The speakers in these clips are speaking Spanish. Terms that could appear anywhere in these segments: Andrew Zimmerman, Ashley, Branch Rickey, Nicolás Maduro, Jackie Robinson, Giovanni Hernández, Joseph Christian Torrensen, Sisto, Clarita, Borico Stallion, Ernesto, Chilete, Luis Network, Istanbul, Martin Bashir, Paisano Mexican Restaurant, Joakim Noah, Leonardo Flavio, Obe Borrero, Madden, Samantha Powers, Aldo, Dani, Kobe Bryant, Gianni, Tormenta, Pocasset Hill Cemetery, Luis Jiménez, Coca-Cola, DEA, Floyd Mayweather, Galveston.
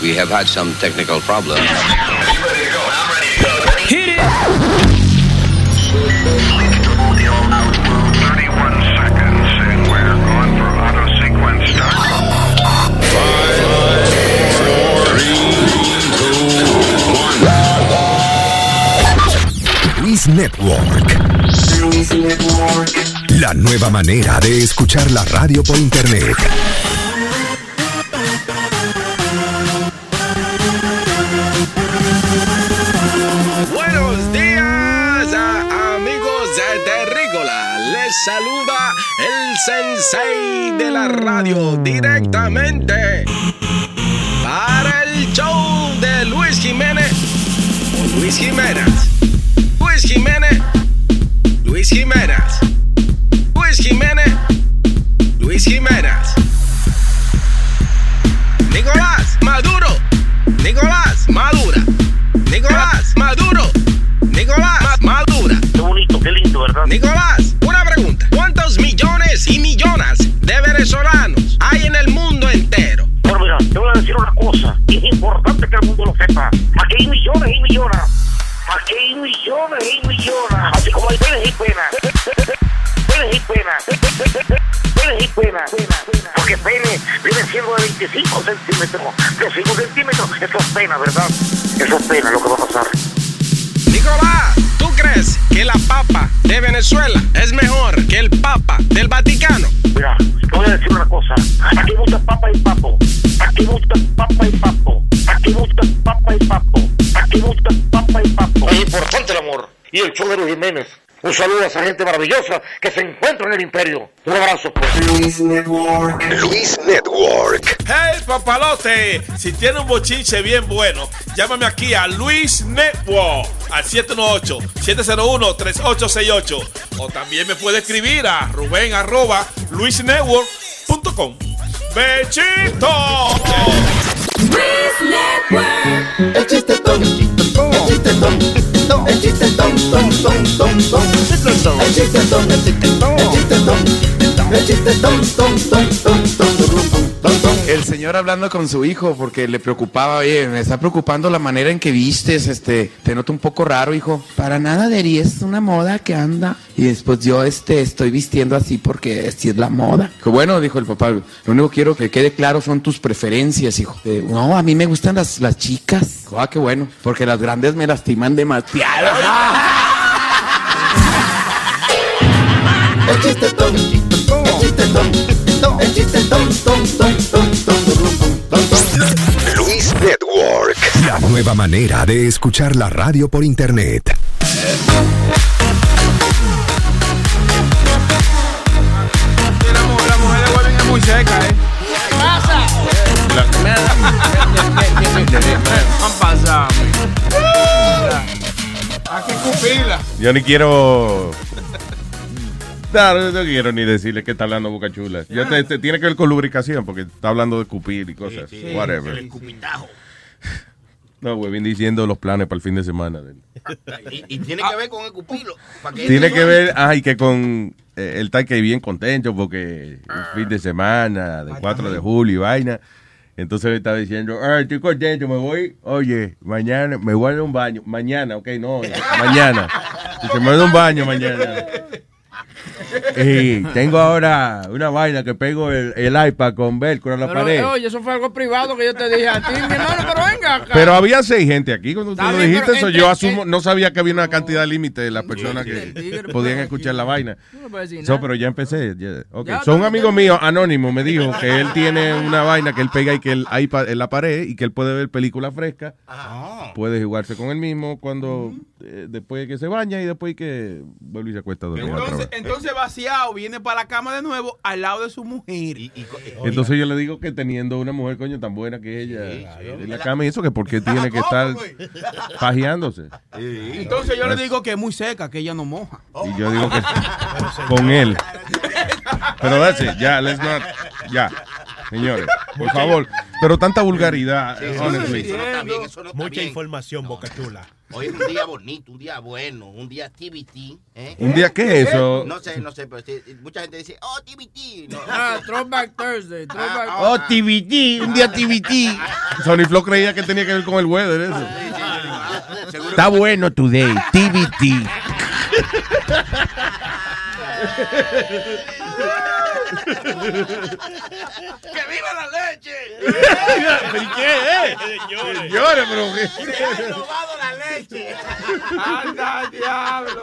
We have had some technical problems. Ready to go. I'm ready to go. Ready? Hit it! Link to audio output 31 seconds, and we're going for auto sequence start. 5, 4, 3, 2, 1. Luis Network. Luis Network. La nueva manera de escuchar la radio por internet. Saluda el sensei de la radio directamente para el show de Luis Jiménez o Luis Jiménez. Luis Jiménez, Luis Jiménez, Luis Jiménez, Luis Jiménez. Nicolás Maduro, Nicolás Madura, Nicolás Maduro, Nicolás Madura. Qué bonito, qué lindo, ¿verdad? Nicolás. ¿Cuántos millones y millones de venezolanos hay en el mundo entero? Bueno, mira, te voy a decir una cosa. Es importante que el mundo lo sepa. Aquí hay millones y millones. Aquí hay millones y millones. Así como hay penas y penas. Penas y penas. Penas y penas. Porque penes vienen siendo de 25 centímetros. De 5 centímetros. Eso es pena, ¿verdad? Eso es pena lo que va a pasar. Nicolás, ¿tú crees que la papa de Venezuela es mejor que el papa del Vaticano? Mira, te voy a decir una cosa. Aquí gusta papa y papo. Aquí gusta papa y papo. Aquí gusta papa y papo. Aquí gusta papa y papo. Es importante el amor y el show de Luis Jiménez. Un saludo a esa gente maravillosa que se encuentra en el imperio. Un abrazo. Luis Network. Luis Network. Hey, papalote. Si tiene un bochinche bien bueno, llámame aquí a Luis Network al 718-701-3868. O también me puede escribir a Rubén@luisnetwork.com. ¡Bechito! Luis Network. El chiste ton. El chiste ton. El chiste ton. El chiste ton. El señor hablando con su hijo porque le preocupaba, oye, me está preocupando la manera en que vistes, te noto un poco raro, hijo. Para nada, Deri, es una moda que anda. Y después yo estoy vistiendo así porque así es la moda. Que bueno, dijo el papá, lo único que quiero que quede claro son tus preferencias, hijo. No, a mí me gustan las chicas. Ah, qué bueno, porque las grandes me lastiman demasiado. El chiste ton, el chiste ton, el chiste ton. Luis Network, la nueva manera de escuchar la radio por internet. Las mujeres vuelven a muy seca, ¿eh? ¿Qué pasa? Han pasado. ¿A qué cupila? Yo ni quiero. No quiero ni decirle que está hablando Boca Chula. Tiene que ver con lubricación, porque está hablando de cupir y cosas. Sí, whatever. El cupitajo. No, güey, viene diciendo los planes para el fin de semana. Y tiene que ver con el cupilo. Tiene que ver, que con. Él está que bien contento porque el fin de semana, del 4 de julio y vaina. Entonces él está diciendo, estoy contento, me voy, oye, mañana, me voy a dar un baño. Mañana, ok, no, mañana. Se me va a dar un baño mañana. Y tengo ahora una vaina que pego el iPad con velcro a la pared. Oye, eso fue algo privado que yo te dije a ti, mi hermano, pero venga acá. Pero había 6 gente aquí cuando tú lo dijiste, eso yo asumo, no sabía que había una cantidad límite de las personas que podían escuchar la vaina. No, pero ya empecé. Okay. Son amigos míos, anónimo, me dijo que él tiene una vaina que él pega y que el iPad en la pared y que él puede ver películas frescas. Puede jugarse con él mismo cuando después de que se baña y después que vuelve y se acuesta a dormir. Entonces vaciado, viene para la cama de nuevo al lado de su mujer. Entonces yo le digo que teniendo una mujer, coño, tan buena que ella en la cama y eso, que porque tiene que estar pajeándose. Entonces yo le digo que es muy seca, que ella no moja. Y yo digo que con él. Pero that's it, ya, let's not, ya, señores, por favor. Pero tanta vulgaridad. Mucha información, Boca Chula. Hoy es un día bonito, un día bueno, un día TBT. ¿Un día qué es eso? No sé, pero mucha gente dice, oh, TBT. Throwback Thursday. Oh, TBT, un día TBT. Sony Flow creía que tenía que ver con el weather, eso. Está bueno today, TBT. ¡Que viva la leche! ¿Pero qué es? Señores, pero ¿qué? ¡Se ha robado la leche! ¡Anda, diablo!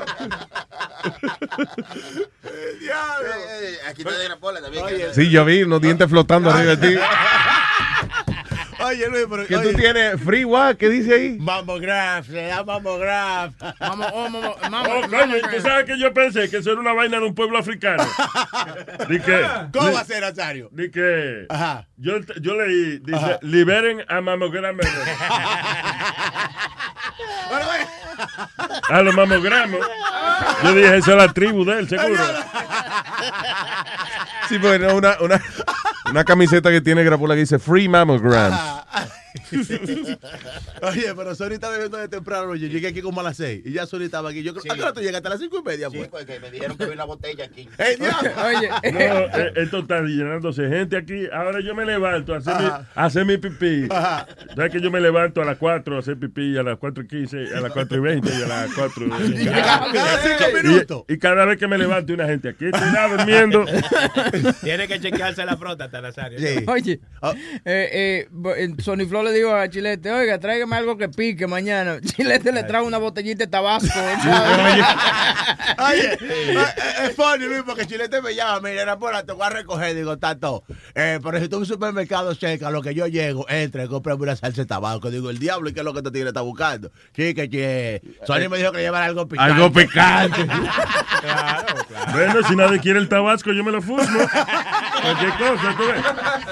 ¡Diablo! Aquí está Negra Pola también. Oye, sí, yo vi unos dientes flotando arriba de ti. Oye, Luis, pero... ¿Qué tú tienes? ¿Free what? ¿Qué dice ahí? Mamograf, se da mamograf. Tú sabes que yo pensé que eso era una vaina de un pueblo africano. ¿Cómo va a ser, Nazario? Ni que... Ajá. Yo leí, dice, ajá, liberen a mamogramos. A los mamogramos. Yo dije, esa es la tribu de él, seguro. Sí, bueno, una camiseta que tiene Grapola que dice Free Mammograms. Oye, pero Sony está bebiendo de temprano. Yo llegué aquí como a las 6 y ya Sony estaba aquí. Yo creo, sí. ¿A qué hora tú llegaste? A las 5:30, pues. Sí, porque me dijeron que vi una botella aquí. Hey, Dios. Oye. No, esto está llenándose gente aquí. Ahora yo me levanto a hacer mi pipí. Ajá. ¿Sabes que yo me levanto a las 4 a hacer pipí? A las 4:15, a las 4:20 y a las 4. Y cada vez que me levanto una gente aquí está durmiendo. Tiene que chequearse la próstata, Nazario. Sí. Oye, Sony Flow le digo a Chilete, oiga, tráigame algo que pique mañana. Chilete le trajo una botellita de tabasco. Oye, es funny, Luis, porque Chilete me llama, mira, era por la te voy a recoger. Digo, Tato, pero si tú en un supermercado cerca, lo que yo llego, entra y compra una salsa de tabasco. Digo, el diablo, ¿y qué es lo que este tigre está buscando? Chique. Sony me dijo que llevara algo picante. Algo picante. Claro. Bueno, si nadie quiere el tabasco, yo me lo fusmo. Cualquier cosa, tú ves.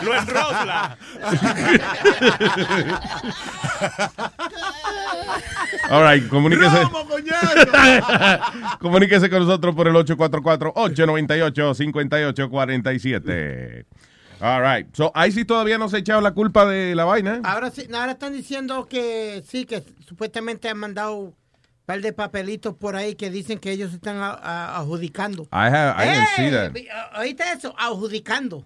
Lo enrosla. All right, comuníquese. Comuníquese con nosotros por el 844-898-5847. All right. So, ahí sí todavía no se ha echado la culpa de la vaina. Ahora sí, ahora están diciendo que sí, que supuestamente han mandado un par de papelitos por ahí que dicen que ellos están adjudicando. I didn't see that. ¿Oíste eso? Adjudicando.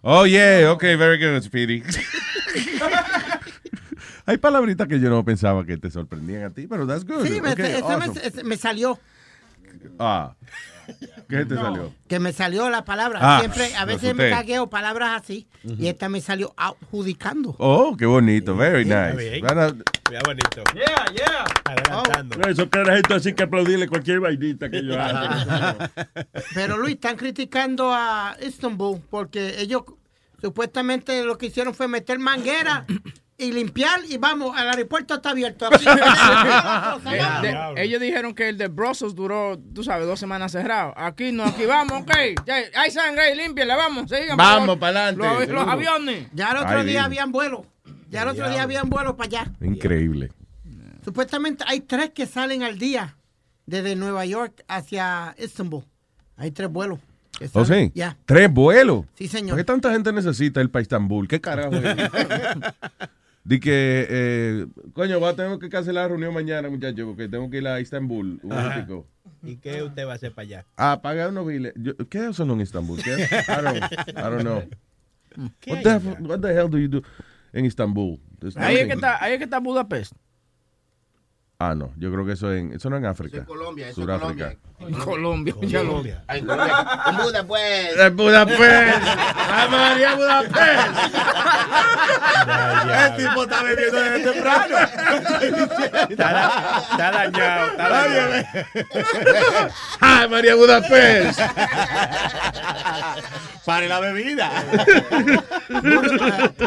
Oh, yeah, ok, very good, Speedy. Hay palabritas que yo no pensaba que te sorprendían a ti, pero that's good. Sí, okay, me salió. Ah, ¿qué te salió? Que me salió la palabra. Siempre, a veces me cagueo palabras así, y esta me salió adjudicando. Oh, qué bonito, very nice. Qué bonito. Yeah. Adelantando. No, esos carajitos así que aplaudirle cualquier vainita que yo haga. Pero Luis, están criticando a Istanbul porque ellos supuestamente lo que hicieron fue meter manguera y limpiar, y vamos, el aeropuerto está abierto. Aquí. Ellos dijeron que el de Brussels duró, tú sabes, 2 semanas cerrado. Aquí no, aquí vamos, ok. Hay sangre, límpiala, vamos, sigan. Vamos, para adelante. Los aviones. Ya el otro día habían vuelos. Para allá. Increíble. Supuestamente hay 3 que salen al día desde Nueva York hacia Istanbul. Hay 3 vuelos. ¿Oh, sí? Yeah. 3 vuelos. Sí, señor. ¿Por qué tanta gente necesita ir para Istanbul? ¿Qué carajo es? Di que, coño, voy a tener que cancelar la reunión mañana, muchachos, porque tengo que ir a Istanbul. Un ¿y qué usted va a hacer para allá? Ah, pagar unos biles. ¿Qué son en Istanbul? I don't know. What the hell do you do en Istanbul? Ahí es que está Budapest. Ah, no, yo creo que eso no es en África. Eso es Colombia. En Colombia. En Budapest. En Budapest. ¡A María Budapest! El tipo está bebiendo desde temprano. Está dañado. ¡Ay, María Budapest! ¡Pare la bebida!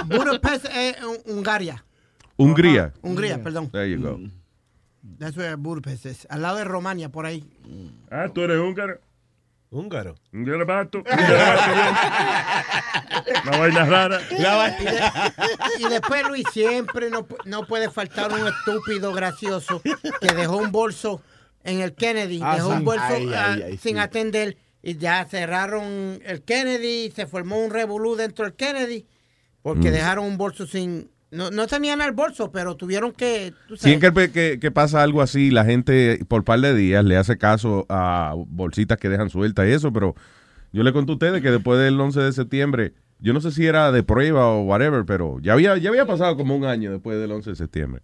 Budapest es Hungría. Hungría, perdón. There you go. That's where Budapest is. Al lado de Romania, por ahí. Ah, tú eres húngaro. Un garabato. La vaina rara. Y después, Luis, siempre no puede faltar un estúpido gracioso que dejó un bolso en el Kennedy. Sin atender. Y ya cerraron el Kennedy. Se formó un revolú dentro del Kennedy. Porque dejaron un bolso sin... No tenían el bolso, pero tuvieron que... Siempre que pasa algo así, la gente por par de días le hace caso a bolsitas que dejan sueltas y eso, pero yo le conté a ustedes que después del 11 de septiembre, yo no sé si era de prueba o whatever, pero ya había pasado como un año después del 11 de septiembre.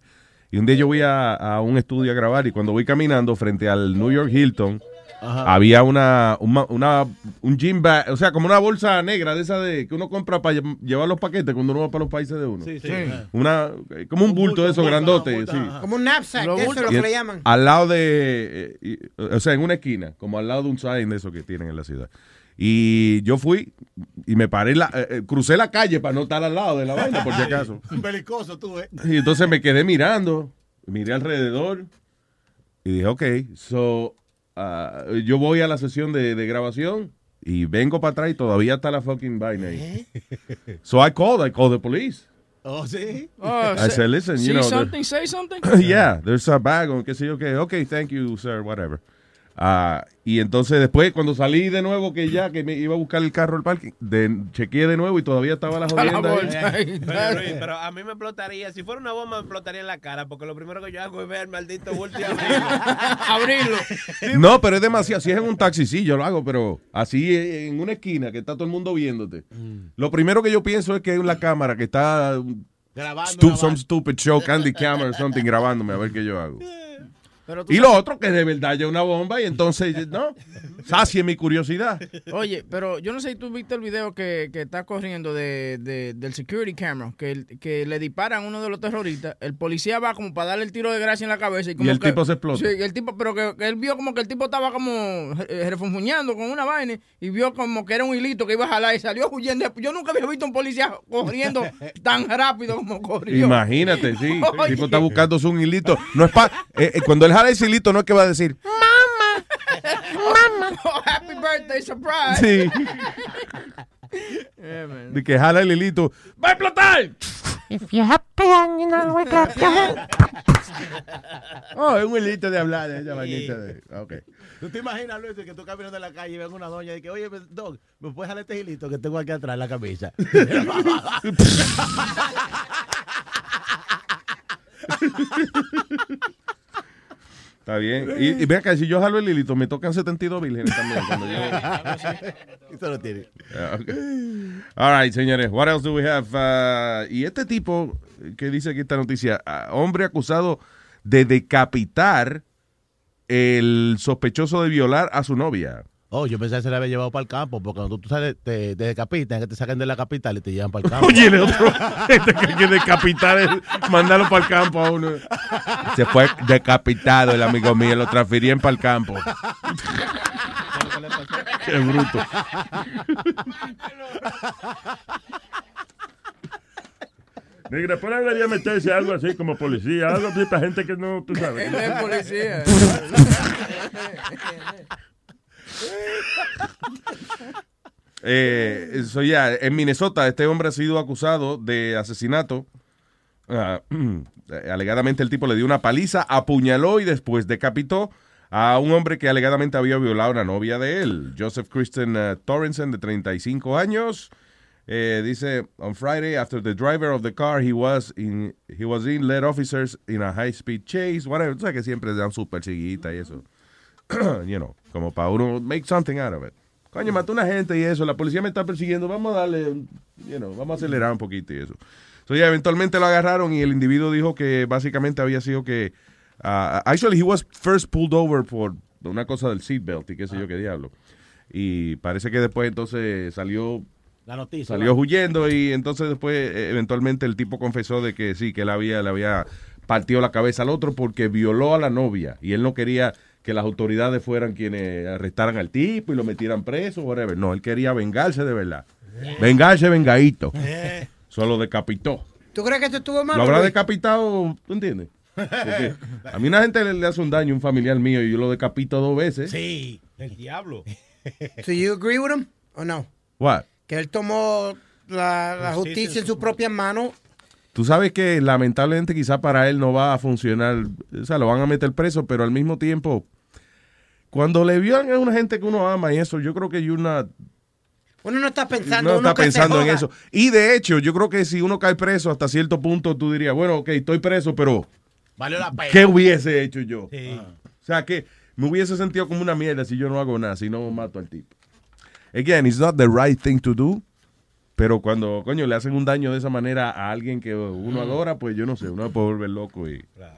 Y un día yo voy a un estudio a grabar y cuando voy caminando frente al New York Hilton, ajá, había un gym bag, o sea, como una bolsa negra de esa de que uno compra para llevar los paquetes cuando uno va para los países de uno. Sí, sí. Una, como un bulto de esos grandotes. Sí. Como un knapsack, eso es lo que le llaman. Al lado de, o sea, en una esquina, como al lado de un sign de esos que tienen en la ciudad. Y yo fui y me paré, crucé la calle para no estar al lado de la vaina, por si acaso. Un belicoso tú, ¿eh? Y entonces me quedé mirando, miré alrededor y dije, ok, so... yo voy a la sesión de grabación y vengo para atrás y todavía está la fucking vaina ahí. So I called the police. Oh, sí. I said, listen, you know. Say something. Yeah, there's a bag on, qué sé yo, okay, thank you, sir, whatever. Y entonces después, cuando salí de nuevo, que me iba a buscar el carro al parking, chequeé de nuevo y todavía estaba la jodienda ahí. Pero a mí me explotaría, si fuera una bomba me explotaría en la cara, porque lo primero que yo hago es ver el maldito bulto y abrirlo. No, pero es demasiado, si es en un taxi, sí, yo lo hago, pero así en una esquina que está todo el mundo viéndote. Lo primero que yo pienso es que hay una cámara que está grabando some stupid show, candy camera or something, grabándome a ver qué yo hago. Y sabes, lo otro que de verdad ya una bomba y entonces, ¿no? Sacie mi curiosidad. Oye, pero yo no sé si tú viste el video que está corriendo del security camera, que le disparan a uno de los terroristas, el policía va como para darle el tiro de gracia en la cabeza. Y el tipo se explota. Sí, el tipo, pero que él vio como que el tipo estaba como refunfuñando con una vaina y vio como que era un hilito que iba a jalar y salió huyendo. Yo nunca había visto un policía corriendo tan rápido como corrió. Imagínate, sí. Oye. El tipo está buscándose un hilito. No es para... cuando él el silito no es que va a decir mamá, mamá, oh, happy birthday surprise, sí. Yeah, man. De que jala el hilito, va a explotar. If you happy and you know wake up your head. Oh, es un hilito de hablar, esa vainita de... Okay. ¿Tú te imaginas, Luis, que tú caminas de la calle y ven una doña y que, oye, dog, me puedes jalar este hilito que tengo aquí atrás en la camisa? Está bien. Y vean que si yo jalo el hilito, me tocan 72 vírgenes también. Esto lo tiene. Okay. All right, señores. What else do we have? Y este tipo que dice aquí esta noticia. Hombre acusado de decapitar el sospechoso de violar a su novia. Oh, yo pensé que se la había llevado para el campo, porque cuando tú sales, te decapitan, que te sacan de la capital y te llevan para el campo. Oye, el otro, que decapitar es mandarlo para el campo a uno. Se fue decapitado el amigo mío, lo transferían para el campo. Qué bruto. Negra Pola debería meterse algo así como policía, algo así para gente que no, tú sabes. Él es policía. So yeah, en Minnesota este hombre ha sido acusado de asesinato. Alegadamente el tipo le dio una paliza, apuñaló y después decapitó a un hombre que alegadamente había violado a una novia de él, Joseph Christian Torrensen, de 35 años. Dice, on Friday, after the driver of the car, he was in lead officers in a high-speed chase, whatever. O sea que siempre dan su persiguita y eso. You know, como para uno make something out of it. Coño, mató una gente y eso, la policía me está persiguiendo, vamos a darle, you know, vamos a acelerar un poquito y eso. Entonces, eventualmente lo agarraron y el individuo dijo que básicamente había sido que... actually, he was first pulled over por una cosa del seatbelt y qué sé yo qué diablo. Y parece que después entonces salió... La noticia. Salió huyendo y entonces después, eventualmente, el tipo confesó de que sí, que él le había partido la cabeza al otro porque violó a la novia y él no quería... que las autoridades fueran quienes arrestaran al tipo y lo metieran preso, whatever. No, él quería vengarse de verdad. Vengarse, vengadito. Solo decapitó. ¿Tú crees que esto estuvo mal? Lo habrá decapitado, ¿tú entiendes? Porque a mí una gente le hace un daño, un familiar mío, y yo lo decapito 2 veces. Sí, el diablo. ¿Do you agree with him o no? What? Que él tomó la justicia en sus propias manos. Tú sabes que lamentablemente quizá para él no va a funcionar, o sea, lo van a meter preso, pero al mismo tiempo... Cuando le violan a una gente que uno ama y eso, yo creo que you're not Uno no está pensando, uno no está pensando en eso. Y de hecho, yo creo que si uno cae preso hasta cierto punto, tú dirías, bueno, ok, estoy preso, pero vale la pena. ¿Qué hubiese hecho yo? Sí. O sea, que me hubiese sentido como una mierda si yo no hago nada, si no mato al tipo. Again, it's not the right thing to do, pero cuando, coño, le hacen un daño de esa manera a alguien que uno adora, pues yo no sé, uno puede volver loco y... Claro.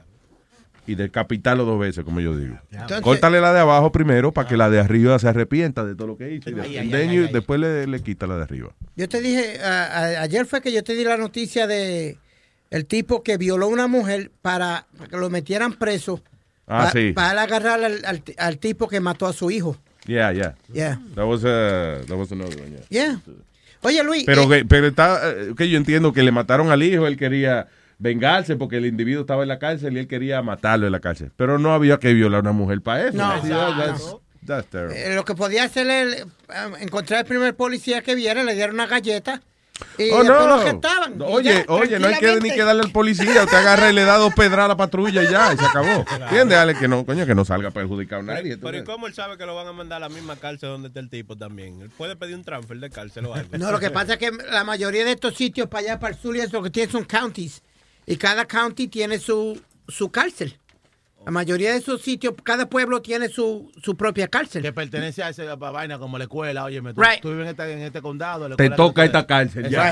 Y decapitarlo dos veces, como yo digo. Entonces, córtale la de abajo primero para que la de arriba se arrepienta de todo lo que hizo. Y después le quita la de arriba. Yo te dije, ayer fue que yo te di la noticia de el tipo que violó a una mujer para que lo metieran preso. Sí. Para agarrar al tipo que mató a su hijo. Yeah. That was another one. Yeah. Oye, Luis. Pero está, que yo entiendo que le mataron al hijo, él quería vengarse porque el individuo estaba en la cárcel y él quería matarlo en la cárcel. Pero no había que violar a una mujer para eso. No, that's lo que podía hacerle, encontrar el primer policía que viera, le dieron una galleta. Y lo que estaban. Oye, no hay que ni que darle al policía. Usted agarra y le da 2 pedras a la patrulla y ya, y se acabó. ¿Entiendes? Dale que no, coño, que no salga perjudicado a nadie. Pero ¿y cómo él sabe que lo van a mandar a la misma cárcel donde está el tipo también? Él puede pedir un transfer de cárcel o algo. No, lo que pasa es que la mayoría de estos sitios para allá, para el sur, y eso que tienen son counties. Y cada county tiene su cárcel. La mayoría de esos sitios, cada pueblo tiene su propia cárcel. Que pertenece a esa vaina como la escuela. Oye, tú vives en este condado. La te toca esta cárcel. Ya.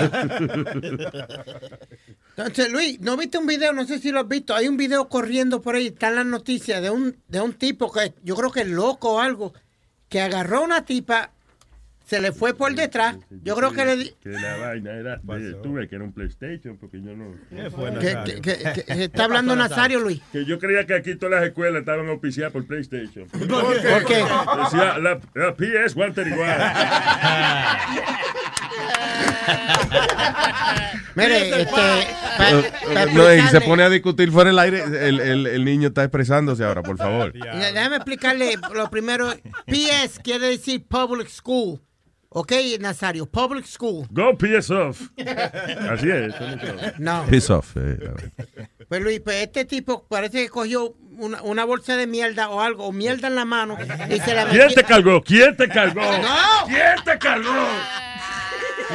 Entonces, Luis, ¿no viste un video? No sé si lo has visto. Hay un video corriendo por ahí. Están las noticias de un tipo que yo creo que es loco o algo, que agarró a una tipa, se le fue por detrás. Yo creo que le... Que la vaina era... Tuve que era un PlayStation, porque yo no... ¿Qué fue, Nazario? Que está hablando Nazario, Luis. Que yo creía que aquí todas las escuelas estaban auspiciadas por PlayStation. ¿Por qué? Decía la PS 131. Mire, no, y se pone a discutir fuera del aire. El niño está expresándose ahora, por favor. Déjame explicarle lo primero. PS quiere decir Public School. Ok, Nazario, public school. Go piss off. Así es. No. Piss off. Pues Luis, pues este tipo parece que cogió una bolsa de mierda o algo, o mierda en la mano. Y se la metió. ¿Quién te cargó? ¿Quién te cargó? ¡No! ¿Quién te cargó?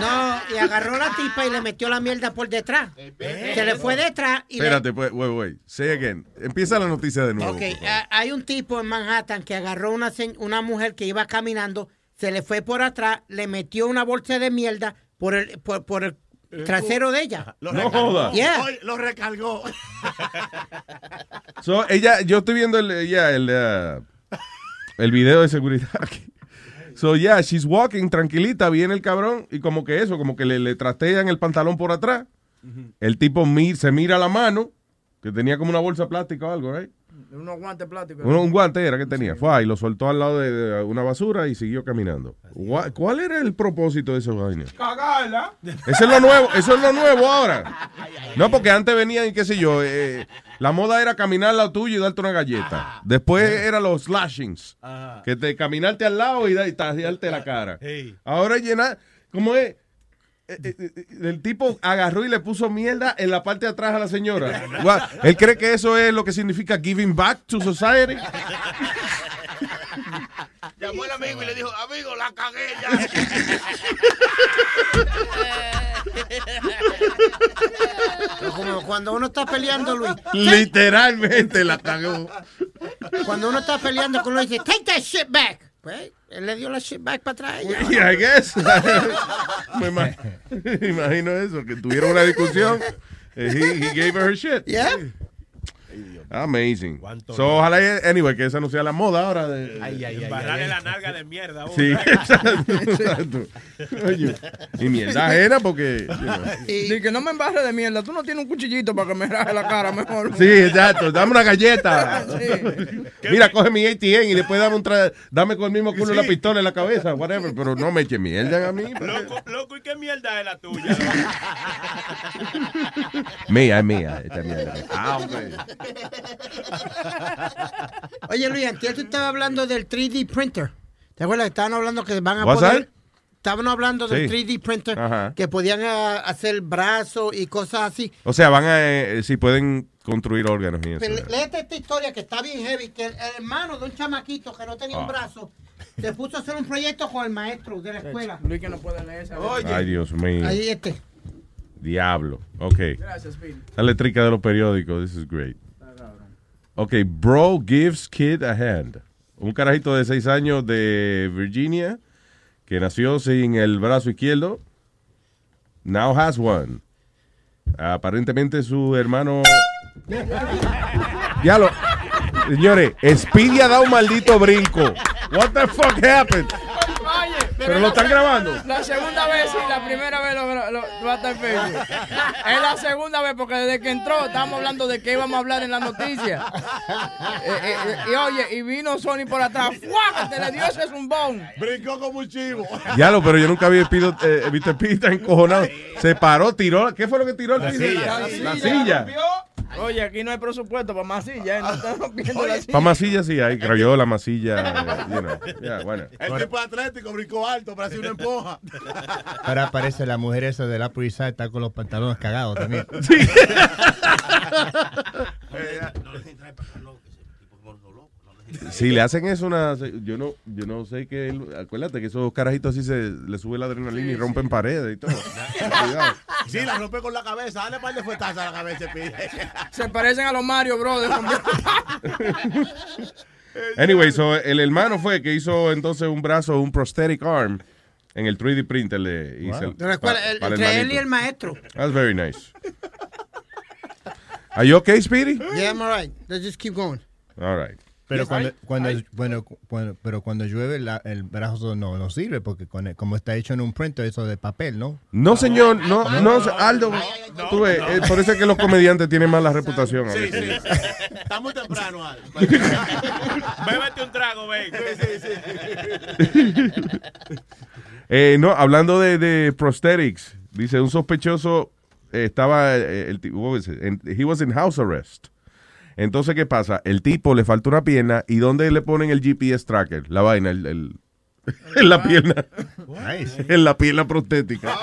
No, y agarró a la tipa y le metió la mierda por detrás. Se le fue detrás y... Espérate, pues, wait. Say again. Empieza la noticia de nuevo. Ok, hay un tipo en Manhattan que agarró una mujer que iba caminando. Se le fue por atrás, le metió una bolsa de mierda por el trasero de ella. No jodas. Yeah. Lo recargó. So, ella, yo estoy viendo el video de seguridad aquí. So, yeah, she's walking, tranquilita, viene el cabrón y como que eso, como que le trastean el pantalón por atrás. Uh-huh. El tipo se mira la mano, que tenía como una bolsa plástica o algo, ¿right? Unos guantes plásticos. Un guante era que tenía. Sí. Fue y lo soltó al lado de una basura y siguió caminando. ¿Cuál era el propósito de esa vaina? Cagarla. Eso es lo nuevo ahora. No, porque antes venían, qué sé yo, la moda era caminar al lado tuyo y darte una galleta. Después eran los slashings. Que te caminarte al lado y darte la cara. Ahora llenar, ¿cómo es? El tipo agarró y le puso mierda en la parte de atrás a la señora. Él cree que eso es lo que significa giving back to society. Llamó al amigo y le dijo, amigo, la cagué ya. Como cuando uno está peleando, Luis. Literalmente la cagó. Cuando uno está peleando con Luis, dice, take that shit back. Pues, él le dio la shit back para atrás. Yeah, I guess. Me imagino eso, que tuvieron una discusión. He gave her shit. Yeah. Amazing. So, ojalá, anyway, que esa no sea la moda ahora. Barrarle la nalga de mierda. Sí, exacto. Oye, y mierda ajena porque... You know. Y que no me embarre de mierda. Tú no tienes un cuchillito para que me raje la cara mejor. Sí, exacto. Dame una galleta. Sí. Mira, coge mi ATM y después dame con el mismo culo la pistola en la cabeza, whatever. Pero no me eche mierda a mí. Loco, ¿y qué mierda es la tuya? Mía. Esta mierda. Hombre. Oye, Luis, antes tú estabas hablando del 3D printer. ¿Te acuerdas que estaban hablando que van a poder? Estaban hablando del 3D printer. Ajá. Que podían hacer brazos y cosas así. O sea, van a si pueden construir órganos y eso. Léete esta historia que está bien heavy, que el hermano de un chamaquito que no tenía un brazo Se puso a hacer un proyecto con el maestro de la escuela. Luis, que no puede leer esa. Oye. Ay, Dios mío. Ahí este. Diablo. Ok. Gracias, Pidi. La letrica de los periódicos. This is great. Ok, bro gives kid a hand. Un carajito de 6 años de Virginia que nació sin el brazo izquierdo. Now has one. Aparentemente su hermano... Ya lo... Señores, Speedy ha dado un maldito brinco. What the fuck happened? Oye, pero lo están grabando. La segunda vez y la primera vez lo va a estar feo. Es la segunda vez porque desde que entró estábamos hablando de qué íbamos a hablar en la noticia. Y oye, y vino Sony por atrás. ¡Fuá! Te le dio ese zumbón. Brincó como un chivo. Ya lo, pero yo nunca vi Pido, viste Pido tan encojonado. Se paró, tiró. ¿Qué fue lo que tiró? La silla. La silla. Oye, aquí no hay presupuesto para masillas, no están rompiendo la silla. Para masillas sí hay, crayola, masilla, you know. Yeah, bueno. El tipo atlético brincó alto para hacer una empuja. Ahora aparece la mujer esa de la policía, está con los pantalones cagados también. Sí. No les entra para acá loco, ese tipo gordo loco. Si le hacen eso una... Yo no sé qué... Acuérdate que esos carajitos así se le sube la adrenalina y rompen paredes y todo. Cuidado. Sí, la rompe con la cabeza. Dale par de fuetazas a la cabeza, Pidi. Se parecen a los Mario, brother. Anyway, so, el hermano fue que hizo entonces un brazo, un prosthetic arm en el 3D printer. Entre él y el maestro. That's very nice. Are you okay, Speedy? Yeah, I'm all right. Let's just keep going. All right. Pero cuando llueve el brazo no sirve porque como está hecho en un printer eso de papel, ¿no? No, señor, no Aldo, tú ves, por eso es que los comediantes tienen mala reputación. Sí, sí. Está muy temprano, Aldo. Bébete un trago, ven. Sí. No, hablando de prosthetics, dice un sospechoso estaba el tipo, he was in house arrest. Entonces, ¿qué pasa? El tipo le falta una pierna y ¿dónde le ponen el GPS tracker? La vaina, en la pierna. Nice. En la pierna prostética.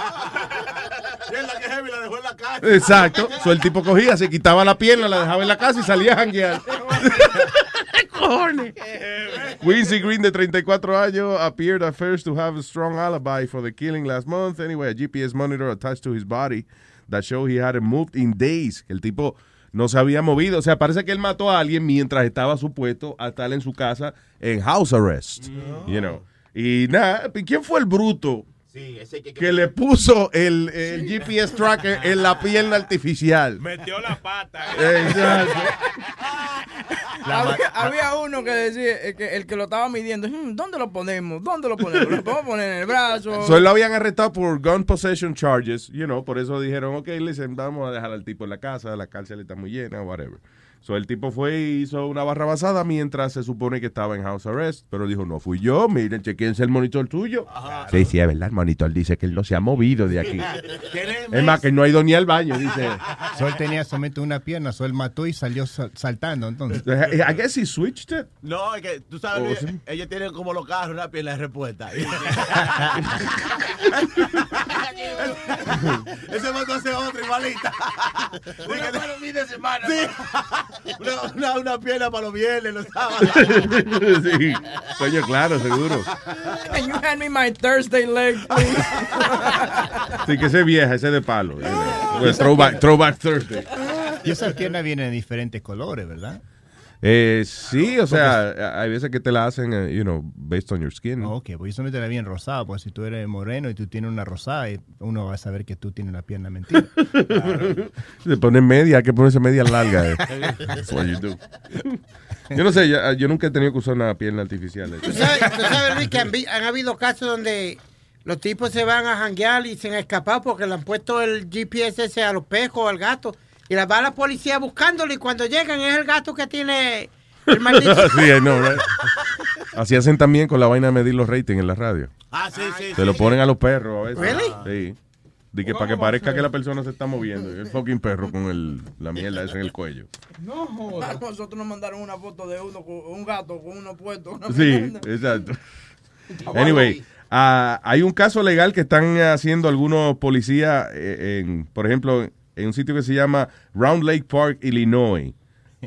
Y en la que heavy la dejó en la casa. Exacto. So, el tipo cogía, se quitaba la pierna, la dejaba en la casa y salía a janguear. ¡Cojones! Quincy Green, de 34 años, appeared at first to have a strong alibi for the killing last month. Anyway, a GPS monitor attached to his body that showed he hadn't moved in days. El tipo... no se había movido. O sea, parece que él mató a alguien mientras estaba supuesto a estar en su casa en house arrest. No. You know. Y nada, ¿quién fue el bruto que le puso el GPS tracker en la pierna artificial? Metió la pata. Exacto. Había uno que decía, que el que lo estaba midiendo, ¿dónde lo ponemos? ¿Lo podemos poner en el brazo? So, lo habían arrestado por gun possession charges, you know, por eso dijeron, ok, listen, vamos a dejar al tipo en la casa, la cárcel está muy llena, whatever. So, el tipo fue y hizo una barra basada mientras se supone que estaba en house arrest, pero dijo, no fui yo, miren, chequense el monitor tuyo. Ajá, sí, sí, es verdad, el monitor dice que él no se ha movido de aquí. Es más, que no ha ido ni al baño, dice. Sol tenía solamente una pierna, Sol mató y salió saltando, entonces. I guess he switched it. No, es que, tú sabes, ellos tienen como los carros, una pierna de respuesta. Ese mató a ese otro, igualita. Una para un fin de semana. Una pierna para los viernes, los sábados. Sí, coño, claro, seguro. Can you hand me my Thursday leg, please? Sí, que ese vieja, ese de palo. Pues, throwback Thursday. Y esas piernas vienen de diferentes colores, ¿verdad? Sí, o sea, hay veces que te la hacen, you know, based on your skin. Oh, ok, pues yo solamente la vi en rosada, pues si tú eres moreno y tú tienes una rosada, uno va a saber que tú tienes la pierna mentira. Claro. Se pone media, hay que ponerse media larga. That's what you do. Yo no sé, yo nunca he tenido que usar una pierna artificial. ¿Tú sabes, Luis, que han habido casos donde los tipos se van a janguear y se han escapado porque le han puesto el GPS ese a los pejos o al gato? Y la va a la policía buscándolo y cuando llegan es el gato que tiene el maldito. Sí, no, right? Así hacen también con la vaina de medir los ratings en la radio. Ah, sí, sí. Se lo ponen a los perros a veces. ¿Really? Sí. De que para que parezca que la persona se está moviendo. El fucking perro con la mierda esa en el cuello. No jodas. Nosotros nos mandaron una foto de un gato con uno puesto. Sí, exacto. Anyway. Hay un caso legal que están haciendo algunos policías, por ejemplo... en un sitio que se llama Round Lake Park, Illinois.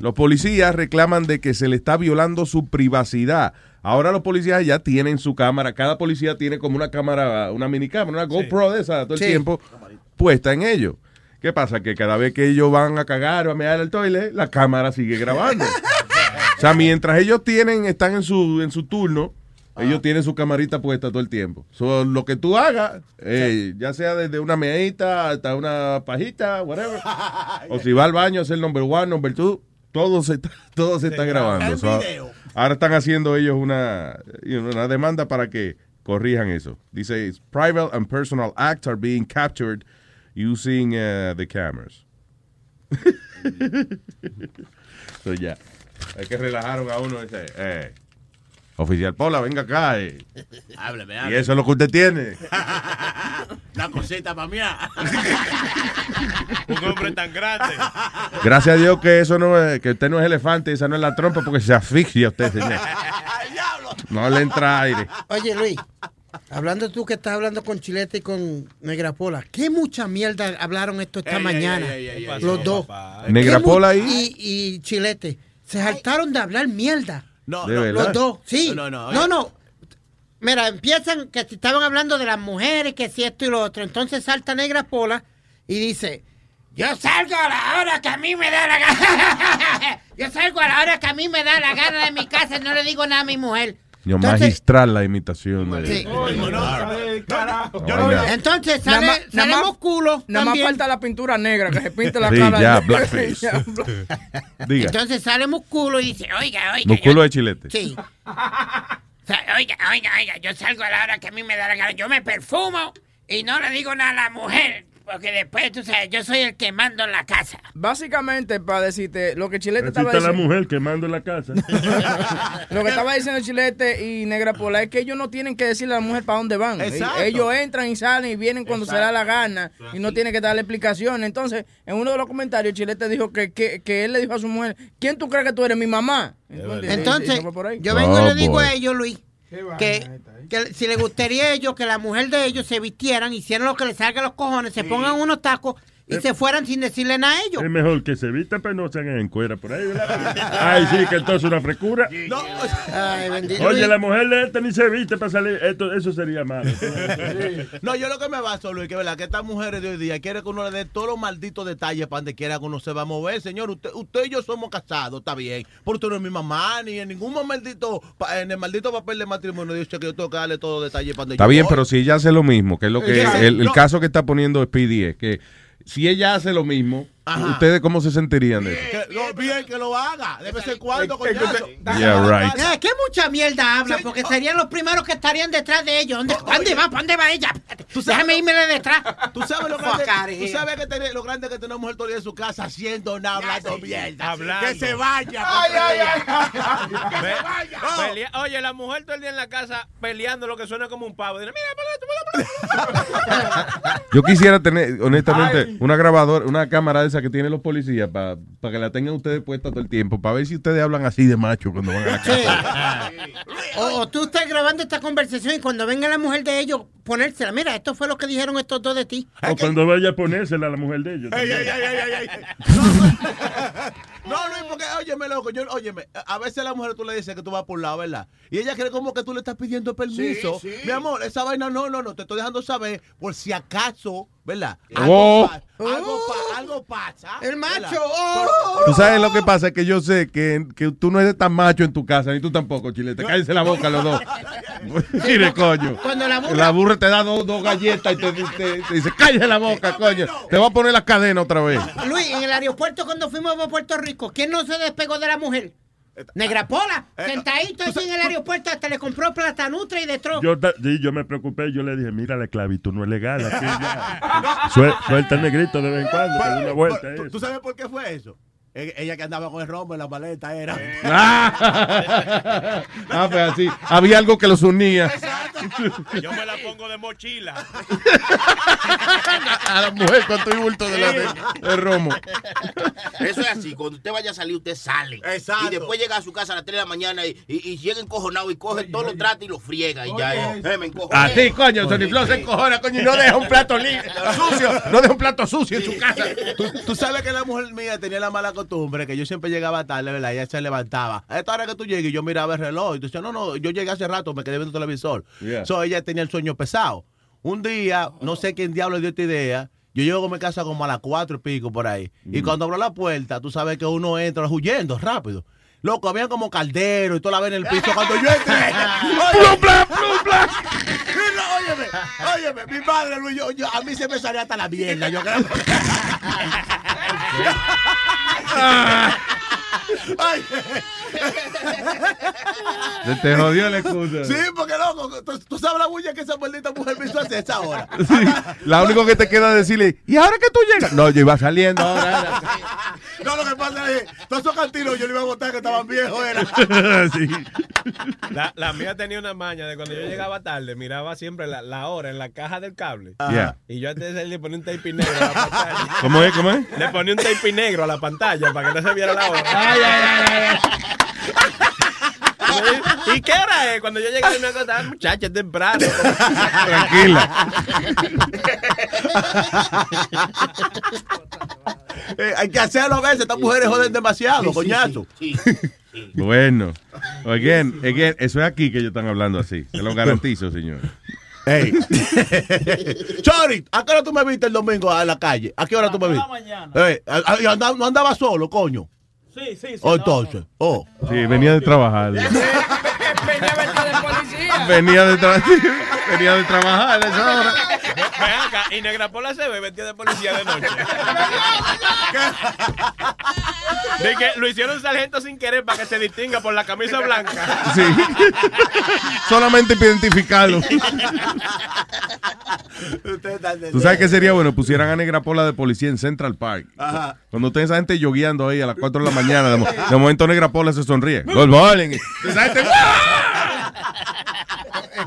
Los policías reclaman de que se le está violando su privacidad. Ahora los policías ya tienen su cámara. Cada policía tiene como una cámara, una minicámara, una GoPro de esa todo el tiempo puesta en ellos. ¿Qué pasa? Que cada vez que ellos van a cagar o a mear el toilet, la cámara sigue grabando. O sea, mientras ellos tienen, están en su turno, ellos tienen su camarita puesta todo el tiempo. So, lo que tú hagas, ya sea desde una meadita hasta una pajita, whatever, o si va al baño a ser number 1, number 2, todo se está grabando. So, ahora están haciendo ellos una demanda para que corrijan eso. Dice, private and personal acts are being captured using the cameras. So, ya. Es que relajaron a uno y dice, oficial Pola, venga acá. Hábleme. Y eso es lo que usted tiene. La cosita para mí. Un hombre tan grande. Gracias a Dios que eso no es, que usted no es elefante, esa no es la trompa, porque se asfixia usted, señor. No le entra aire. Oye, Luis, hablando tú que estás hablando con Chilete y con Negra Pola, qué mucha mierda hablaron esto esta mañana. Los dos. Negra Pola y Chilete. Se saltaron de hablar mierda. No, los dos, sí. No. Mira, empiezan que si estaban hablando de las mujeres, que si esto y lo otro. Entonces salta Negra Pola y dice, yo salgo a la hora que a mí me da la gana. Yo salgo a la hora que a mí me da la gana de mi casa y no le digo nada a mi mujer. Yo, entonces, magistral la imitación. Sí. Entonces sale Musculo. Nada más falta la pintura negra que se pinte la cara. Ya, blackface. Diga. Entonces sale Musculo y dice, oiga. Musculo de Chilete. Sí. Oiga, yo salgo a la hora que a mí me da la gana. Yo me perfumo y no le digo nada a la mujer. Porque después, tú sabes, yo soy el que mando en la casa. Básicamente, para decirte, lo que Chilete estaba diciendo... la mujer que mando en la casa. Lo que estaba diciendo Chilete y Negra Pola es que ellos no tienen que decirle a la mujer para dónde van. Exacto. Ellos entran y salen y vienen cuando se da la gana. Y no tienen que darle explicaciones. Entonces, en uno de los comentarios, Chilete dijo que él le dijo a su mujer, ¿quién tú crees que tú eres? Mi mamá. Entonces yo vengo y le digo a ellos, Luis, que si les gustaría a ellos que la mujer de ellos se vistieran, hicieran lo que les salga a los cojones, se pongan unos tacos y se fueran sin decirle nada a ellos. Es mejor que se vistan, pero no se hagan en cuera por ahí, ¿verdad? Ay, sí, que entonces una frescura. No. Ay, bendito. Oye, la mujer de este ni se viste para salir. Eso sería malo. No, yo lo que me baso, Luis, que verdad que estas mujeres de hoy día quieren que uno le dé todos los malditos detalles para donde quiera que uno se va a mover. Señor, usted y yo somos casados, está bien. Pero usted no es mi mamá, ni en ningún momento, en el maldito papel de matrimonio, dice que yo tengo que darle todos los detalles para donde está yo bien, voy. Pero si ella hace lo mismo, que es lo que el caso que está poniendo Speedy es que si ella hace lo mismo, ajá, ¿ustedes cómo se sentirían de eso? Bien que lo haga, de vez en cuando, coñazo. ¿Qué mucha mierda habla? Porque serían los primeros que estarían detrás de ellos. ¿Dónde va ella? Déjame irme de detrás. ¿Tú sabes lo grande, lo grande que tiene una mujer todavía en su casa haciendo nada, hablando mierda? Hablando. Que se vaya. Que se vaya. Oye, la mujer todo el día en la casa peleando lo que suena como un pavo. Mira, yo quisiera tener, honestamente, una grabadora, una cámara de esa que tienen los policías para que la tengan ustedes puesta todo el tiempo, para ver si ustedes hablan así de macho cuando van a la casa. O tú estás grabando esta conversación y cuando venga la mujer de ellos, ponérsela. Mira, esto fue lo que dijeron estos dos de ti. O cuando vaya a ponérsela a la mujer de ellos. No, Luis, porque, óyeme, loco, a veces la mujer tú le dices que tú vas por la, ¿verdad? Y ella cree como que tú le estás pidiendo permiso. Sí. Mi amor, esa vaina, no, te estoy dejando saber por si acaso, ¿verdad? Algo pasa. El macho. Tú sabes lo que pasa, es que yo sé que tú no eres tan macho en tu casa, ni tú tampoco, Chilete. Cállense la boca los dos. Mire, coño. Cuando la burra te da dos galletas y te dice, cállese la boca, coño. Te voy a poner la cadena otra vez. Luis, en el aeropuerto cuando fuimos a Puerto Rico, ¿quién no se despegó de la mujer? Negra Pola, sentadito en el aeropuerto, hasta le compró plata nutra y de tro. Yo me preocupé, yo le dije, mira, la esclavitud no es legal. Aquí ya. Suelta el negrito de vez en cuando, pero una vuelta. ¿Tú sabes por qué fue eso? Ella que andaba con el rombo en la maleta era. Pues así, había algo que los unía. Exacto. Yo me la pongo de mochila. A la mujer con tu bulto de romo. Eso es así. Cuando usted vaya a salir, usted sale. Exacto. Y después llega a su casa a las 3 de la mañana y llega encojonado y coge todos los tratos y los friega. Y ya me encojona. Así, coño. Sony Flow se encojona, coño. Y no deja un plato sucio. No deja un plato sucio en su casa. Tú sabes que la mujer mía tenía la mala costumbre que yo siempre llegaba tarde, ¿verdad? Ella se levantaba. A esta hora que tú llegues, yo miraba el reloj. Y tú decías, no, yo llegué hace rato, me quedé viendo el televisor. Yeah. So, ella tenía el sueño pesado. Un día, no sé quién diablo dio esta idea, yo llego a mi casa como a las 4 y pico por ahí. Y cuando abro la puerta, tú sabes que uno entra huyendo rápido. Loco, había como caldero y toda la vez en el piso. Cuando yo entré, ¡plum, plum, plum, plum! Óyeme, mi padre Luis, a mí se me salía hasta la mierda. Yo creo. Se te jodió la excusa. Sí, porque loco, tú sabes la bulla que esa maldita mujer me hizo hacer esa hora. Sí, la única que te queda es decirle, ¿y ahora que tú llegas? No, yo iba saliendo ahora. No, lo que pasa es que todos esos cantinos yo le iba a botar que estaban viejos. Sí. La mía tenía una maña de cuando yo llegaba tarde, miraba siempre la hora en la caja del cable. Yeah. Y yo antes le ponía un tape negro a la pantalla. ¿Cómo es? Le ponía un tape negro a la pantalla para que no se viera la hora. ¿Y qué hora es? Cuando yo llegué a mi casa, muchacha, es temprano. Tranquila. Hay que hacerlo a veces. Estas mujeres joden demasiado, coñazo. Sí. Bueno. Again, eso es aquí que ellos están hablando así. Se lo garantizo, señor. Hey. Chori, ¿a qué hora tú me viste el domingo a la calle? ¿A qué hora tú me viste? Mañana. No andaba solo, coño. Sí. Entonces. Sí, venía de trabajar. Venía de trabajar a esa hora. Ven acá, y Negra Pola se ve vestido de policía de noche. De que lo hicieron sargento sin querer para que se distinga por la camisa blanca. Sí. Solamente identificarlo. Tú sabes que sería bueno, pusieran a Negra Pola de policía en Central Park. Ajá. Cuando tenga esa gente yogueando ahí a las 4 de la mañana, de momento Negra Pola se sonríe. Los bowling. Esa gente...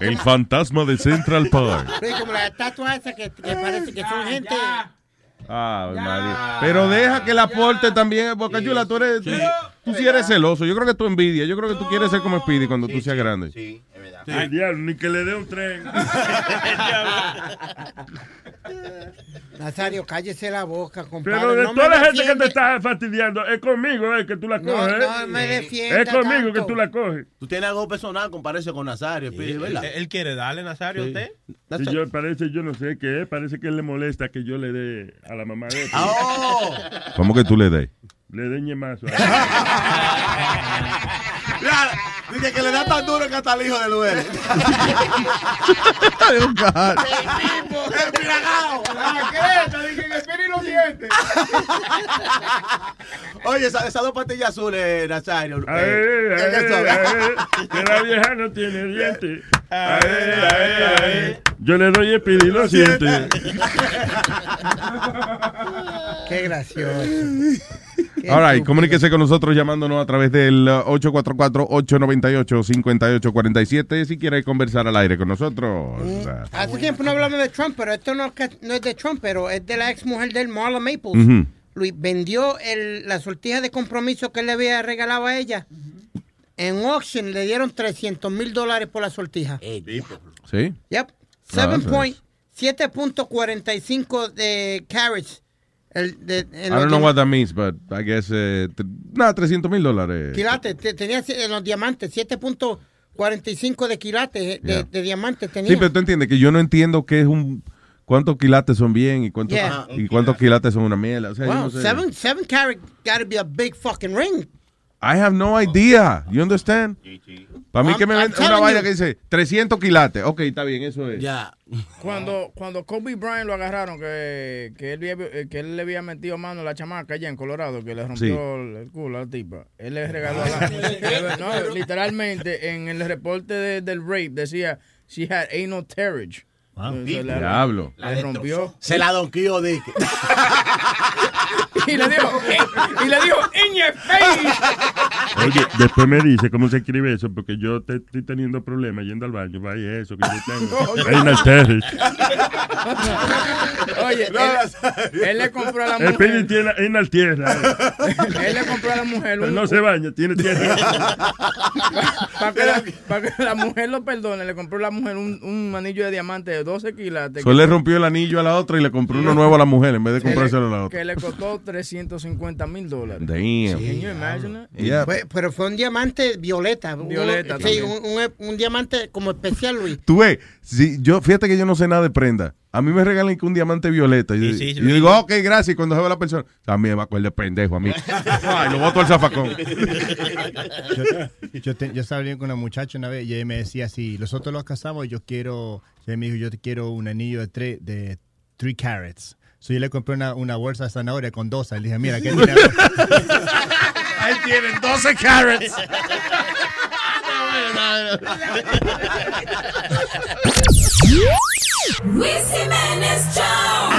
El fantasma de Central Park. Como la estatua esa que parece que son gente. María. Pero deja que la aporte también, Boca Chula. Sí. Tú sí eres celoso. Yo creo que tú envidias. Yo creo que tú quieres ser como Speedy cuando tú seas grande. Sí, es verdad. Sí. Ay, diablo, ni que le dé un tren. Nazario, cállese la boca, compadre. Pero de no toda la gente que te está fastidiando, es conmigo que tú la coges. No me defiendes. Es conmigo tanto que tú la coges. Tú tienes algo personal, comparece con Nazario. Sí, ¿verdad? Él quiere darle, Nazario, a usted. Sí, yo no sé qué es. Parece que él le molesta que yo le dé a la mamá de él. Oh. ¿Cómo que tú le des? Le dé ñemazo. Dice que le da tan duro que hasta el hijo de Luis. ¡Es un cajal! ¡El piragao! ¡La creta! Dice que espere los dientes. Oye, esas dos pastillas azules, Nazario. Que la vieja no tiene dientes. Yo le doy el Pidi, lo siento. Qué gracioso. Alright, comuníquese con nosotros llamándonos a través del 844-898-5847 si quiere conversar al aire con nosotros. Hace tiempo no hablamos de Trump, pero esto no es de Trump, pero es de la ex mujer del Marla Maples. Luis vendió la sortija de compromiso que él le había regalado a ella. En auction le dieron $300,000 por la sortija. ¿Sí? Yep. 7.45 de carats. I don't know what that means, but I guess nada, $300,000. Quilates, tenía los diamantes, 7.45 de quilates de diamantes tenía. Sí, pero tú entiendes que yo no entiendo qué es cuántos quilates son bien y cuántos quilates son una mierda. O sea, wow, no sé. 7 carat gotta be a big fucking ring. I have no idea. You understand? Para mí que me vende una vaina que dice 300 quilates. Ok, está bien, eso es. Ya. Yeah. Cuando Kobe Bryant lo agarraron, que él le había metido mano a la chamaca allá en Colorado, que le rompió el culo a la tipa. Él le regaló literalmente, en el reporte del rape decía, she had anal terrage. Wow. Diablo. Le rompió. Se la donqueó, dije. Y le dijo, in your face. Oye, después me dice cómo se escribe eso, porque yo te estoy teniendo problemas yendo al baño. Vaya eso que yo tengo. Oye, él le compró a la mujer. El Pidi tiene anal tierra. Él le compró a la mujer. Un... No se baña, tiene tierra. Para que la mujer lo perdone, le compró a la mujer un anillo de diamante de 12 quilates. Solo le rompió el anillo a la otra y le compró uno nuevo a la mujer en vez de comprárselo a la otra. Que le costó $350,000. Damn. Can you imagine it? Yeah. Pero fue un diamante violeta. Violeta. Sí, un diamante como especial, Luis. Tú ves, si yo, fíjate que yo no sé nada de prenda. A mí me regalan un diamante violeta. Y sí, yo digo, ok, gracias. Y cuando se ve la persona, también va a coger de pendejo a mí. Ay, lo boto al zafacón. Yo estaba bien con una muchacha una vez y ella me decía, si nosotros los casamos, yo quiero, ella me dijo, yo te quiero un anillo de 3 carats. So yo le compré una bolsa de zanahoria con 12. Le dije, mira, ¿qué tiene? Ahí tienen 12 carats. Luis Jiménez Show.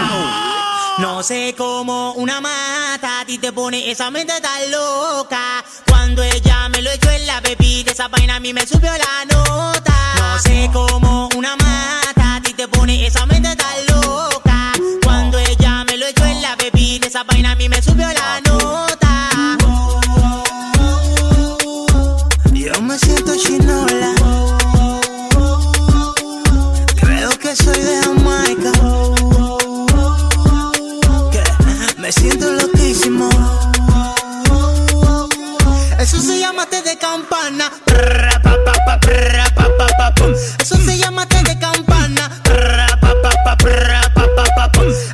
No sé cómo una mata a ti te pone esa mente tan loca. Cuando ella me lo echó en la bebida, esa vaina a mí me subió la nota. No sé cómo una mata a ti te pone esa mente tan loca. Cuando ella me lo echó en la bebida, esa vaina a mí me subió la nota. Yo me siento chinola. Soy de Jamaica, que me siento loquísimo. Eso se llama té de campana. Eso se llama té de campana.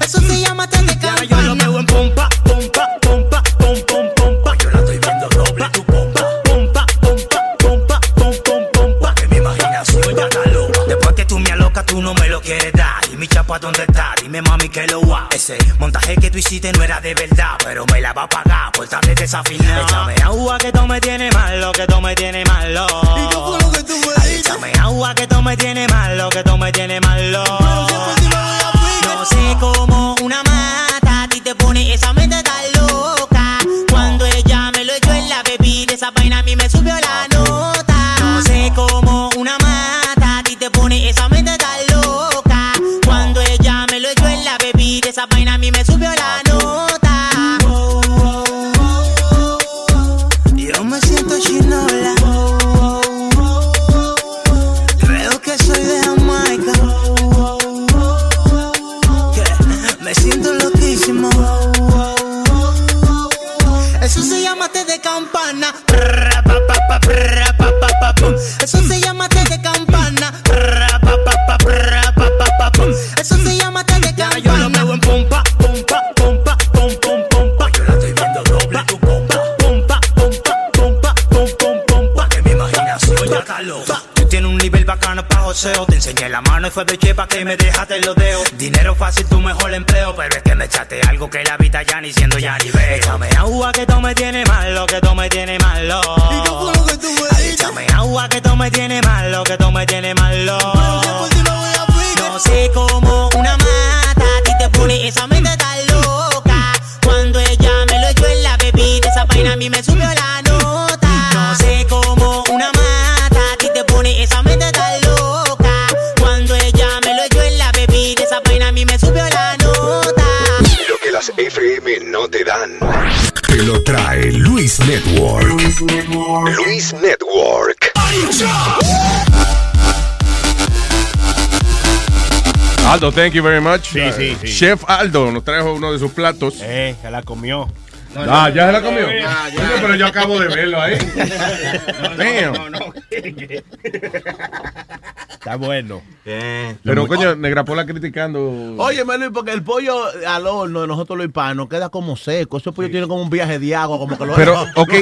Eso se llama té de campana. Yo lo veo en pompa, pompa, pompa, pompa, pompa, pompa. Yo la estoy viendo doble tu pompa, pompa, pompa, pompa, pompa, pompa. Que mi imaginación ya está loca. Después que tú me alocas, tú no me lo quieres dar. Y mi chapa, ¿dónde está? Dime, mami, que lo va. Ese montaje que tú hiciste no era de verdad, pero me la va a pagar por tarde desafinada. Échame agua que tú me tienes malo, que tú me tienes malo. ¿Y qué fue lo que tú me dices? Échame agua que tú me tienes malo, que tú me tienes malo. No sé cómo una mata a ti te pone esa mente tan loca. Cuando ella me lo echó en la bebida, esa vaina a mí me subió la nota. No sé cómo una mata a ti te pone esa mente tan loca. Esa vaina a mí me subió la nota. Oh, oh, oh, oh, oh. Yo me siento chinola. Oh, oh, oh, oh. Creo que soy de Jamaica. Oh, oh, oh, oh. Que me siento loquísimo. Oh, oh, oh, oh, oh. Eso se llama té de campana. Eso se llama té de campana. Eso se llama té de campana. Yo lo veo en pompa, pompa, pompa, pompa, pompa. Yo la estoy viendo doble tu pompa, pompa, pompa, pompa, pompa, pompa. Que mi imaginación ya está loca. Tú tienes un nivel bacano pa' joseo. Te enseñé la mano y fue beche pa' que me dejaste los dedos. Dinero fácil, tu mejor empleo. Pero es que me echaste algo que la vida ya ni siendo ya ni veo. Échame agua que tú me tienes malo, que tú me tienes malo. ¿Y qué fue lo que tú me dices? Échame agua que tú me tienes malo, que tú me tienes malo. No sé cómo una mata a ti te pone esa mente tan loca. Cuando ella me lo echó en la bebida, esa vaina a mí me subió la nota. No sé cómo una mata a ti te pone esa mente tan loca. Cuando ella me lo echó en la bebida, esa vaina a mí me subió la nota. Lo que las FM no te dan, te lo trae Luis Network. Luis Network. Luis Network. Aldo, thank you very much. Sí, sí, sí. Chef Aldo nos trajo uno de sus platos. Se la comió. ¿Ya se la comió? Ya. Pero yo acabo de verlo ahí. No. Está bueno. Pero coño, Negra Pola criticando. Oye, Melo, porque el pollo al horno de nosotros los hispanos queda como seco. Ese pollo tiene como un viaje de agua, como que lo... Pero, ok,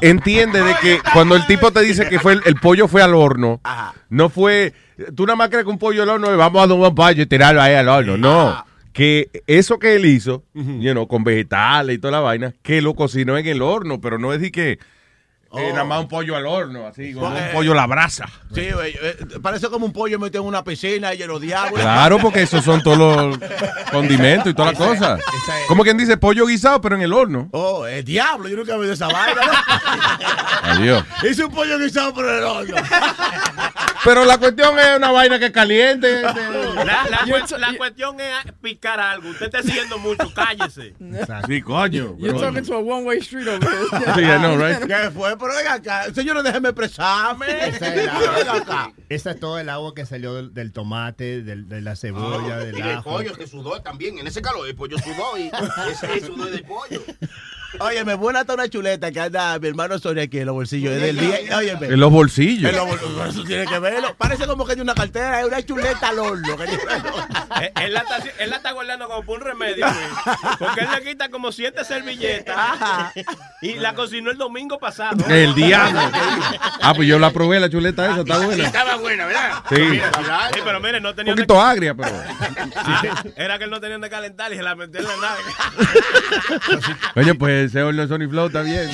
entiende de que cuando el tipo te dice que el pollo fue al horno, ajá, no fue... Tú nada más crees que un pollo al horno le vamos a dar un pollo y tirarlo ahí al horno. No. Ajá. Que eso que él hizo, con vegetales y toda la vaina, que lo cocinó en el horno, pero no es de que... Nada más un pollo al horno, así, como un pollo a la brasa. Sí, parece como un pollo metido en una piscina y lleno de agua. Claro, porque esos son todos los condimentos y todas las cosas. Como quien dice, pollo guisado, pero en el horno. Oh, el diablo, yo nunca he visto esa vaina. ¿No? Adiós. Hice un pollo guisado, pero en el horno. Pero la cuestión es una vaina que caliente. La cuestión es picar algo. Usted está siguiendo mucho, cállese. Sí, coño. You're talking to a one-way street over there. Yeah, I know, right? ¿Qué fue? Pero venga acá. Señores, déjenme expresarme. Esa es todo el agua que salió del tomate, de la cebolla, del ajo. Y el pollo, que sudó también. En ese calor, el pollo sudó y ese sudó del pollo. Oye, me buena está una chuleta que anda mi hermano Sony aquí en los bolsillos. Es del día. Óyeme. En los bolsillos. Eso tiene que verlo. Parece como que hay una cartera, es una chuleta al horno. Él la está guardando como por un remedio, güey. Porque él le quita como 7 servilletas. Ajá. Y la cocinó el domingo pasado. El diablo. Pues yo la probé, la chuleta esa, está buena. Estaba buena, ¿verdad? Sí. Sí, pero mire, no tenía. Un poquito agria, pero. Era que él no tenía que calentar y se la metió en la nave. Oye, pues. Ese horno de Sony Flow está bien.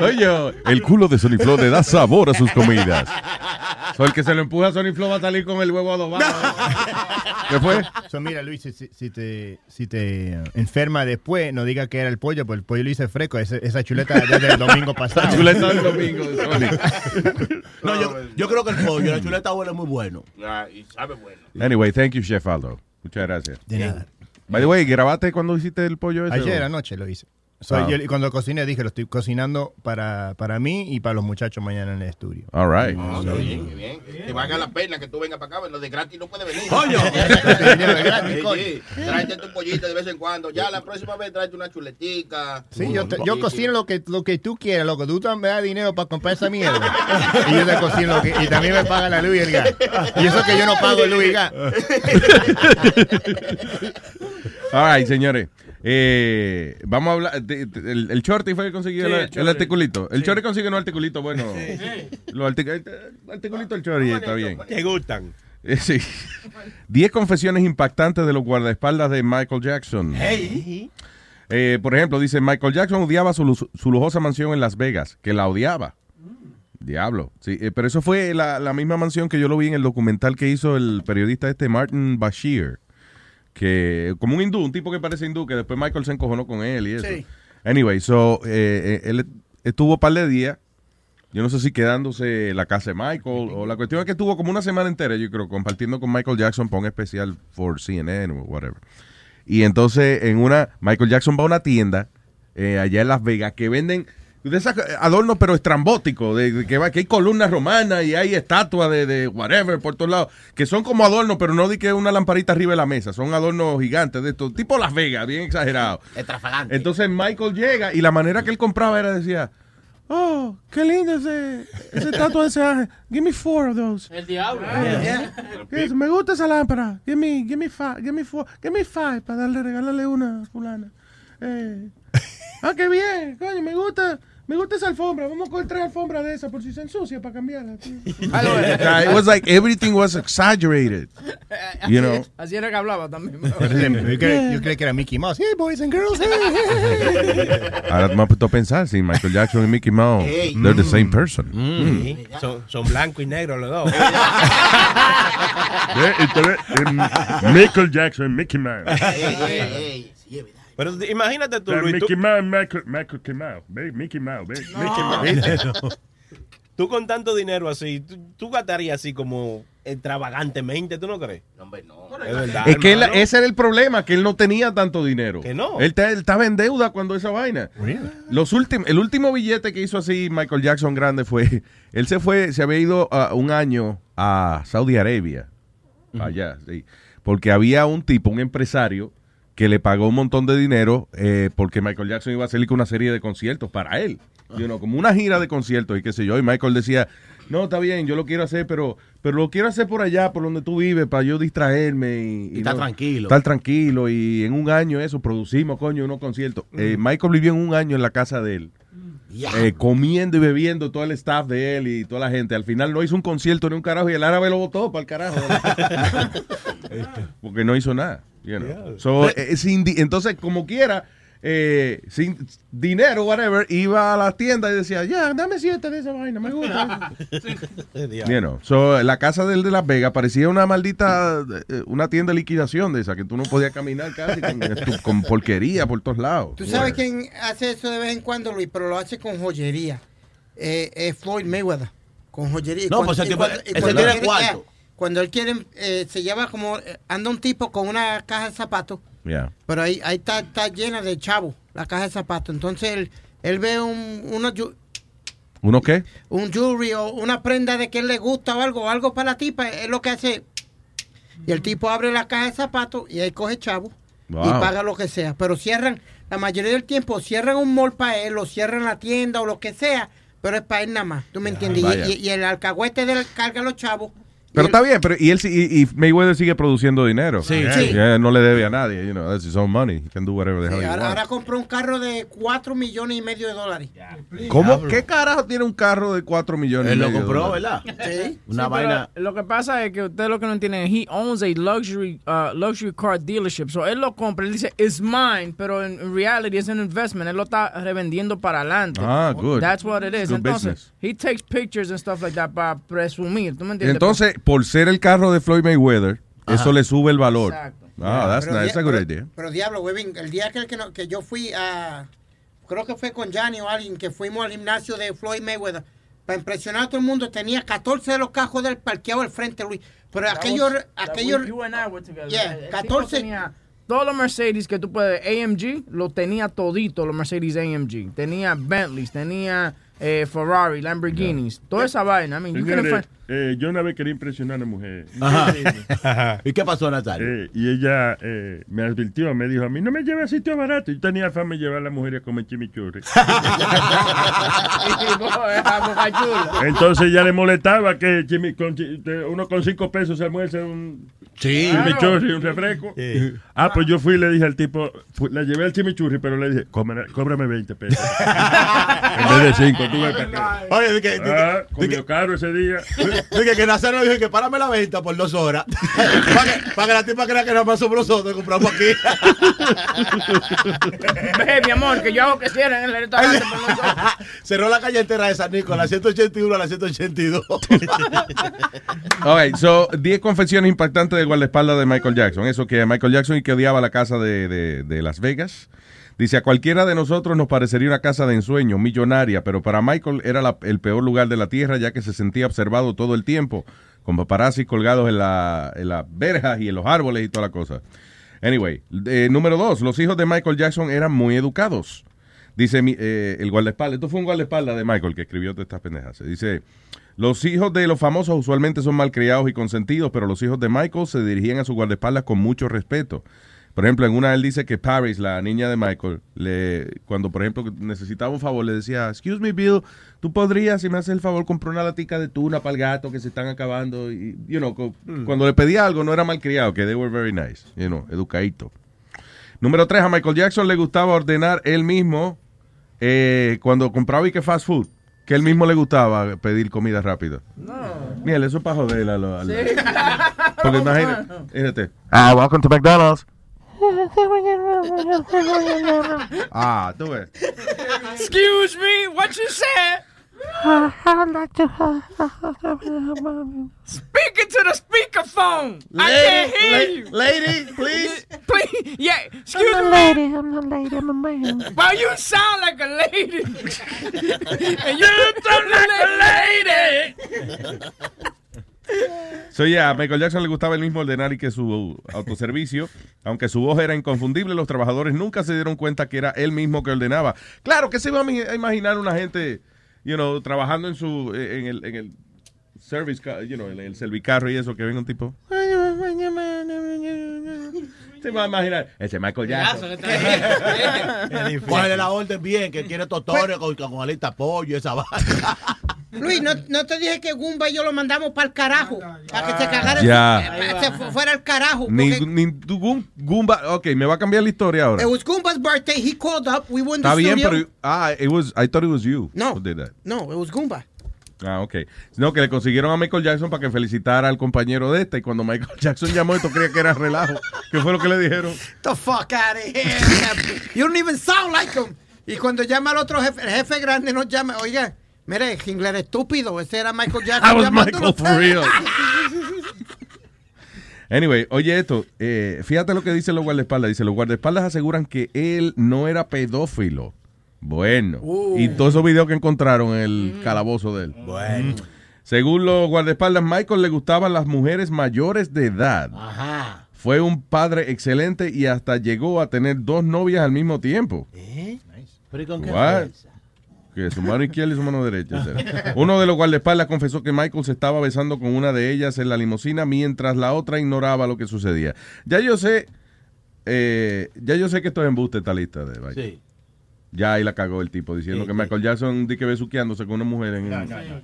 Oye, el culo de Sony Flow le da sabor a sus comidas. So, el que se lo empuja a Sony Flow va a salir con el huevo adobado. ¿Qué fue? So, mira, Luis, si te enferma después, no diga que era el pollo, porque el pollo lo hice fresco. Esa chuleta del domingo pasado. La chuleta del domingo de Sony. No, yo creo que el pollo, la chuleta huele muy bueno. Y sabe bueno. Anyway, thank you, Chef Aldo. Muchas gracias. De nada. By the way, ¿grabaste cuando hiciste el pollo ese? Ayer anoche lo hice. Yo cuando cociné dije, lo estoy cocinando para mí y para los muchachos mañana en el estudio. All right. Bien, qué bien. Te valga la pena que tú vengas para acá, pero de gratis no puede venir. ¡Coño! Tráete tu pollito de vez en cuando. Ya la próxima vez tráete una chuletica. Sí, yo cocino lo que tú quieras, loco. Tú también me das dinero para comprar esa mierda. Y yo te cocino lo que... Y también me pagan la luz y el gas. Y eso que yo no pago el luz y el gas. All right, señores. Vamos a hablar el Chori fue que consiguió el articulito. El Chori consigue un articulito bueno. Sí. Los articulito del Chori está bien. Te gustan. Sí. 10 confesiones impactantes de los guardaespaldas de Michael Jackson. Hey. Por ejemplo, dice Michael Jackson odiaba su lujosa mansión en Las Vegas, que la odiaba. Diablo. Sí, pero eso fue la misma mansión que yo lo vi en el documental que hizo el periodista Martin Bashir. Que como un hindú, un tipo que parece hindú, que después Michael se encojonó con él y eso. Sí. Anyway, él estuvo un par de días, yo no sé si quedándose en la casa de Michael, o la cuestión es que estuvo como una semana entera, yo creo, compartiendo con Michael Jackson para un especial for CNN o whatever. Y entonces Michael Jackson va a una tienda allá en Las Vegas que venden de esos adornos pero estrambóticos, que hay columnas romanas y hay estatuas de whatever por todos lados, que son como adornos, pero no di que una lamparita arriba de la mesa, son adornos gigantes de estos, tipo Las Vegas, bien exagerado. Estrafalante. Entonces Michael llega y la manera que él compraba era, decía, oh, qué lindo ese estatua de ese ángel, give me 4 of those. El diablo. Yeah. Yes, me gusta esa lámpara, give me 5 para regalarle una fulana. Qué bien, coño, me gusta esa alfombra. Vamos a comprar alfombra de esa por si se ensucia para cambiarla. It was like everything was exaggerated. You know. Así era que hablaba también. Yo creí que era Mickey Mouse. Hey, boys and girls. Hey. Ahora me puedo pensar si Michael Jackson y Mickey Mouse, hey, they're the same person. Son blanco y negro los dos. Michael Jackson y Mickey Mouse. Hey. Sí, es verdad. Pero imagínate tú, Luis. Mickey Mouse. Tú con tanto dinero así, tú gastarías así como extravagantemente, ¿tú no crees? No, hombre, no. Es verdad, es que ese era el problema, que él no tenía tanto dinero. Que no. Él estaba en deuda cuando esa vaina. Really? El último billete que hizo así Michael Jackson grande fue, él se había ido un año a Saudi Arabia. Allá, sí. Porque había un tipo, un empresario, que le pagó un montón de dinero porque Michael Jackson iba a salir con una serie de conciertos para él, you know, como una gira de conciertos y qué sé yo, y Michael decía, no, está bien, yo lo quiero hacer, pero lo quiero hacer por allá, por donde tú vives, para yo distraerme y estar tranquilo. Estar tranquilo y en un año eso, producimos, coño, unos conciertos. Michael vivió en un año en la casa de él, comiendo y bebiendo todo el staff de él y toda la gente. Al final no hizo un concierto ni un carajo y el árabe lo botó para el carajo. Porque no hizo nada. You know. Yeah. Entonces, como quiera, sin dinero, whatever, iba a la tienda y decía, ya, dame 7 de esa vaina, me gusta. You know, so, la casa del de Las Vegas parecía una maldita, una tienda de liquidación de esa, que tú no podías caminar casi con porquería por todos lados. Tú sabes quién hace eso de vez en cuando, Luis, pero lo hace con joyería. Es Floyd Mayweather, con joyería. No, pues ese tiene cuarto. Cuando él quiere, se lleva como, anda un tipo con una caja de zapatos. Yeah. Pero ahí está llena de chavo la caja de zapatos. Entonces él ve ¿uno qué? Un jewelry o una prenda de que él le gusta o algo para la tipa. Es lo que hace. Y el tipo abre la caja de zapatos y ahí coge chavo. Wow. Y paga lo que sea. Pero cierran, la mayoría del tiempo cierran un mall para él o cierran la tienda o lo que sea. Pero es para él nada más. ¿Tú me entiendes? Y el alcahuete de él carga a los chavos. Pero está bien, pero y Mayweather sigue produciendo dinero. Sí, sí. Yeah, no le debe a nadie, you know, that's his own money. He can do whatever the hell he wants. Ahora compró un carro de $4,500,000. Yeah. ¿Cómo? ¿Qué carajo tiene un carro de $4,500,000? Él lo compró, ¿verdad? Sí. Una vaina. Lo que pasa es que usted lo que no entiende es he owns a luxury car dealership. So él lo compra, él dice it's mine, pero en reality es un investment. Él lo está revendiendo para adelante. Ah, good. That's what it is. Good. Entonces, business. He takes pictures and stuff like that para presumir. ¿Tú me entiendes? Entonces, por ser el carro de Floyd Mayweather, ajá, eso le sube el valor. Exacto. Ah, that's nice. That's a good idea. Pero diablo, Webin, el día que yo fui a, creo que fue con Johnny o alguien, que fuimos al gimnasio de Floyd Mayweather, para impresionar a todo el mundo, tenía 14 de los cajos del parqueado al frente, Luis. Pero aquellos you and I were together. Yeah, 14. Todos los Mercedes que tú puedes, AMG, lo tenía todito, los Mercedes AMG. Tenía Bentleys, tenía Ferrari, Lamborghinis, toda esa vaina. I mean, señores, yo una vez quería impresionar a una mujer. Ajá. ¿Y qué pasó, Nazario? Y ella me advirtió, me dijo a mí, no me lleves a sitio barato. Yo tenía fama de llevar a las mujeres a comer chimichurri. Entonces ella le molestaba que uno con $5 se almuerce un... Sí, claro. Chimichurri, un refresco. Sí. Ah, pues yo fui y le dije al tipo, la llevé al chimichurri, pero le dije, cóbrame $20. En vez de 5, tuve que... Oye, comió caro ese día. Dije que Nazario dijo que párame la venta por 2 horas. Para que la tipa crea que nada más somos nosotros, compramos aquí. Ve, mi amor, que yo hago que cierren el restaurante por nosotros. Cerró la calle entera de San Nico, la 181 a la 182. Ok, so, 10 confesiones impactantes de guardaespaldas de Michael Jackson. Eso que Michael Jackson y que odiaba la casa de Las Vegas. Dice, a cualquiera de nosotros nos parecería una casa de ensueño, millonaria, pero para Michael era el peor lugar de la tierra, ya que se sentía observado todo el tiempo, con paparazzi colgados en las verjas y en los árboles y toda la cosa. Anyway, número 2, los hijos de Michael Jackson eran muy educados. Dice el guardaespaldas, esto fue un guardaespaldas de Michael que escribió todas estas pendejas. Dice, los hijos de los famosos usualmente son malcriados y consentidos, pero los hijos de Michael se dirigían a su guardaespaldas con mucho respeto. Por ejemplo, en una él dice que Paris, la niña de Michael, cuando por ejemplo necesitaba un favor, le decía, excuse me, Bill, tú podrías, si me haces el favor, comprar una latica de tuna para el gato que se están acabando. Y, you know, cuando le pedía algo no era malcriado, que they were very nice, you know, educadito. Número 3, a Michael Jackson le gustaba ordenar él mismo cuando compraba y que fast food. Que él mismo le gustaba pedir comida rápida. No. Miel, eso es para joder a sí. Porque imagínate. Welcome to McDonald's. Ah, tú ves. Excuse me, what you said? I'd like to speaking to the speakerphone. I can't hear you. Lady, please. Yeah, excuse me. I'm not lady. I'm a man. Well, you sound like a lady. And you sound like a lady. So yeah, a Michael Jackson le gustaba el mismo ordenar y que su autoservicio. Aunque su voz era inconfundible, los trabajadores nunca se dieron cuenta que era él mismo que ordenaba. Claro, que se iba a imaginar una gente, you know, trabajando en el service, you know, el servicarro y eso, que venga un tipo. Se va a imaginar, ese Michael Jackson. Cógele la orden bien, que quiere tostones con alita pollo, esa vaina. Luis, no te dije que Gumba y yo lo mandamos para el carajo, para que se cagara, se fuera el carajo. Ni Gumba, okay, me va a cambiar la historia ahora. It was Gumba's birthday, he called up, we went to the studio. Está bien, pero I thought it was you who did that. No, it was Gumba. Ah, ok. No, que le consiguieron a Michael Jackson para que felicitara al compañero de esta. Y cuando Michael Jackson llamó, esto creía que era relajo. ¿Qué fue lo que le dijeron? The fuck out of here. You don't even sound like him. Y cuando llama al otro jefe, el jefe grande nos llama. Oiga, mire, Hingler estúpido. Ese era Michael Jackson. I was Michael for real. Anyway, oye esto. Fíjate lo que dicen los guardaespaldas. Dice, los guardaespaldas aseguran que él no era pedófilo. Bueno, y todos esos videos que encontraron en el calabozo de él. Bueno. Según los guardaespaldas, Michael le gustaban las mujeres mayores de edad. Ajá. Fue un padre excelente y hasta llegó a tener 2 novias al mismo tiempo. ¿Eh? Nice. ¿Pero y con qué fuerza? Que su mano izquierda y su mano derecha. Uno de los guardaespaldas confesó que Michael se estaba besando con una de ellas en la limusina mientras la otra ignoraba lo que sucedía. Ya yo sé que esto es embuste, esta lista de Michael. Sí. Ya ahí la cagó el tipo diciendo que Michael Jackson dique besuqueándose con una mujer.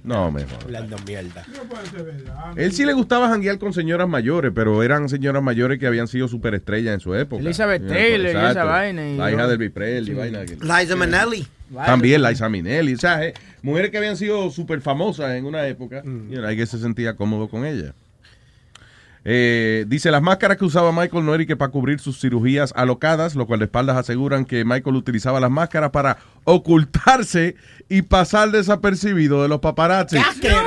No, mejor. Hablando mierda. Él sí le gustaba janguear con señoras mayores, pero eran señoras mayores que habían sido superestrellas en su época. Elizabeth Taylor y esa vaina. La hija del Biprel y vaina. Liza Minnelli. También Liza Minnelli. O sea, mujeres que habían sido súper famosas en una época. Y ahí que se sentía cómodo con ella. Dice, las máscaras que usaba Michael no era que para cubrir sus cirugías alocadas, lo cual de espaldas aseguran que Michael utilizaba las máscaras para ocultarse y pasar desapercibido de los paparazzi. O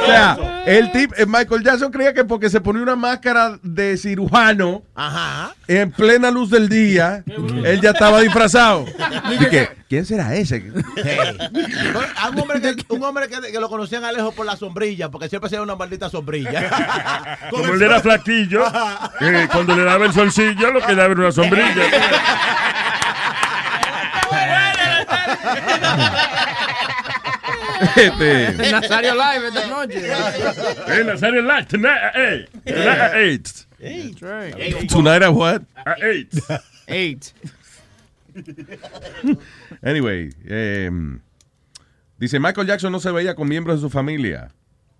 sea, el tip, Michael Jackson creía que porque se ponía una máscara de cirujano, ajá, en plena luz del día, él ya estaba disfrazado. Dije, ¿quién será ese? Sí. Un hombre que lo conocían a lejos por la sombrilla, porque siempre hacía una maldita sombrilla. Como él era flaquillo, cuando le daba el solcillo, lo que daba era una sombrilla. Nazario Live esta noche. Nazario Live tonight at 8. Tonight at 8. Tonight at what? At 8. 8. Anyway, dice, Michael Jackson no se veía con miembros de su familia,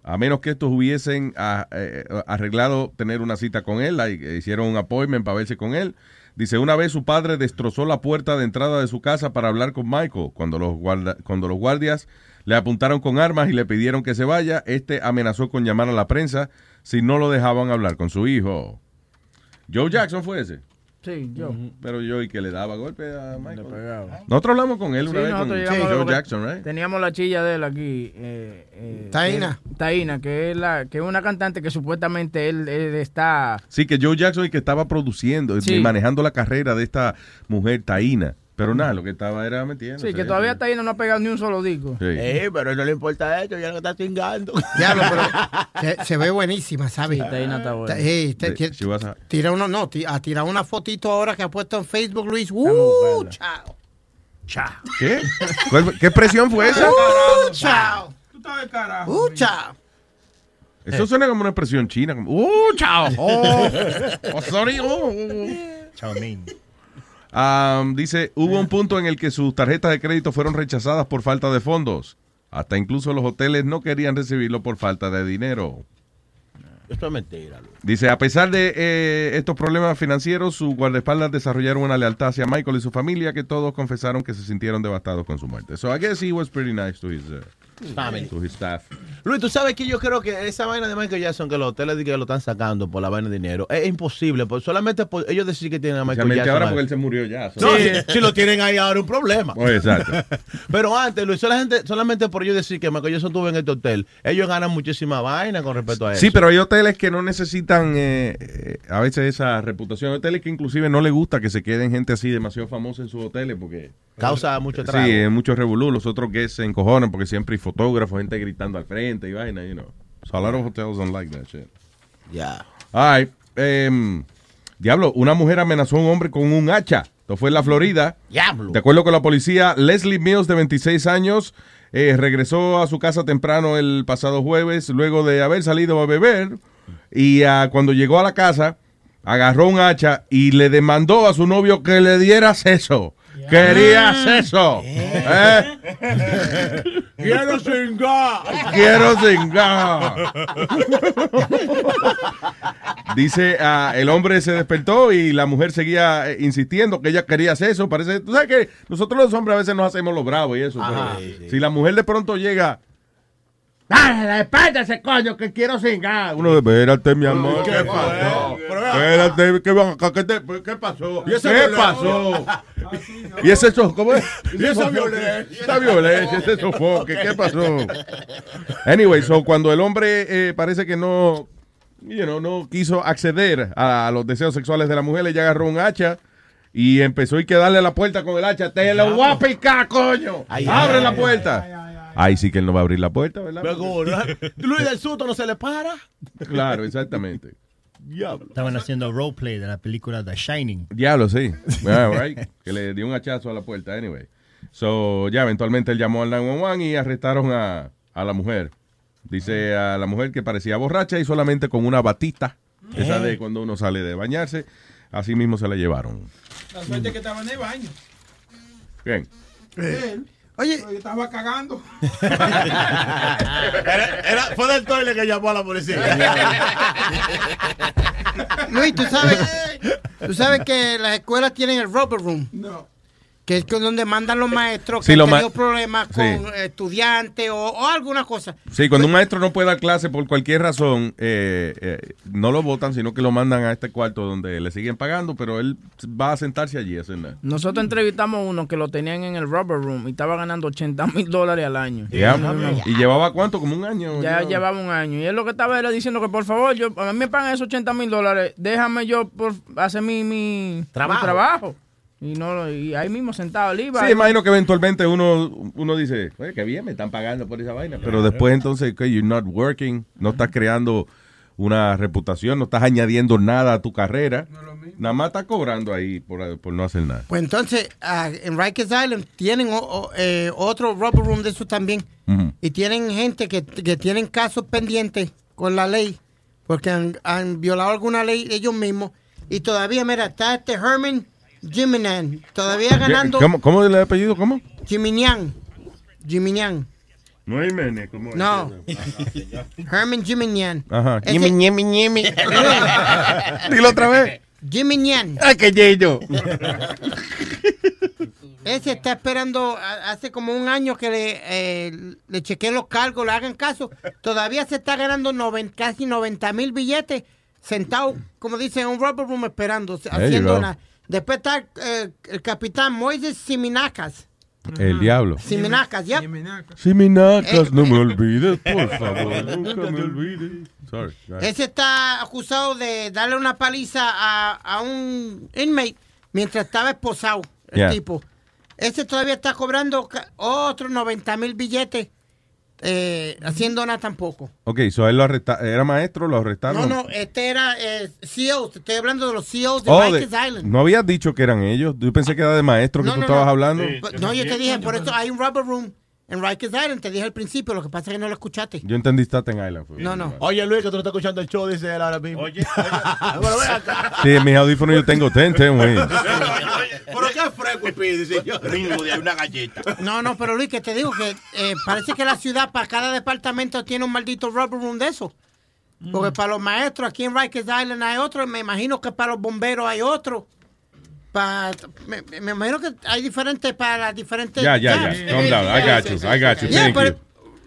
a menos que estos hubiesen arreglado tener una cita con él. Hicieron un appointment para verse con él. Dice, una vez su padre destrozó la puerta de entrada de su casa para hablar con Michael. Cuando los guardias le apuntaron con armas y le pidieron que se vaya, este amenazó con llamar a la prensa si no lo dejaban hablar con su hijo. Joe Jackson fue ese. Sí, yo. Pero yo, y que le daba golpe a Michael. Nosotros hablamos con él una vez con Joe Jackson, ¿right? Teníamos la chilla de él aquí. Taina, que es una cantante que supuestamente él está... Sí, que Joe Jackson y que estaba produciendo y manejando la carrera de esta mujer, Taina. Pero nada, lo que estaba era metiendo. Sí, que todavía Taina no ha pegado ni un solo disco. Sí, pero no le importa esto, ya lo está chingando. Diablo, pero se ve buenísima, ¿sabes? Sí, Taina está buena. Sí, tira una fotito ahora que ha puesto en Facebook, Luis. Chao. Chao. ¿Qué? ¿Qué expresión fue esa? Chao. Tú estás de carajo. Chao. Eso suena como una expresión china. Como, chao. Sorry. Chao, min. Dice, hubo un punto en el que sus tarjetas de crédito fueron rechazadas por falta de fondos. Hasta incluso los hoteles no querían recibirlo por falta de dinero. Esto es mentira, Luis. Dice, a pesar de estos problemas financieros, sus guardaespaldas desarrollaron una lealtad hacia Michael y su familia, que todos confesaron que se sintieron devastados con su muerte. So I guess he was pretty nice to his staff. Luis, tú sabes que yo creo que esa vaina de Michael Jackson, que los hoteles que lo están sacando por la vaina de dinero, es imposible. Solamente por ellos decir que tienen a Michael Jackson. Ahora porque él se murió ya. No, si lo tienen ahí ahora un problema. Pues exacto. Pero antes, Luis, solamente por ellos decir que Michael Jackson estuvo en este hotel, ellos ganan muchísima vaina con respecto a eso. Sí, pero hay hoteles que no necesitan a veces esa reputación. Hay hoteles que inclusive no les gusta que se queden gente así demasiado famosa en sus hoteles porque... Causa mucho trabajo. Sí, mucho revolú. Los otros que se encojonan porque siempre hay fotógrafos, gente gritando al frente y vaina, you know. So a lot of hotels don't like that shit. Yeah. All right. Diablo, una mujer amenazó a un hombre con un hacha. Esto fue en la Florida. Diablo. De acuerdo con la policía, Leslie Mills, de 26 años, regresó a su casa temprano el pasado jueves, luego de haber salido a beber. Y cuando llegó a la casa, agarró un hacha y le demandó a su novio que le diera acceso. Quería acceso. Quiero cingar. Dice, el hombre se despertó y la mujer seguía insistiendo que ella quería acceso. Parece, tú sabes que nosotros los hombres a veces nos hacemos los bravos y eso. Ajá, pero si la mujer de pronto llega, Dale, espérate ese coño que quiero cingar. Uno, espérate, mi amor. ¿Qué pasó? Espérate, ¿qué pasó? ¿Y ese qué pasó? ¿Y ese sofoque? ¿Cómo es? ¿Y esa violencia? Esa violencia, ese sofoque. ¿Qué pasó? Anyway, so cuando el hombre parece que no quiso acceder a los deseos sexuales de la mujer, ella agarró un hacha y empezó que darle a la puerta con el hacha. Te lo voy a picar, coño. Abre la puerta. Ahí sí que él no va a abrir la puerta, ¿verdad? Luis del Suto no se le para. Claro, exactamente. Diablo. Estaban haciendo roleplay de la película The Shining. Diablo, sí. Yeah, right. Que le dio un hachazo a la puerta, anyway. So, ya eventualmente él llamó al 911 y arrestaron a la mujer. Dice a la mujer que parecía borracha y solamente con una batita. ¿Eh? Esa de cuando uno sale de bañarse. Así mismo se la llevaron. La suerte que estaba en el baño. Bien. Oye, yo estaba cagando. Fue del toile que llamó a la policía. Luis, ¿tú sabes que las escuelas tienen el Rubber Room? No. Que es donde mandan los maestros que han tenido problemas con estudiantes o alguna cosa. Sí, cuando un maestro no puede dar clase por cualquier razón, no lo votan, sino que lo mandan a este cuarto donde le siguen pagando, pero él va a sentarse allí a hacer nada. Nosotros entrevistamos a uno que lo tenían en el Rubber Room y estaba ganando $80,000 al año. Yeah, ¿Y llevaba cuánto? ¿Como un año? Ya llevaba un año. Y él lo que estaba era diciendo que por favor, a mí me pagan esos $80,000, déjame yo hacer mi trabajo. Y ahí mismo sentado al IVA. Sí, imagino que eventualmente uno dice, oye, qué bien, me están pagando por esa vaina. Pero después entonces, okay, you're not working, no estás creando una reputación, no estás añadiendo nada a tu carrera. No es lo mismo. Nada más estás cobrando ahí por no hacer nada. Pues entonces, en Rikers Island tienen otro Rubber Room de eso también. Uh-huh. Y tienen gente que tienen casos pendientes con la ley, porque han violado alguna ley ellos mismos. Y todavía, mira, está este Herman Jiminian, todavía ganando. ¿Cómo es el apellido? ¿Cómo? Jiminian. No hay mene, ¿cómo es? No. Herman Jiminian. Ajá. Jiminian. Dilo otra vez. Jiminian. Ah, que yo. Ese está esperando hace como un año que le chequeen los cargos, le hagan caso. Todavía se está ganando casi 90,000 billetes sentado, como dicen, en un Rubber Room esperando, haciendo una. Después está el capitán Moises Siminacas. El diablo. Siminacas, ya. Siminacas, no me olvides, por favor. Nunca me olvides. Sorry. Ese está acusado de darle una paliza a un inmate mientras estaba esposado, el tipo. Ese todavía está cobrando otros 90,000 billetes. Haciendo nada tampoco. Ok, so él lo arrestaron. ¿Era maestro? ¿Lo arrestaron? No, este era CEOs. Estoy hablando de los CEOs de Rikers Island. No habías dicho que eran ellos. Yo pensé que era de maestro que tú estabas hablando. Sí, no, yo te dije, por eso hay un Rubber Room en Rikers Island. Te dije al principio, lo que pasa es que no lo escuchaste. Yo entendí Staten Island. No. Oye, Luis, que tú no estás escuchando el show, dice él ahora mismo. Oye, bueno, ven acá. Sí, en mis audífonos yo tengo güey. Pero qué fresco, Pidi, ringo de una galleta. No, pero Luis, que te digo que parece que la ciudad para cada departamento tiene un maldito Rubber Room de eso. Porque para los maestros aquí en Rikers Island hay otro, me imagino que para los bomberos hay otro. Me imagino que hay diferentes para las diferentes. Ya. Calm down. I got you. Yeah, but...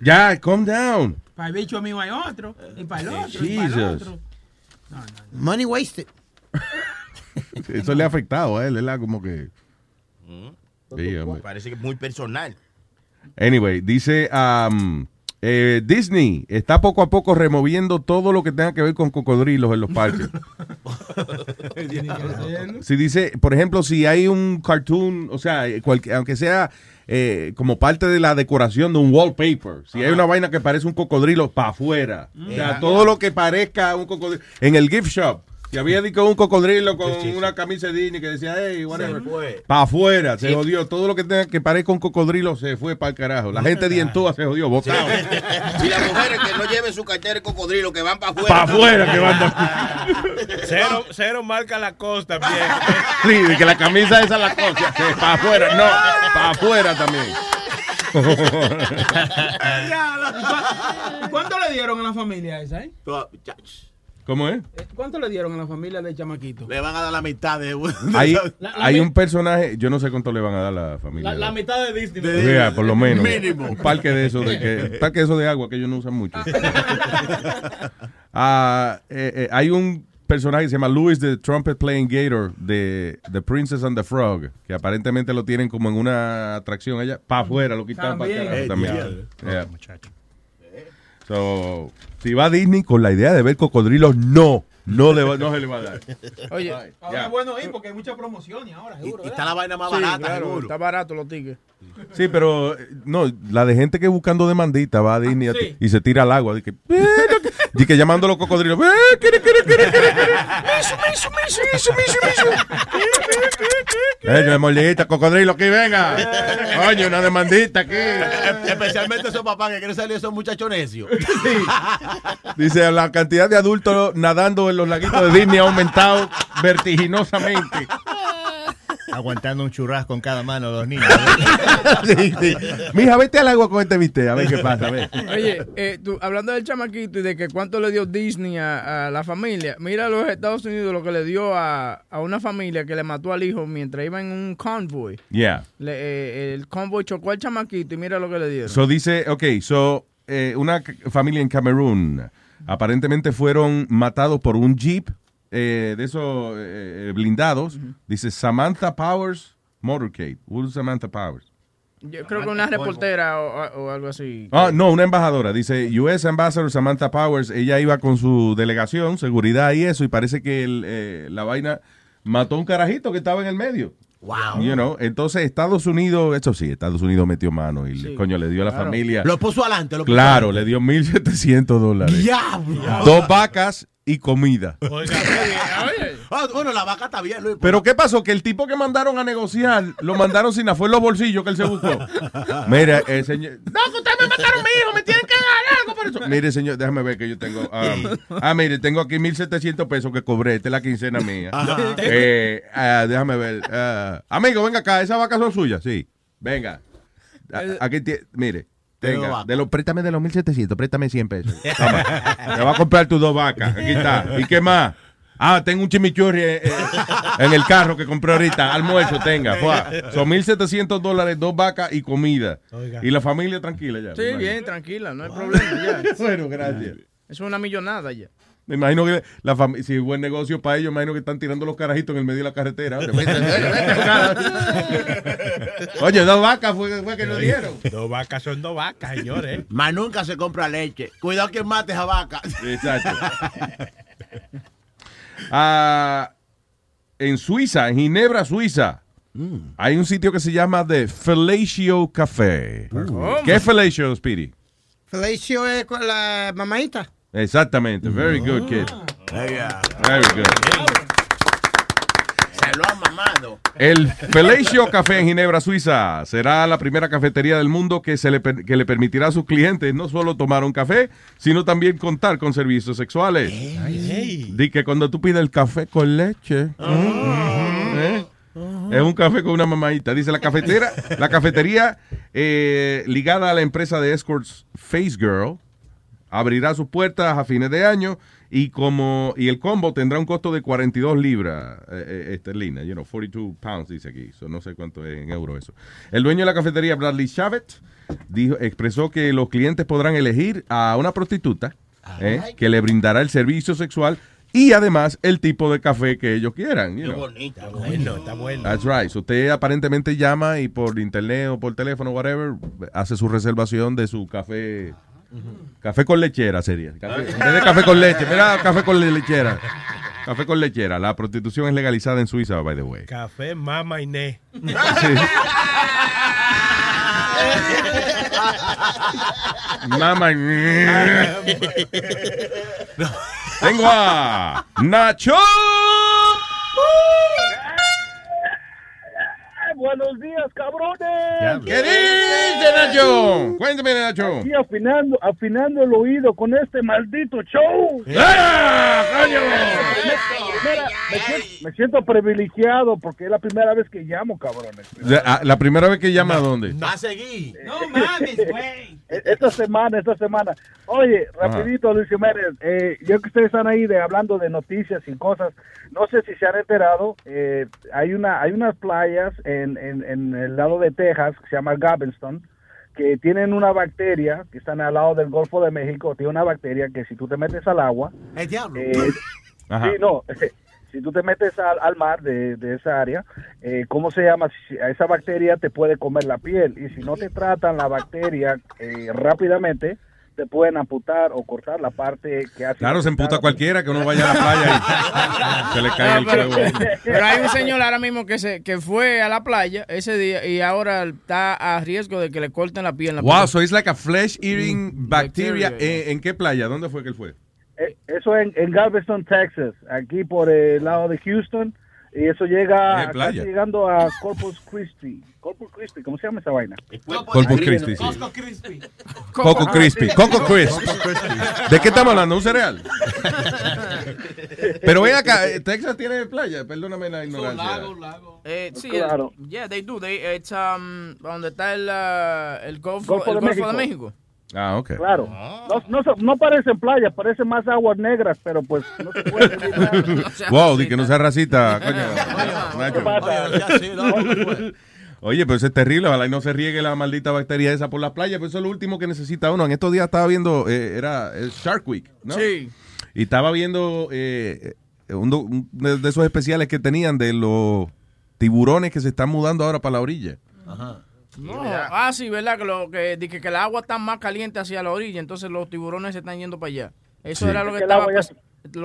Ya, calm down. Para el bicho mío hay otro. Y para el otro. Jesus. Y para el otro. No. Money wasted. Eso le ha afectado a él. Él como que. Parece que es muy personal. Anyway, dice. Disney está poco a poco removiendo todo lo que tenga que ver con cocodrilos en los parques. Si dice, por ejemplo, si hay un cartoon, o sea, aunque sea como parte de la decoración de un wallpaper, si hay una vaina que parece un cocodrilo, para afuera. O sea, todo lo que parezca un cocodrilo. En el gift shop, si había dicho un cocodrilo con una camisa de Disney que decía, hey, whatever, para afuera, se jodió. Todo lo que tenga que parezca un cocodrilo se fue para el carajo. La gente dientúa se jodió, bocado. Y las mujeres que no lleven su cartera de cocodrilo, que van para afuera. Para afuera que van para afuera. Cero marca la costa también. Sí, que la camisa esa la costa. Para afuera, no, para afuera también. ¿Cuánto le dieron a la familia esa, ¿Cómo es? ¿Cuánto le dieron a la familia del chamaquito? Le van a dar la mitad de... hay un personaje, yo no sé cuánto le van a dar a la familia. La mitad de Disney. O sea, por lo menos. Mínimo. Un parque de esos de agua que ellos no usan mucho. Hay un personaje que se llama Luis the Trumpet Playing Gator de The Princess and the Frog, que aparentemente lo tienen como en una atracción allá. Para afuera, lo quitan para allá. También. Muchacho. So, si va a Disney con la idea de ver cocodrilos, no se le va a dar. Oye, ahora es bueno ir porque hay muchas promociones ahora, seguro. Y está la vaina más barata, claro, seguro. Está barato los tickets. Sí, pero no, la de gente que buscando demandita va a Disney y se tira al agua. Y que llamando a los cocodrilos. ¡Qué molita, cocodrilo, que venga! Oye, una demandita aquí. Especialmente esos papás que quieren salir esos muchachos necios. Sí. Dice, la cantidad de adultos nadando en los laguitos de Disney ha aumentado vertiginosamente. Aguantando un churrasco en cada mano los niños. Sí. Mija, vete al agua con este viste, a ver qué pasa. A ver. Oye, tú, hablando del chamaquito y de que cuánto le dio Disney a la familia, mira los Estados Unidos lo que le dio a una familia que le mató al hijo mientras iba en un convoy. Yeah. El convoy chocó al chamaquito y mira lo que le dieron. So dice, una familia en Camerún, aparentemente fueron matados por un jeep. De esos blindados, dice Samantha Powers Motorcade. Who is Samantha Powers? Yo creo que una reportera o algo así. No, una embajadora. Dice US Ambassador Samantha Powers. Ella iba con su delegación, seguridad y eso, y parece que la vaina mató un carajito que estaba en el medio. Wow. You know, entonces Estados Unidos metió mano y le dio a la familia. Lo puso adelante. Le dio $1,700. ¡Diablo! 2 vacas y comida. Bueno, la vaca está bien, Luis. Pero ¿qué pasó? Que el tipo que mandaron a negociar, lo mandaron sin afuera los bolsillos que él se buscó. Mira, señor. No, que ustedes me mataron mi hijo, me tienen que dar algo por eso. Mire, señor, déjame ver que yo tengo. Mire, tengo aquí $1,700 que cobré. Esta es la quincena mía. Déjame ver. Amigo, venga acá, ¿esas vacas son suyas? Sí. Venga. Aquí tiene, mire. Venga, préstame de los $1,700, préstame $100. Toma, te vas a comprar tus 2 vacas. Aquí está. ¿Y qué más? Tengo un chimichurri en el carro que compré ahorita. Almuerzo, tenga. Son $1,700, 2 vacas y comida. Oiga. Y la familia tranquila ya. Sí, bien, tranquila, no hay problema ya. Bueno, gracias. Es una millonada ya. Me imagino que la familia, si es buen negocio para ellos, me imagino que están tirando los carajitos en el medio de la carretera. Oye, 2 vacas fue que nos dieron. 2 vacas son 2 vacas, señores. Más nunca se compra leche. Cuidado que mates a vaca. Exacto. En Suiza, en Ginebra, Suiza, hay un sitio que se llama The Fellatio Café. ¿Qué es Fellatio, Speedy? Fellatio es con la mamadita. Exactamente, very good kid. Very good. Se lo ha mamado. El Fellatio Café en Ginebra, Suiza, será la primera cafetería del mundo que le permitirá a sus clientes no solo tomar un café, sino también contar con servicios sexuales. Di que cuando tú pides el café con leche, es un café con una mamadita. Dice la cafetería ligada a la empresa de escorts Face Girl abrirá sus puertas a fines de año y el combo tendrá un costo de 42 libras esterlinas, 42 pounds dice aquí, no sé cuánto es en euro eso. El dueño de la cafetería, Bradley Chavett, expresó que los clientes podrán elegir a una prostituta que le brindará el servicio sexual y además el tipo de café que ellos quieran. Qué bonito, está bueno. That's right. So usted aparentemente llama y por internet o por teléfono, whatever, hace su reservación de su café. Café con lechera sería. En vez de café con leche, mira, café con lechera. Café con lechera. La prostitución es legalizada en Suiza, by the way. Café mama Inés. Sí. Mama Inés. Tengo a Nacho. Buenos días, cabrones. ¿Qué dice, Nacho? Cuéntame, Nacho. Aquí afinando el oído con este maldito show. ¡Ah, coño! primera, me siento privilegiado porque es la primera vez que llamo, cabrones. ¿La primera vez que llama a dónde? Va a seguir. No mames, güey. Esta semana. Oye, rapidito, Luis Jiménez, yo que ustedes están ahí hablando de noticias y cosas, no sé si se han enterado, hay unas playas en el lado de Texas que se llama Galveston, que tienen una bacteria, que están al lado del Golfo de México, tiene una bacteria que si tú te metes al agua... ¡El diablo! Si tú te metes al mar de esa área, ¿cómo se llama? Esa bacteria te puede comer la piel, y si no te tratan la bacteria rápidamente, te pueden amputar o cortar la parte que hace... Claro, se amputa cualquiera que uno vaya a la playa y se le cae el huevo. Pero hay un señor ahora mismo que fue a la playa ese día y ahora está a riesgo de que le corten la piel. En la playa. So it's like a flesh-eating bacteria. ¿En qué playa? ¿Dónde fue que él fue? Eso en Galveston, Texas, aquí por el lado de Houston. Y eso llega casi llegando a Corpus Christi. Corpus Christi, ¿cómo se llama esa vaina? Corpus Christi. Coco Crispy. Coco Crispy. Coco Crispy. ¿De qué estamos hablando? ¿Un cereal? Pero ven acá, Texas tiene playa, perdóname la ignorancia. Lago. Sí, claro. Yeah, they do. It's donde está el Golfo de México. Ah, ok. Claro. No parecen playas, parecen más aguas negras, pero pues no se puede. Wow, di que no sea racista, coño. Oye, pero eso es terrible, ojalá y no se riegue la maldita bacteria esa por las playas, pero eso es lo último que necesita uno. En estos días estaba viendo, era Shark Week, ¿no? Sí. Y estaba viendo uno de esos especiales que tenían de los tiburones que se están mudando ahora para la orilla. Ajá. No, sí, ¿verdad? Que el agua está más caliente hacia la orilla, entonces los tiburones se están yendo para allá. Eso era lo que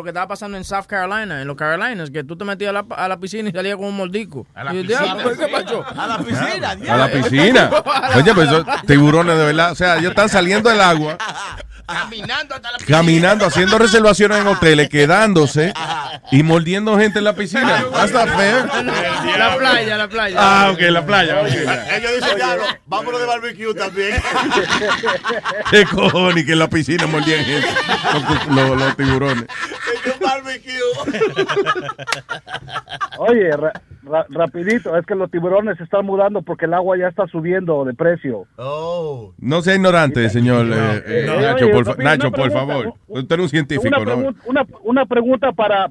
estaba pasando en South Carolina, en los Carolinas, que tú te metías a la piscina y salías con un mordico. ¿A la piscina? ¿Qué pasó? A la piscina. A la piscina. Oye, pues esos tiburones de verdad, o sea, ellos están saliendo del agua. Caminando hasta la piscina. Caminando, haciendo reservaciones en hoteles, quedándose y mordiendo gente en la piscina. Hasta feo. La playa. Ah, ok, la playa. Ellos dicen, ya, vámonos de barbecue también. Qué cojones que en la piscina mordían gente. Los tiburones. Oye, rapidito, es que los tiburones se están mudando porque el agua ya está subiendo de precio. No sea ignorante, señor Nacho, por favor. Usted es un científico, ¿no? Una pregunta para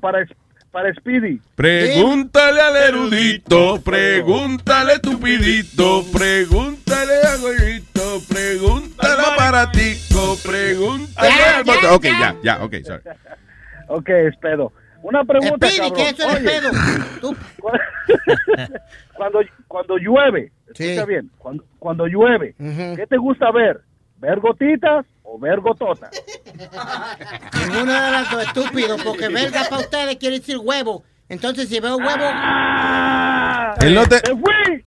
Speedy. Pregúntale al erudito, pregúntale a tu pidito, pregúntale a Goyito, pregúntale a Paratico, pregúntale al... Ok, ya, ok, sorry. Ok, espero. Una pregunta, Speedy, cabrón. ¿Qué es el pedo? Cuando llueve, escucha bien, cuando llueve, ¿qué te gusta ver? ¿Ver gotitas o ver gototas? Ninguna de las dos, estúpido, porque verga para ustedes quiere decir huevo. Entonces, si veo huevo...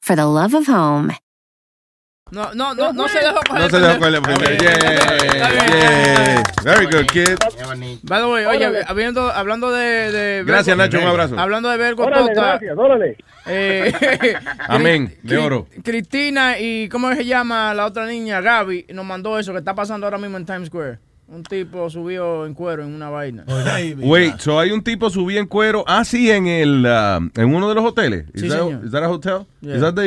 for the love of home. No se dejó coger. No se dejó coger el primero. Yeah. Very good, kid. By the way, oye, hablando de... Gracias, Nacho, un abrazo. Hablando de vergo... Órale, gracias, órale. Amén, de oro. Cristina y, ¿cómo se llama la otra niña? Gaby, nos mandó eso que está pasando ahora mismo en Times Square. Un tipo subió en cuero en una vaina. Wait, so hay un tipo subió en cuero así en el en uno de los hoteles. Is that a hotel? Yeah. Is that the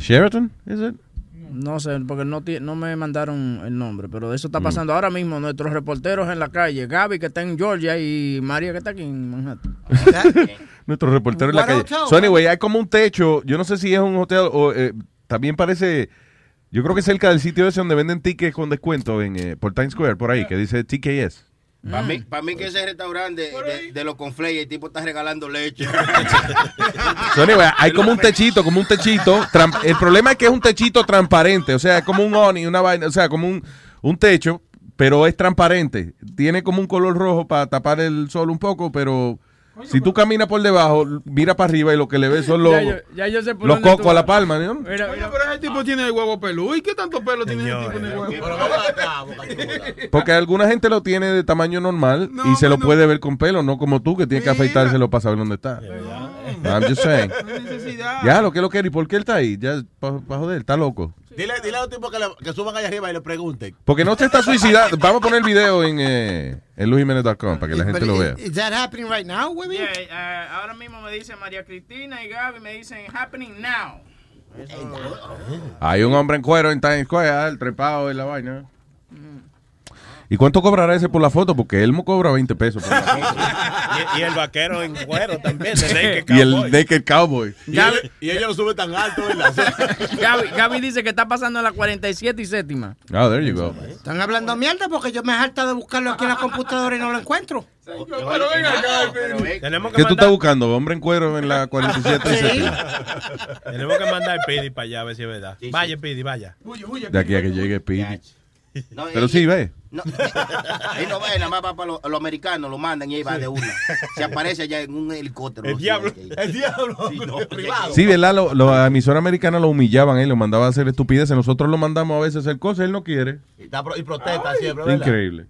Sheraton? Is it? No. No sé, porque no me mandaron el nombre, pero eso está pasando ahora mismo. Nuestros reporteros en la calle, Gaby, que está en Georgia, y María, que está aquí en Manhattan. Nuestros reporteros en la calle. So, anyway, hay como un techo, yo no sé si es un hotel o también parece... Yo creo que cerca del sitio ese donde venden tickets con descuento en, por Times Square, por ahí, que dice TKS. Para mí que ese restaurante de los conflay, el tipo está regalando leche. So, anyway, hay como un techito. El problema es que es un techito transparente, o sea, es como un oni, una vaina, o sea, como un techo, pero es transparente. Tiene como un color rojo para tapar el sol un poco, pero... Si tú caminas por debajo, mira para arriba y lo que le ves son los cocos a la palma, ¿no? Mira, pero ese tipo tiene el huevo peludo. ¿Y qué tanto pelo tiene ese tipo en el huevo? Porque alguna gente lo tiene de tamaño normal y se lo puede ver con pelo, no como tú que tienes que afeitárselo para saber dónde está. I'm just saying. Ya, lo que lo quiere. ¿Y por qué él está ahí? Ya, para joder, está loco. Dile a los tipos que suban allá arriba y le pregunten. Porque no se está suicidando. Vamos a poner el video en LuisJiménez.com para que la gente lo vea. ¿Está happening right now, güey? Yeah, ahora mismo me dicen María Cristina y Gaby me dicen happening now. Hay un hombre en cuero en Times Square, trepado en la vaina. ¿Y cuánto cobrará ese por la foto? Porque él me cobra 20 pesos por la foto. Y el vaquero en cuero también. Y el Naked Cowboy. Y ella lo sube tan alto, ¿verdad? Gaby dice que está pasando en la 47 y séptima. Ah, there you go. Están hablando mierda porque yo me he hartado de buscarlo aquí en la computadora y no lo encuentro. Pero venga acá, ¿qué tú estás buscando? Hombre en cuero en la 47 y séptima. Tenemos que mandar Pidi para allá a ver si es verdad. Vaya, Pidi, vaya. De aquí a que llegue Pidi. No, pero sí, ve. No ve, nada más para los americanos, lo mandan y ahí va de una. Se aparece allá en un helicóptero. El diablo. Sí, privado. Sí, ¿verdad? Los emisoras americanas lo humillaban, él lo mandaba a hacer estupideces. Nosotros lo mandamos a veces a hacer cosas, él no quiere. Y protesta siempre, ¿verdad? Increíble.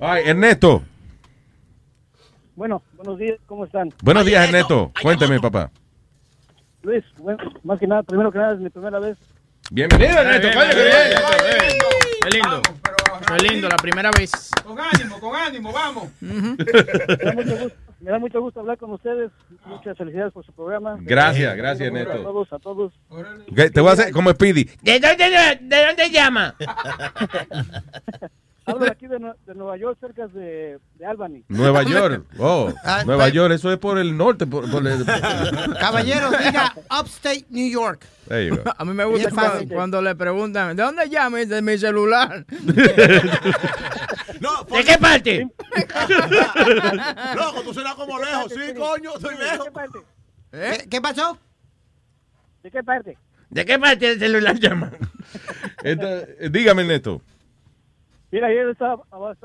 Ay, Ernesto. Bueno, buenos días, ¿cómo están? Buenos días, Ernesto. Cuénteme, papá. Luis, bueno, más que nada, primero que nada, es mi primera vez. Bienvenido, Ernesto. Bien. Qué lindo. Qué lindo, la primera vez. Con ánimo, vamos. Me da mucho gusto hablar con ustedes. Muchas felicidades por su programa. Gracias, Ernesto. A todos. Okay, te voy a hacer como Speedy. ¿De dónde llama? Hablo aquí de Nueva York, cerca de Albany. Nueva York, Nueva York, eso es por el norte. Caballero, diga Upstate New York. A mí me gusta cuando le preguntan, ¿de dónde llama? De mi celular. ¿De qué parte? Loco, tú serás como lejos, sí, coño, soy lejos. ¿Qué pasó? ¿De qué parte del celular llama? Dígame, Neto. Mira, ayer estaba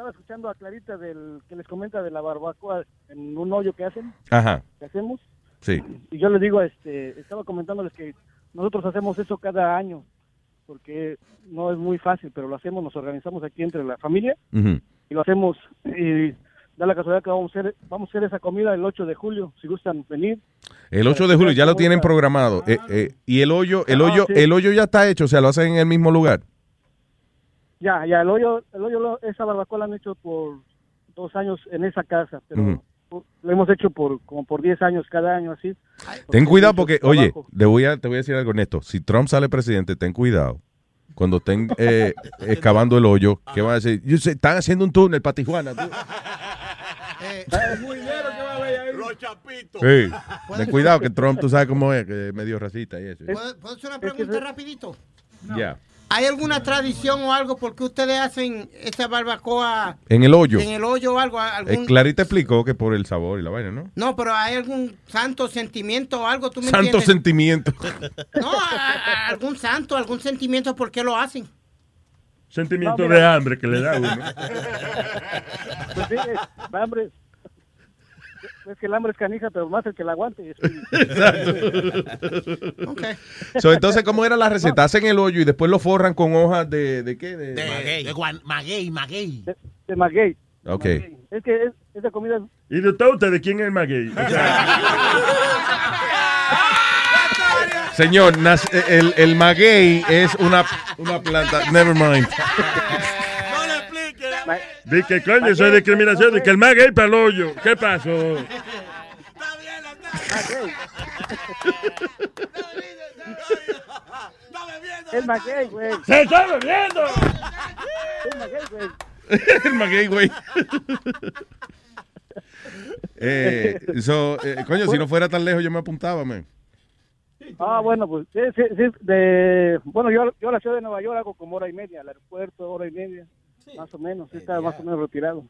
escuchando a Clarita del que les comenta de la barbacoa en un hoyo que hacen. Ajá. Que hacemos. Sí. Y yo les digo, estaba comentándoles que nosotros hacemos eso cada año, porque no es muy fácil, pero lo hacemos, nos organizamos aquí entre la familia, y lo hacemos, y da la casualidad que vamos a hacer esa comida el 8 de julio, si gustan venir. El 8 de julio, ya lo tienen programado. Y el hoyo ya está hecho, o sea, lo hacen en el mismo lugar. Ya, el hoyo, esa barbacoa la han hecho por 2 años en esa casa, pero lo hemos hecho como por 10 años cada año, así. Ten cuidado porque, oye, te voy a decir algo, Ernesto, si Trump sale presidente, ten cuidado. Cuando estén excavando el hoyo, ¿qué van a decir? Están haciendo un túnel para Tijuana. Es muy negro que va a ver ahí. Los chapitos. Sí, ten cuidado que Trump, tú sabes cómo es, que es medio racista y eso. ¿Puedo hacer una pregunta rapidito? No. Ya. ¿Hay alguna tradición o algo por qué ustedes hacen esa barbacoa en el hoyo? En el hoyo o algo. Clarita explicó que por el sabor y la vaina, ¿no? No, pero ¿hay algún santo sentimiento o algo? ¿Tú me entiendes? ¿Santo sentimiento? No, algún santo, algún sentimiento por qué lo hacen. Sentimiento de hambre que le da uno. Pues sí, hambre. Es que el hambre es canija, pero más el que la aguante. Exacto. Okay. Entonces, ¿cómo era la receta? Hacen el hoyo y después lo forran con hojas de ¿qué? De maguey. De maguey. Ok. Maguey. Es que esa comida es... ¿Y de todo usted de quién es el maguey? Señor, el maguey es una planta... Never mind. De que coño, eso es discriminación, de que el más gay para el hoyo. ¿Qué pasó? Está bien. El maguey, güey. ¡Se está bebiendo! El maguey, güey. El maguey, güey. Coño, si no fuera tan lejos yo me apuntaba, man. Ah, bueno, pues, sí, bueno, yo a la ciudad de Nueva York hago como hora y media, al aeropuerto, hora y media, sí, más o menos, sí, está más o menos retirado.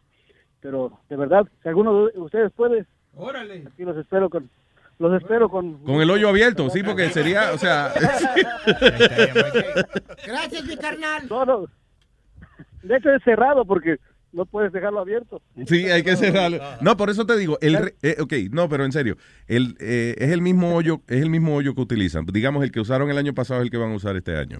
Pero, de verdad, si alguno de ustedes puede, órale, aquí los espero con... Los espero con el hoyo abierto, sí, porque sería, o sea... Gracias, mi carnal. No, no. De hecho, es cerrado porque no puedes dejarlo abierto. Sí, hay que cerrarlo. No, por eso te digo, ok, no, pero en serio, es el mismo hoyo que utilizan. Digamos, el que usaron el año pasado es el que van a usar este año.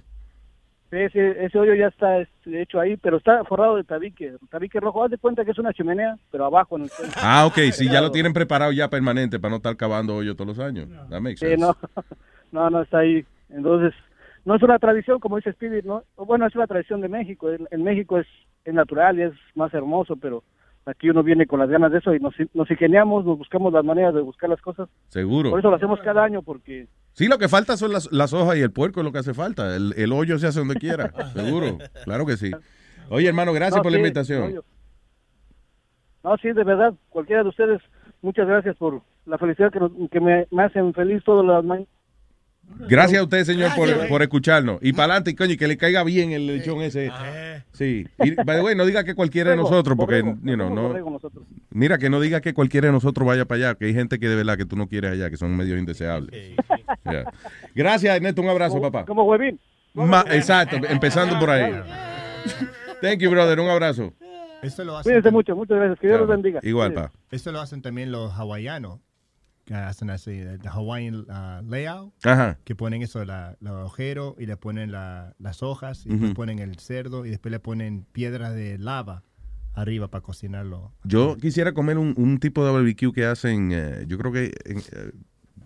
Sí, ese hoyo ya está hecho ahí, pero está forrado de tabique rojo. Haz de cuenta que es una chimenea, pero abajo en el suelo. Ah, ok, sí, ya lo tienen preparado ya permanente para no estar cavando hoyo todos los años. That makes sense. Sí, no, está ahí. Entonces, no es una tradición, como dice Speedy, ¿no? Bueno, es una tradición de México. En México es natural y es más hermoso, pero aquí uno viene con las ganas de eso y nos ingeniamos, nos buscamos las maneras de buscar las cosas. Seguro. Por eso lo hacemos cada año, porque... Sí, lo que falta son las hojas y el puerco es lo que hace falta. El hoyo se hace donde quiera, seguro. Claro que sí. Oye, hermano, gracias por la invitación. No, sí, de verdad, cualquiera de ustedes, muchas gracias por la felicidad que me hacen feliz todas las mañanas. Gracias a usted, señor, por escucharnos. Y para adelante, coño, y que le caiga bien el lechón ese. Sí. Y, bueno, no diga que cualquiera de nosotros, porque, you know, no. Mira, que no diga que cualquiera de nosotros vaya para allá, que hay gente que de verdad que tú no quieres allá, que son medios indeseables. Sí. Yeah. Gracias, Ernesto, un abrazo, papá. Como huevín. Exacto, empezando por ahí. Thank you, brother, un abrazo. Esto lo hacen. Cuídense mucho, muchas gracias, que Dios los bendiga. Igual, pa. Esto lo hacen también los hawaianos. Que hacen así, el Hawaiian layout, ajá, que ponen eso, los agujeros y le ponen las hojas y después ponen el cerdo y después le ponen piedras de lava arriba para cocinarlo. Yo quisiera comer un tipo de barbecue que hacen, yo creo que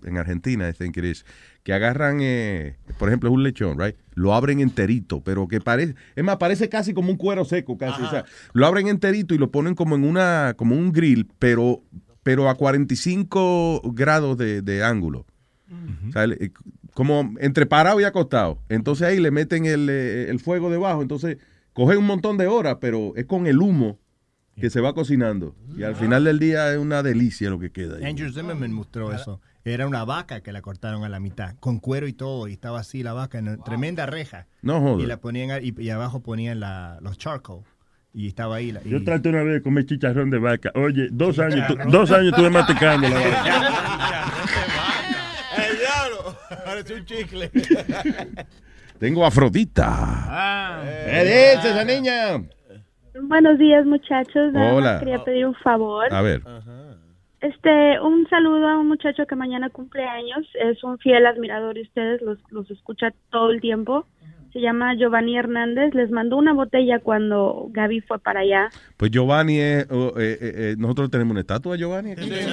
en Argentina, I think it is, que agarran, por ejemplo, un lechón, right? Lo abren enterito, pero que parece, es más, parece casi como un cuero seco, casi, ajá, o sea, lo abren enterito y lo ponen como en como un grill, pero a 45 grados de ángulo. Uh-huh. O sea, como entre parado y acostado. Entonces ahí le meten el fuego debajo. Entonces coge un montón de horas, pero es con el humo que se va cocinando. Y al final del día es una delicia lo que queda ahí. Andrew Zimmerman mostró eso. Era una vaca que la cortaron a la mitad, con cuero y todo. Y estaba así la vaca, en tremenda reja. No joder. Y la ponían, y abajo ponían los charcoal. Y estaba ahí. Yo traté una vez de comer chicharrón de vaca. Oye, 2 años, dos años estuve masticando la vaca. El diablo. Parece un chicle. Tengo a Afrodita. ¿Qué dice esa niña? Buenos días, muchachos. Hola. Quería pedir un favor. A ver. Ajá. Un saludo a un muchacho que mañana cumple años. Es un fiel admirador de ustedes. Los escucha todo el tiempo. Se llama Giovanni Hernández. Les mandó una botella cuando Gaby fue para allá. Pues Giovanni es... nosotros tenemos una estatua de Giovanni aquí. Sí.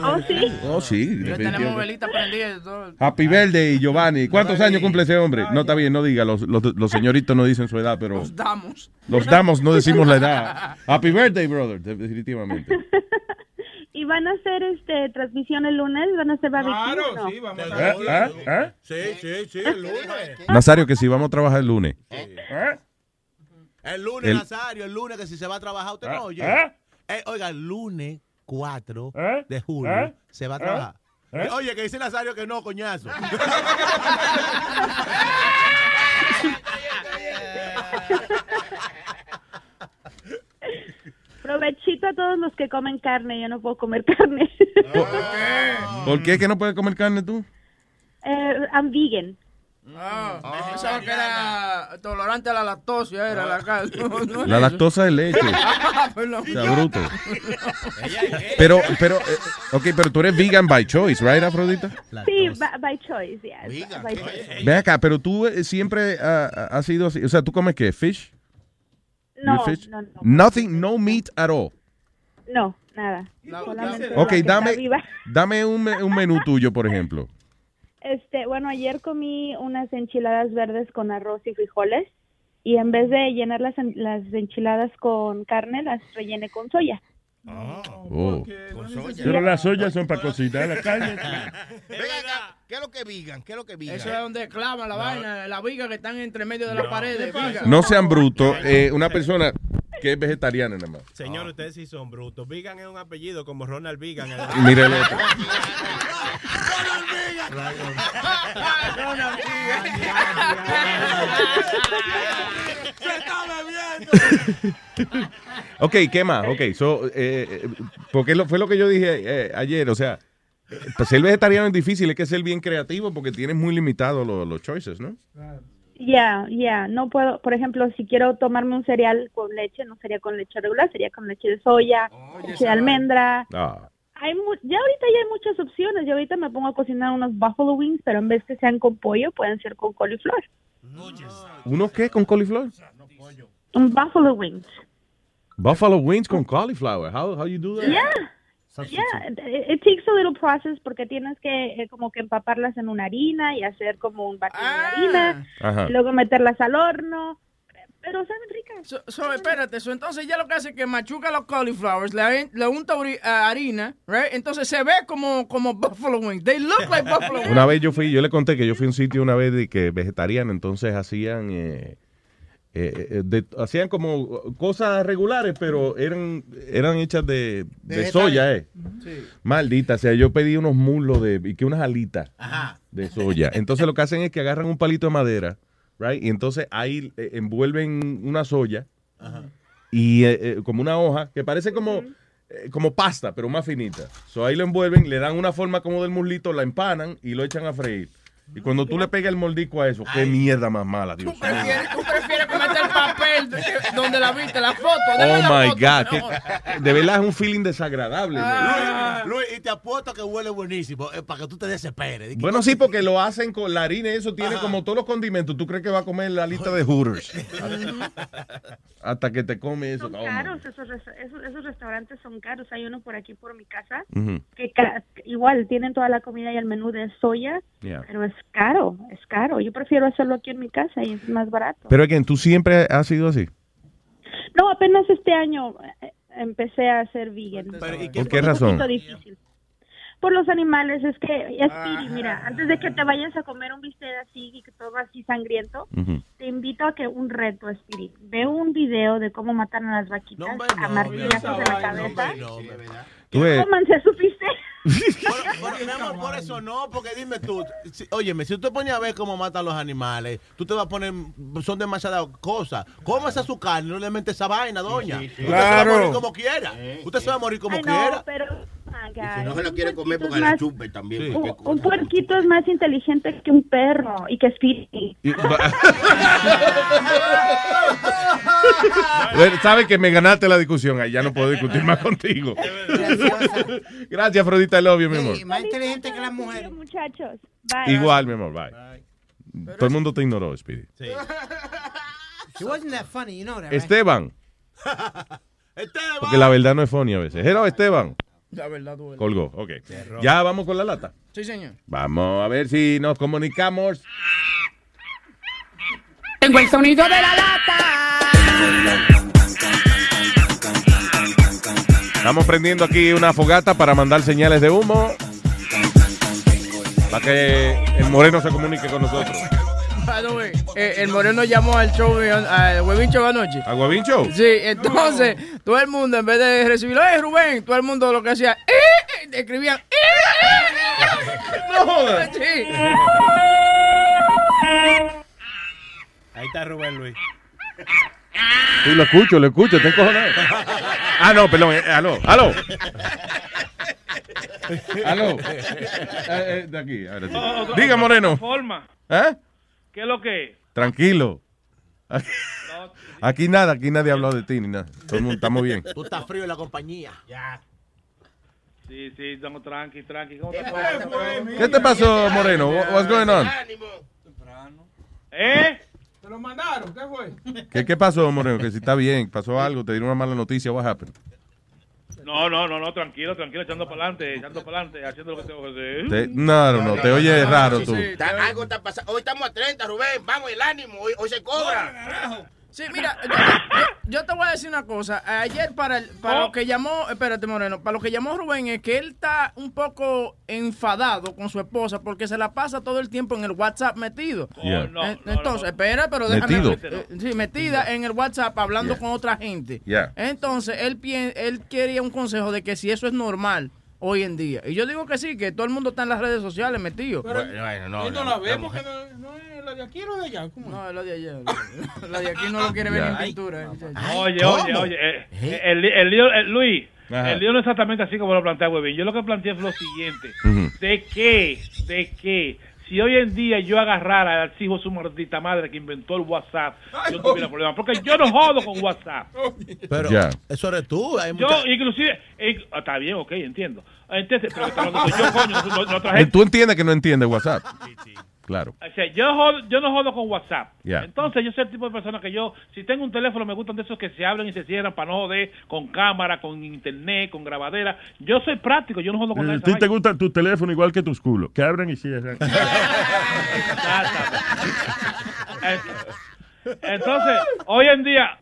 ¿Oh, sí? Oh, sí. Pero tenemos velita prendida y todo. Happy birthday, Giovanni. ¿Cuántos años cumple ese hombre? No, está bien, no diga. Los señoritos no dicen su edad, pero... Los damos, no decimos la edad. Happy birthday, brother, definitivamente. Y van a hacer transmisión el lunes, van a hacer barbecue. Claro, ¿no? Sí, vamos a trabajar. Sí, el lunes. Nazario, que sí, vamos a trabajar el lunes. El lunes, Nazario, el lunes, que si se va a trabajar, usted no oye. Oiga, el lunes 4 de julio se va a trabajar. Oye, que dice Nazario que no, coñazo. Provechito a todos los que comen carne. Yo no puedo comer carne. ¿Por qué es que no puedes comer carne tú? I'm vegan. Pensaba que era tolerante a la lactosa. Era la carne. No, la lactosa de leche. O sea, bruto. Pero, okay, pero tú eres vegan by choice, right, Afrodita? Sí, by choice, yes. Ven acá, pero tú siempre has sido así. O sea, ¿tú comes qué? ¿Fish? No. Nothing, no meat at all. No, nada. Ok, dame un menú tuyo, por ejemplo. Bueno, ayer comí unas enchiladas verdes con arroz y frijoles y en vez de llenar las enchiladas con carne, las rellené con soya. Con soya. Pero las ollas son para cocinar la carne. Venga. ¿Qué es lo que vigan? ¿Qué es lo que vigan? Eso es donde clavan la vaina, la viga que están entre medio de las paredes. No sean brutos. Una persona que es vegetariana nada más. Señor, ustedes sí son brutos. Vigan es un apellido como Ronald Vigan. Mire el otro. Ronald Vigan. ¡Se está bebiendo! Ok, ¿qué más? Ok, porque fue lo que yo dije ayer, o sea, ser vegetariano es difícil, es que ser bien creativo porque tienes muy limitado los choices, ¿no? No puedo, por ejemplo, si quiero tomarme un cereal con leche, no sería con leche regular, sería con leche de soya, leche de almendra. Ya ahorita ya hay muchas opciones. Yo ahorita me pongo a cocinar unos buffalo wings, pero en vez que sean con pollo, pueden ser con coliflor. ¿Uno qué? ¿Con coliflor? Un buffalo wings. Buffalo wings con cauliflower. How you do that? It takes a little process porque tienes que como que empaparlas en una harina y hacer como un batido de harina, y luego meterlas al horno. Pero saben ricas. Espérate, entonces ya lo que hace es que machuca los cauliflowers, le unta harina, right? Entonces se ve como buffalo wings. They look like buffalo wings. Una vez yo le conté que yo fui a un sitio una vez de que vegetariano, entonces hacían... hacían como cosas regulares, pero eran hechas de soya, Sí. Maldita, o sea, yo pedí unos muslos unas alitas de soya. Entonces lo que hacen es que agarran un palito de madera, right? Y entonces ahí envuelven una soya y como una hoja que parece como pasta, pero más finita. So ahí lo envuelven, le dan una forma como del muslito, la empanan y lo echan a freír. Y cuando tú le pegas el moldico a eso, qué mierda más mala, Dios. ¿Tú prefieres que metas el papel donde la viste, la foto? Oh my God. De verdad es un feeling desagradable. Luis, y te apuesto que huele buenísimo, para que tú te desesperes. Bueno, sí, porque lo hacen con la harina y eso tiene como todos los condimentos. ¿Tú crees que va a comer la lista de Hooters? Hasta que te come eso. Son caros, esos restaurantes son caros. Hay uno por aquí, por mi casa, que igual tienen toda la comida y el menú de soya, pero es caro. Yo prefiero hacerlo aquí en mi casa y es más barato. Pero, again, ¿tú siempre has sido así? No, apenas este año empecé a ser vegan. ¿Por qué razón? Por los animales, es que, Speedy, mira, antes de que te vayas a comer un bistec así y que todo así sangriento, te invito a que un reto, Speedy, ve un video de cómo matan a las vaquitas a martillazos de la cabeza. Cómanse su bistec. Por eso no, porque dime tú, si tú te pones a ver cómo matan los animales, tú te vas a poner, son demasiadas cosas. Cómase su carne, no le metes esa vaina, doña. Sí. Usted se va a morir como quiera. Usted se va a morir como quiera. Pero... Si no se lo quiere comer porque la chupe también. Sí. Un puerquito es más inteligente que un perro y que Speedy. Sabes que me ganaste la discusión, ahí ya no puedo discutir más contigo. Gracias, Afrodita, I love you, mi amor. Sí, más inteligente que las mujeres. Muchachos, bye. Igual, mi amor, bye. Todo el mundo te ignoró, Speedy. Sí. It wasn't that funny, you know that, right? Esteban. Porque la verdad no es funny a veces. Hello, Esteban. La verdad duele. Colgó, ok. ¿Ya vamos con la lata? Sí, señor. Vamos a ver si nos comunicamos. Tengo el sonido de la lata. Estamos prendiendo aquí una fogata para mandar señales de humo. Para que el moreno se comunique con nosotros. El moreno llamó al show, al Huevincho anoche. ¿Al Huevincho? Sí, entonces todo el mundo, en vez de recibirlo, Rubén, todo el mundo lo que hacía, escribían, no jodas. Sí. Ahí está Rubén Luis. Sí, lo escucho, te encojonado. No, perdón, aló. Aló. De aquí, ahora sí. Diga, moreno. ¿Qué es lo que es? Tranquilo. Aquí nadie ha hablado de ti ni nada. Todo el mundo estamos bien. Tú estás frío en la compañía. Ya. Sí, estamos tranqui. ¿Cómo te pasa? ¿Qué te pasó, Moreno? What's going on? Temprano. Te lo mandaron, ¿qué fue? ¿Qué pasó, Moreno? Que si está bien, pasó algo, te dieron una mala noticia, what happened? No, tranquilo, echando para adelante, haciendo lo que tengo que hacer. No, te oye raro tú. Algo está pasando. Hoy estamos a 30, Rubén, vamos, el ánimo, hoy se cobra. Sí, mira, yo te voy a decir una cosa. Ayer para lo que llamó, espérate Moreno, para lo que llamó Rubén es que él está un poco enfadado con su esposa porque se la pasa todo el tiempo en el WhatsApp metido. Yeah. Entonces, espera, pero déjame. Sí, metida en el WhatsApp hablando con otra gente. Entonces, él quería un consejo de que si eso es normal hoy en día. Y yo digo que sí, que todo el mundo está en las redes sociales metido. Pero, bueno, no, él no la ve porque no es la de aquí o la de allá. ¿Cómo? No, es la de allá. La de aquí no lo quiere ver en pintura. Oye. Luis, el lío no es exactamente así como lo plantea Webin. Yo lo que planteé es lo siguiente. De que si hoy en día yo agarrara al hijo de su maldita madre que inventó el WhatsApp, yo tuviera problemas. Porque yo no jodo con WhatsApp. Pero eso eres tú. Inclusive... está bien, ok, entiendo. Entonces, pero yo, coño, tú entiendes que no entiendes WhatsApp. Sí. Claro. O sea, yo no jodo con WhatsApp. Entonces, yo soy el tipo de persona que yo, si tengo un teléfono, me gustan de esos que se abren y se cierran para no joder, con cámara, con internet, con grabadera. Yo soy práctico, yo no jodo con WhatsApp. ¿A ti te gusta tu teléfono igual que tus culos? Que abren y cierran. Entonces, hoy en día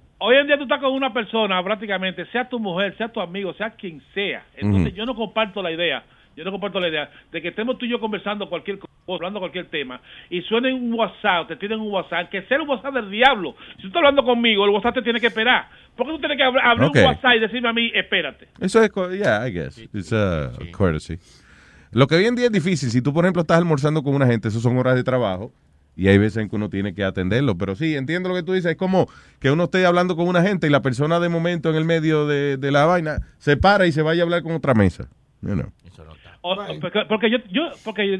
tú estás con una persona prácticamente, sea tu mujer, sea tu amigo, sea quien sea. Entonces yo no comparto la idea. De que estemos tú y yo conversando cualquier cosa, hablando cualquier tema, y suene un WhatsApp, te tienen un WhatsApp, que sea el WhatsApp del diablo. Si tú estás hablando conmigo, el WhatsApp te tiene que esperar. ¿Por qué tú tienes que abrir un WhatsApp y decirme a mí, espérate? Eso es, I guess. It's a courtesy. Lo que hoy en día es difícil. Si tú, por ejemplo, estás almorzando con una gente, eso son horas de trabajo. Y hay veces en que uno tiene que atenderlo. Pero sí, entiendo lo que tú dices. Es como que uno esté hablando con una gente y la persona de momento en el medio de la vaina se para y se vaya a hablar con otra mesa. You know. Eso no está. Porque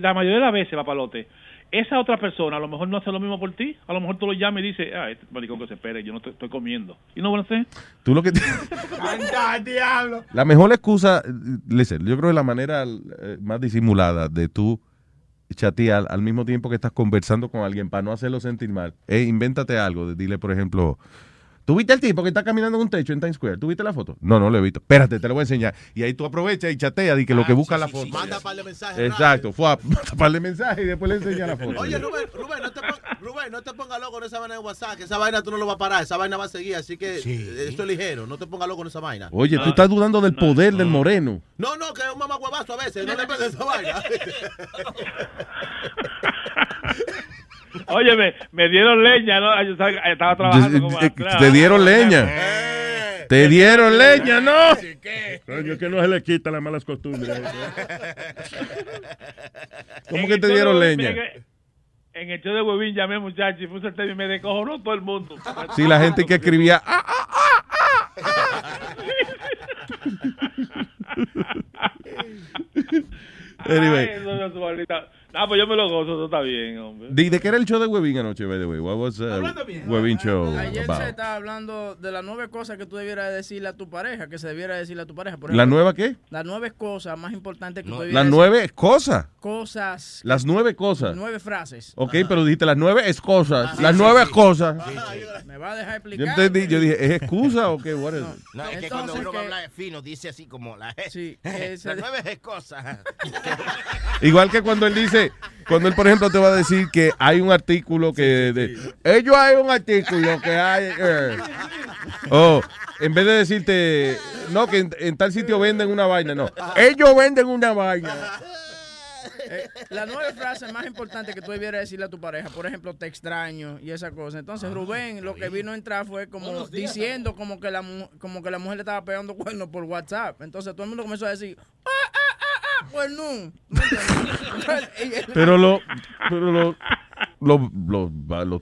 la mayoría de las veces, papalote, esa otra persona a lo mejor no hace lo mismo por ti. A lo mejor tú lo llamas y dices, este maricón que se espere, yo no estoy comiendo. Y no, bueno, sé. Tú lo que... diablo. La mejor excusa, listen, yo creo que la manera más disimulada de tú chatear al mismo tiempo que estás conversando con alguien para no hacerlo sentir mal. Invéntate algo. Dile, por ejemplo, ¿tú viste el tipo que está caminando en un techo en Times Square? ¿Tú viste la foto? No, lo he visto. Espérate, te lo voy a enseñar. Y ahí tú aprovechas y chateas y que lo que busca la foto. Manda par de mensajes. Exacto. Fue a par de mensajes y después le enseña la foto. Oye, Rubén, no te pongas loco en esa vaina de WhatsApp, que esa vaina tú no lo vas a parar, esa vaina va a seguir, así que esto es ligero, no te pongas loco en esa vaina. Oye, tú estás dudando del poder del moreno. No, que es un mamacuevazo a veces, no le pegues esa vaina. Oye, me dieron leña, ¿no? Yo estaba trabajando como... Te dieron leña. Te dieron leña, ¿no? Coño, que no se le quita las malas costumbres. ¿Cómo que te dieron leña? En el show de Huevín llamé, muchachos, y puse el tema y me descojonó todo el mundo. Sí, la gente que escribía... Anyway. Pues yo me lo gozo, eso está bien, hombre. ¿De qué era el show de Webin anoche, by the way? What was Webin show ayer about? Se está hablando de las 9 cosas que tú debieras decirle a tu pareja, que se debiera decirle a tu pareja. Por ejemplo, ¿la nueva qué? Las 9 cosas más importantes que tú debieras decir. ¿Las 9 cosas? Cosas. Las 9 cosas. 9 frases. Ok, pero dijiste las 9 es cosas. Las 9 cosas. Sí. ¿Me va a dejar explicar? Yo entendí, yo dije, ¿es excusa o qué? No, es que cuando uno va a hablar fino, dice así como la es. Sí. Las 9 es cosas. Igual que cuando él dice, cuando él, por ejemplo, te va a decir que hay un artículo que... Ellos hay un artículo que hay... en vez de decirte, no, que en tal sitio venden una vaina, no. Ellos venden una vaina. Las 9 frases más importantes que tú debieras decirle a tu pareja, por ejemplo, te extraño y esa cosa. Entonces Rubén lo que vino a entrar fue como diciendo como que la mujer le estaba pegando cuernos por WhatsApp. Entonces todo el mundo comenzó a decir... Pues no. Pero los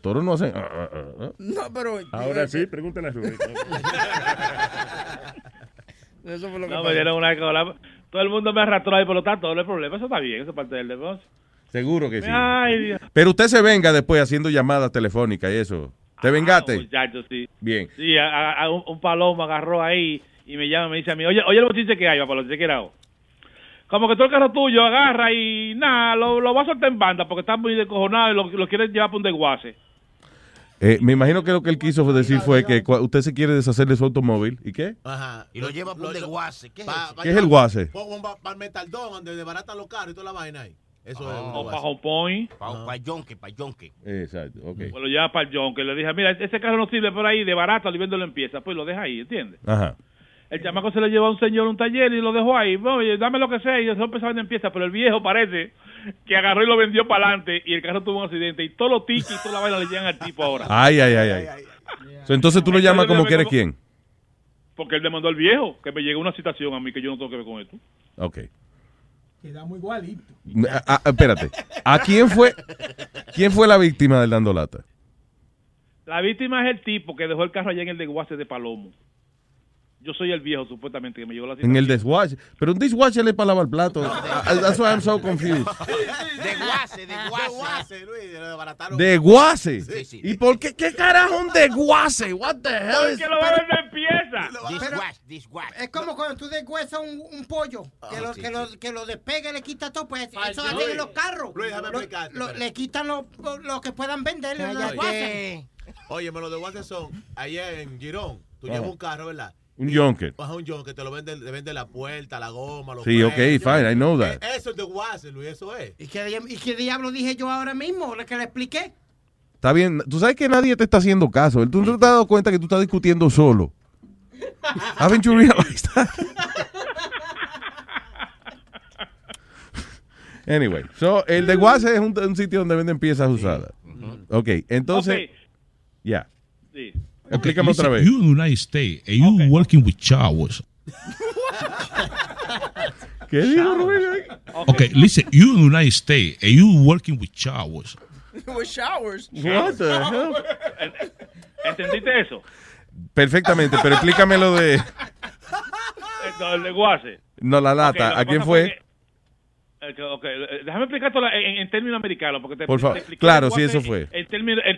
toros no hacen. No, pero. Ahora sí, pregúntale a Rubén. Eso fue lo que pasó. Me dieron una cola. Todo el mundo me arrastró ahí, por lo tanto, no hay problema. Eso está bien, eso es parte del negocio. Seguro que sí. Ay, Dios. Pero usted se venga después haciendo llamadas telefónicas y eso. ¿Te vengaste? Muchachos, sí. Bien. Sí, un palomo agarró ahí y me llama y me dice a mí, oye el bochiche que hay, papá, lo que quiera. Como que todo el carro tuyo agarra y nada, lo va a soltar en banda porque está muy descojonado y lo quiere llevar para un desguace. Me imagino que lo que él quiso decir fue que usted se quiere deshacer de su automóvil. ¿Y qué? Ajá. Y lo lleva para un desguace. ¿Qué es el guace? Para el metaldón, donde desbaratan los carros y toda la vaina ahí. Eso es o para Home Point. Para Yonke, para Yonke. Exacto, ok. Bueno, ya para Yonke. Le dije, mira, ese carro no sirve por ahí, de barato, al viéndolo en piezas. Pues lo deja ahí, ¿entiendes? Ajá. El chamaco se lo llevó a un señor a un taller y lo dejó ahí. Oye, dame lo que sea. Y eso empezó a vender en piezas, pero el viejo parece que agarró y lo vendió para adelante y el carro tuvo un accidente y todos los tickets y toda la vaina le llegan al tipo ahora. Ay. Yeah. So, entonces tú lo llamas como que eres quién. Porque él demandó al viejo, que me llegó una citación a mí que yo no tengo que ver con esto. Ok. Quedamos igualito. Espérate. ¿A quién fue la víctima del dando lata? La víctima es el tipo que dejó el carro allá en el desguace de Palomo. Yo soy el viejo, supuestamente, que me llegó la citación. En el desguace. Pero un desguace le para lavar plato. That's why I'm so confused. Desguace, Luis. ¿Desguace? Sí. ¿Y por qué? ¿Qué carajo un desguace? What the hell is... Porque lo van a empieza. Desguace. Es como cuando tú desguazas un pollo. Que lo despega y le quita todo. Pues eso hacen los carros. Luis, déjame explicarte. Le quitan lo que puedan vender. Oye, me los desguaces son... Allá en Girón, tú llevas un carro, ¿verdad? Un yonker. Baja un yonker, te lo vende, te vende la puerta, la goma, los... Sí, ok, fine, I know that. Eso es de Guase, Luis, eso es. ¿Y qué diablo dije yo ahora mismo? ¿Lo que le expliqué? Está bien, tú sabes que nadie te está haciendo caso. Tú no te has dado cuenta que tú estás discutiendo solo. Haven't you realized that? Anyway, so, el de Guase es un sitio donde venden piezas usadas. Ok, entonces... Okay. Ya. Yeah. Sí. Explícame otra vez. You in the United States and you working with showers. ¿Qué dijo Rubén? Okay, listen, you in the United States and you working with showers. With showers? What the hell? ¿Entendiste eso? Perfectamente, pero explícame lo de... No, el lenguaje. No, la lata. Okay, ¿a quién fue? Okay. Déjame explicarte en términos americanos. Porque te... Por favor, claro, sí, eso fue. El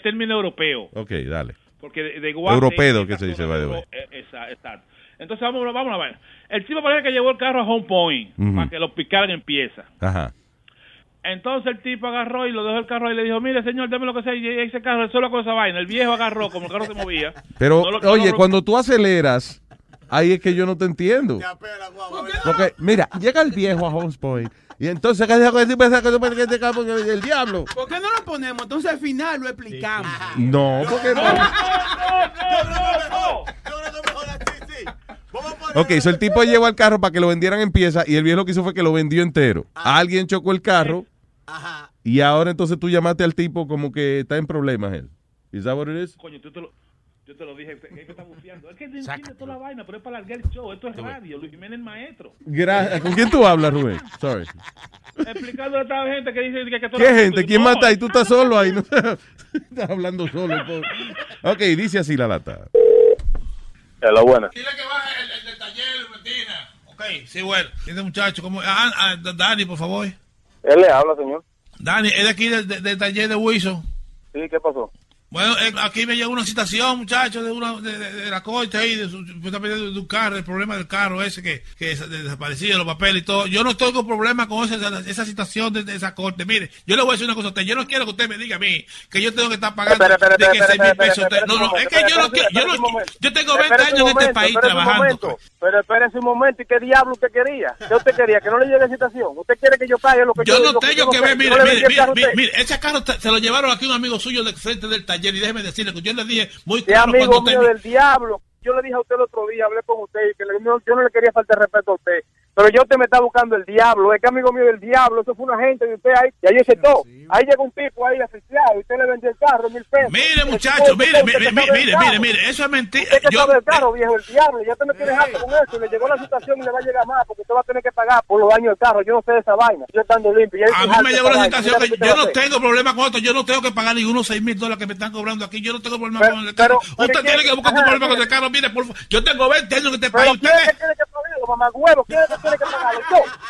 término europeo. Ok, dale. Porque de guate, europeo, que se dice, va de guay. Exacto. Entonces, vamos a ver. El tipo parece que llevó el carro a Home Point para que lo picaran en pieza. Ajá. Entonces, el tipo agarró y lo dejó el carro y le dijo, mire, señor, deme lo que sea. Y ese carro es solo con esa vaina. El viejo agarró, como el carro se movía. Pero, oye, cuando tú aceleras, ahí es que yo no te entiendo. Porque, mira, llega el viejo a Home Point. Y entonces, ¿qué dijo el diablo? ¿Por qué no lo ponemos? Entonces al final lo explicamos. Sí. No, porque no. No. Ok, so el tipo llevó el carro para que lo vendieran en piezas y el viejo lo que hizo fue que lo vendió entero. Alguien chocó el carro. Ajá. Y ahora entonces tú llamaste al tipo como que está en problemas él. ¿Es that what it is? Coño, yo te lo dije, él me está bufiando. Es que él entiende toda la vaina, pero es para alargar el show. Esto es radio, Luis Jiménez maestro. Gracias. ¿Con quién tú hablas, Rubén? Sorry. Explicándole a esta gente que dice que todo... ¿Qué gente? ¿Quién más está ahí? Tú estás solo ahí. ¿No? Estás hablando solo. Ok, dice así la lata. Es la buena. Dile que baje el del taller, Martina. Ok, sí, bueno. Este muchacho, ¿cómo? Dani, por favor. Él le habla, señor. Dani, él aquí del taller de Wilson. Sí, ¿qué pasó? Bueno, aquí me llegó una citación, muchachos, de la corte ahí, de un carro, el problema del carro ese que desapareció, los papeles y todo. Yo no tengo problema con esa citación de esa corte. Mire, yo le voy a decir una cosa a usted. Yo no quiero que usted me diga a mí que yo tengo que estar pagando de que 6,000 pesos. No, es que yo no quiero. Yo tengo 20 años en este país trabajando. Pero espérese un momento, ¿y qué diablo usted quería? ¿Qué usted quería? ¿Que no le llegue citación? ¿Usted quiere que yo pague lo que yo no tengo que ver? Mire, ese carro se lo llevaron aquí un amigo suyo del frente del taller. Y déjeme decirle que yo le dije muy claro cuando usted... amigo mío del diablo. Yo le dije a usted el otro día, hablé con usted, que yo no le quería faltar respeto a usted. Pero yo usted me está buscando el diablo. Es que amigo mío del diablo, eso fue una gente de usted ahí. Y ahí se todo. Ahí llega un tipo ahí asfixiado y usted le vendió el carro, 1,000 pesos. Mire, muchacho, mire. Eso es mentira. Usted que sabe el carro, viejo, el diablo. Ya usted no quiere dejar con eso. Le llegó la situación y le va a llegar más porque usted va a tener que pagar por los daños del carro. Yo no sé de esa vaina. Yo estando limpio. A mí me llegó la situación que yo no tengo problema con esto. Yo no tengo que pagar ningunos $6,000 que me están cobrando aquí. Yo no tengo problema con el carro. Usted tiene que buscar un problema con el carro. Mire, por favor. Yo tengo 20 años en este país. Usted mamá huevo, ¿quién es que tiene que pagarlo?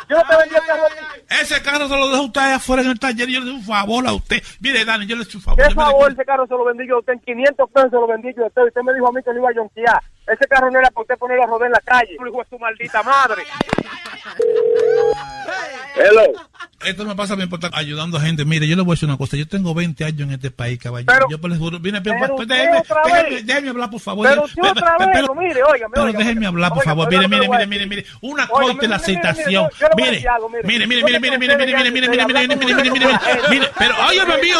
Yo no te vendí el carro a ti. Ese carro se lo dejo a usted afuera en el taller y yo le doy un favor a usted. Mire, Dani, yo le doy un favor. ¿Qué favor? Ese carro se lo vendí yo a usted en 500 pesos, se lo vendí yo a usted. Usted me dijo a mí que lo iba a yonquear. Ese carro no era para usted ponerlo a rodar en la calle. Hijo de su maldita madre. Hello. Esto me pasa bien por estar ayudando a gente. Mire, yo le voy a decir una cosa. Yo tengo 20 años en este país, caballero. Pero, yo por el juro. Mire, déjeme hablar, por favor. Pero usted otra vez. Mire, oiga. Pero déjeme hablar, por favor. Mire. Una cosa es la aceitación. Mire. Pero, óigame, mío.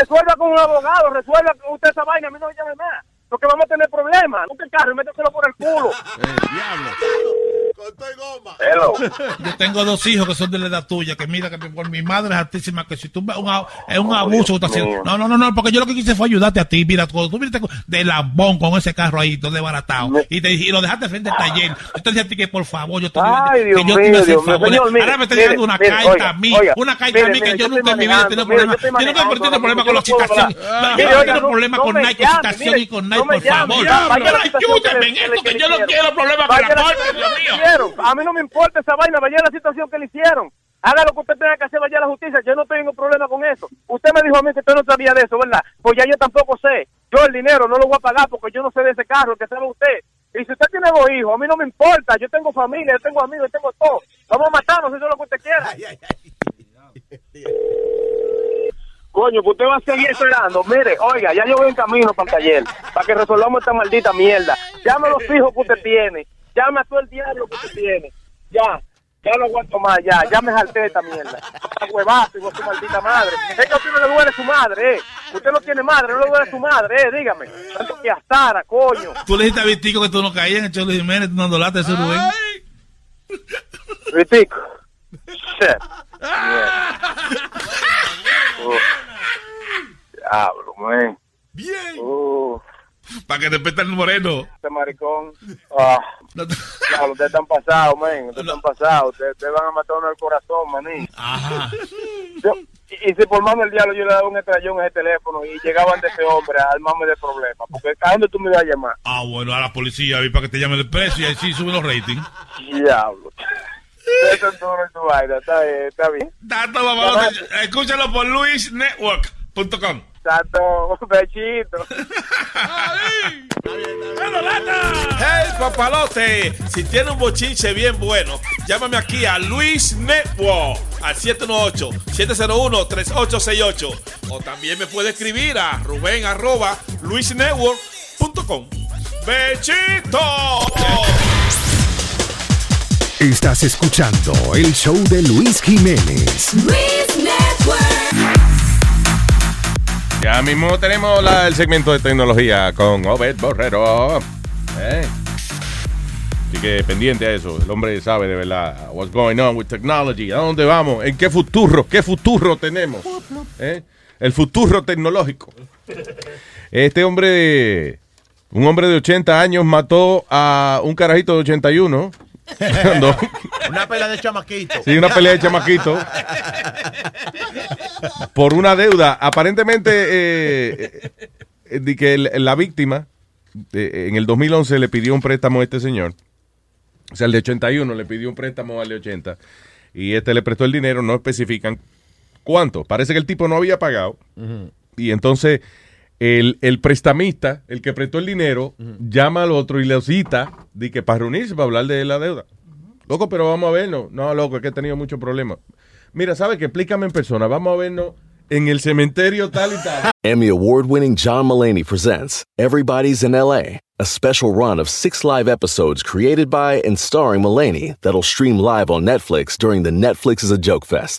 Resuelva con un abogado. Resuelva usted esa vaina. A mí no me llame más. Porque vamos a tener problemas. Busca el carro y méteselo por el culo. Diablo. Hello. Yo tengo dos hijos que son de la edad tuya, que mira que por mi madre es altísima, que si tú es un abuso que estás haciendo. No, porque yo lo que quise fue ayudarte a ti. Mira, cuando tú viniste de lambón con ese carro ahí, todo desbaratado, y lo dejaste frente al taller. Yo te decía a ti que por favor, yo te iba a hacer favor. Ahora me está llegando una carta a mí, que yo nunca en mi vida he tenido problemas. Yo nunca he tenido problemas con la excitación. Yo no he tenido problemas con la excitación y con Nike, por favor. Pero ayúdenme en esto, que yo no quiero problemas con la corte, Dios mío. A mí no me importa esa vaina, vaya la situación que le hicieron. Haga lo que usted tenga que hacer, vaya a la justicia. Yo no tengo problema con eso. Usted me dijo a mí que usted no sabía de eso, ¿verdad? Pues ya yo tampoco sé. Yo el dinero no lo voy a pagar porque yo no sé de ese carro, que sabe usted. Y si usted tiene dos hijos, a mí no me importa. Yo tengo familia, yo tengo amigos, yo tengo todo. Vamos a matarnos, eso es lo que usted quiera. Coño, pues usted va a seguir esperando. Mire, oiga, ya yo voy en camino para el taller, para que resolvamos esta maldita mierda. Llame a los hijos que usted tiene. Llama a todo el diablo que tú tienes. Ya lo aguanto más, ya me jalté esta mierda. Huevazo, hijo de su maldita madre. Es que a usted no le duele su madre, Usted no tiene madre, no le duele su madre, dígame. Tanto que Azara, coño. Tú le dijiste a Vitico que tú no caías en el Choli Jiménez, tú no andolaste ese Rubén. Vitico. Shit. Diablo, man. Bien. Para que respeta el moreno. Este maricón. Claro, ustedes están pasados, man. Ustedes van a matar uno al corazón, maní. Ajá. Y si por mano del diablo yo le daba un estrellón a ese teléfono y llegaban de ese hombre a armarme de problemas. Porque ¿a dónde tú me ibas a llamar? Ah, bueno, a la policía, para que te llamen el precio y ahí sí suben los ratings. Diablo. Eso es todo en tu vaina. Está bien. Escúchalo por LuisNetwork.com. Tato, bechito. ¡Hey, papalote! Si tiene un bochinche bien bueno, llámame aquí a Luis Network al 718-701-3868. O también me puede escribir a ruben@luisnetwork.com. ¡Bechito! Estás escuchando el show de Luis Jiménez. Luis Network. Ya mismo tenemos el segmento de tecnología con Obe Borrero. Así que pendiente a eso. El hombre sabe de verdad what's going on with technology. ¿A dónde vamos? ¿En qué futuro tenemos? El futuro tecnológico. Este hombre, un hombre de 80 años mató a un carajito de 81. No. Una pelea de chamaquito. Sí, una pelea de chamaquito. Por una deuda. Aparentemente, de que la víctima, en el 2011, le pidió un préstamo a este señor. O sea, el de 81 le pidió un préstamo al de 80. Y este le prestó el dinero, no especifican cuánto. Parece que el tipo no había pagado. Uh-huh. Y entonces, el prestamista, el que prestó el dinero, uh-huh, llama al otro y le cita de que para reunirse, para hablar de la deuda. Loco, pero vamos a vernos. No, loco, es que he tenido muchos problemas. Mira, ¿sabes qué? Explícame en persona. Vamos a vernos en el cementerio tal y tal. Emmy award-winning John Mulaney presents Everybody's in L.A., a special run of 6 live episodes created by and starring Mulaney that'll stream live on Netflix during the Netflix is a Joke Fest.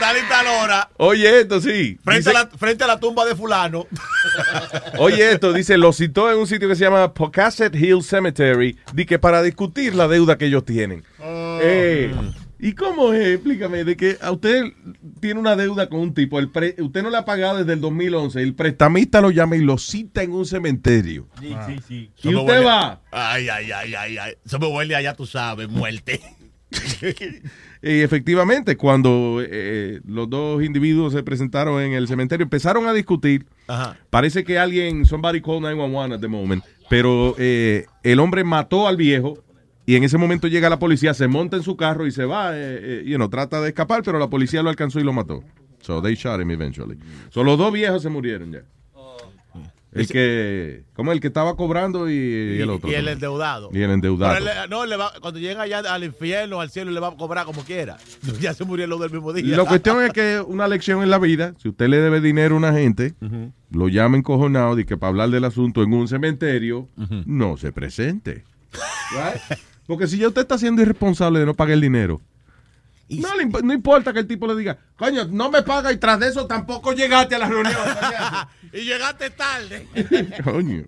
tal y tal hora. Oye, esto sí. Frente a la tumba de fulano. Oye, esto dice, lo citó en un sitio que se llama Pocasset Hill Cemetery, di que para discutir la deuda que ellos tienen. Oh. ¿Y cómo es? Explícame, de que a usted tiene una deuda con un tipo, usted no la ha pagado desde el 2011, el prestamista lo llama y lo cita en un cementerio. Sí. Y usted huele, va. Ay. Eso me huele allá, tú sabes, muerte. Y efectivamente, cuando los dos individuos se presentaron en el cementerio, empezaron a discutir. Ajá. Parece que alguien, somebody call 911 at the moment, Pero el hombre mató al viejo y en ese momento llega la policía, se monta en su carro y se va, you know, trata de escapar, pero la policía lo alcanzó y lo mató. So they shot him eventually. So los dos viejos se murieron ya. El que, como el que estaba cobrando y el otro. Y el endeudado. Y el endeudado. Pero él, no, le va, cuando llega allá al infierno, al cielo, le va a cobrar como quiera. Ya se murió los del mismo día. La cuestión es que una lección en la vida, si usted le debe dinero a una gente, uh-huh, lo llama encojonado y que para hablar del asunto en un cementerio, uh-huh, no se presente. Right? Porque si ya usted está siendo irresponsable de no pagar el dinero, no, no importa que el tipo le diga, coño, no me paga y tras de eso tampoco llegaste a la reunión. Y llegaste tarde. Coño.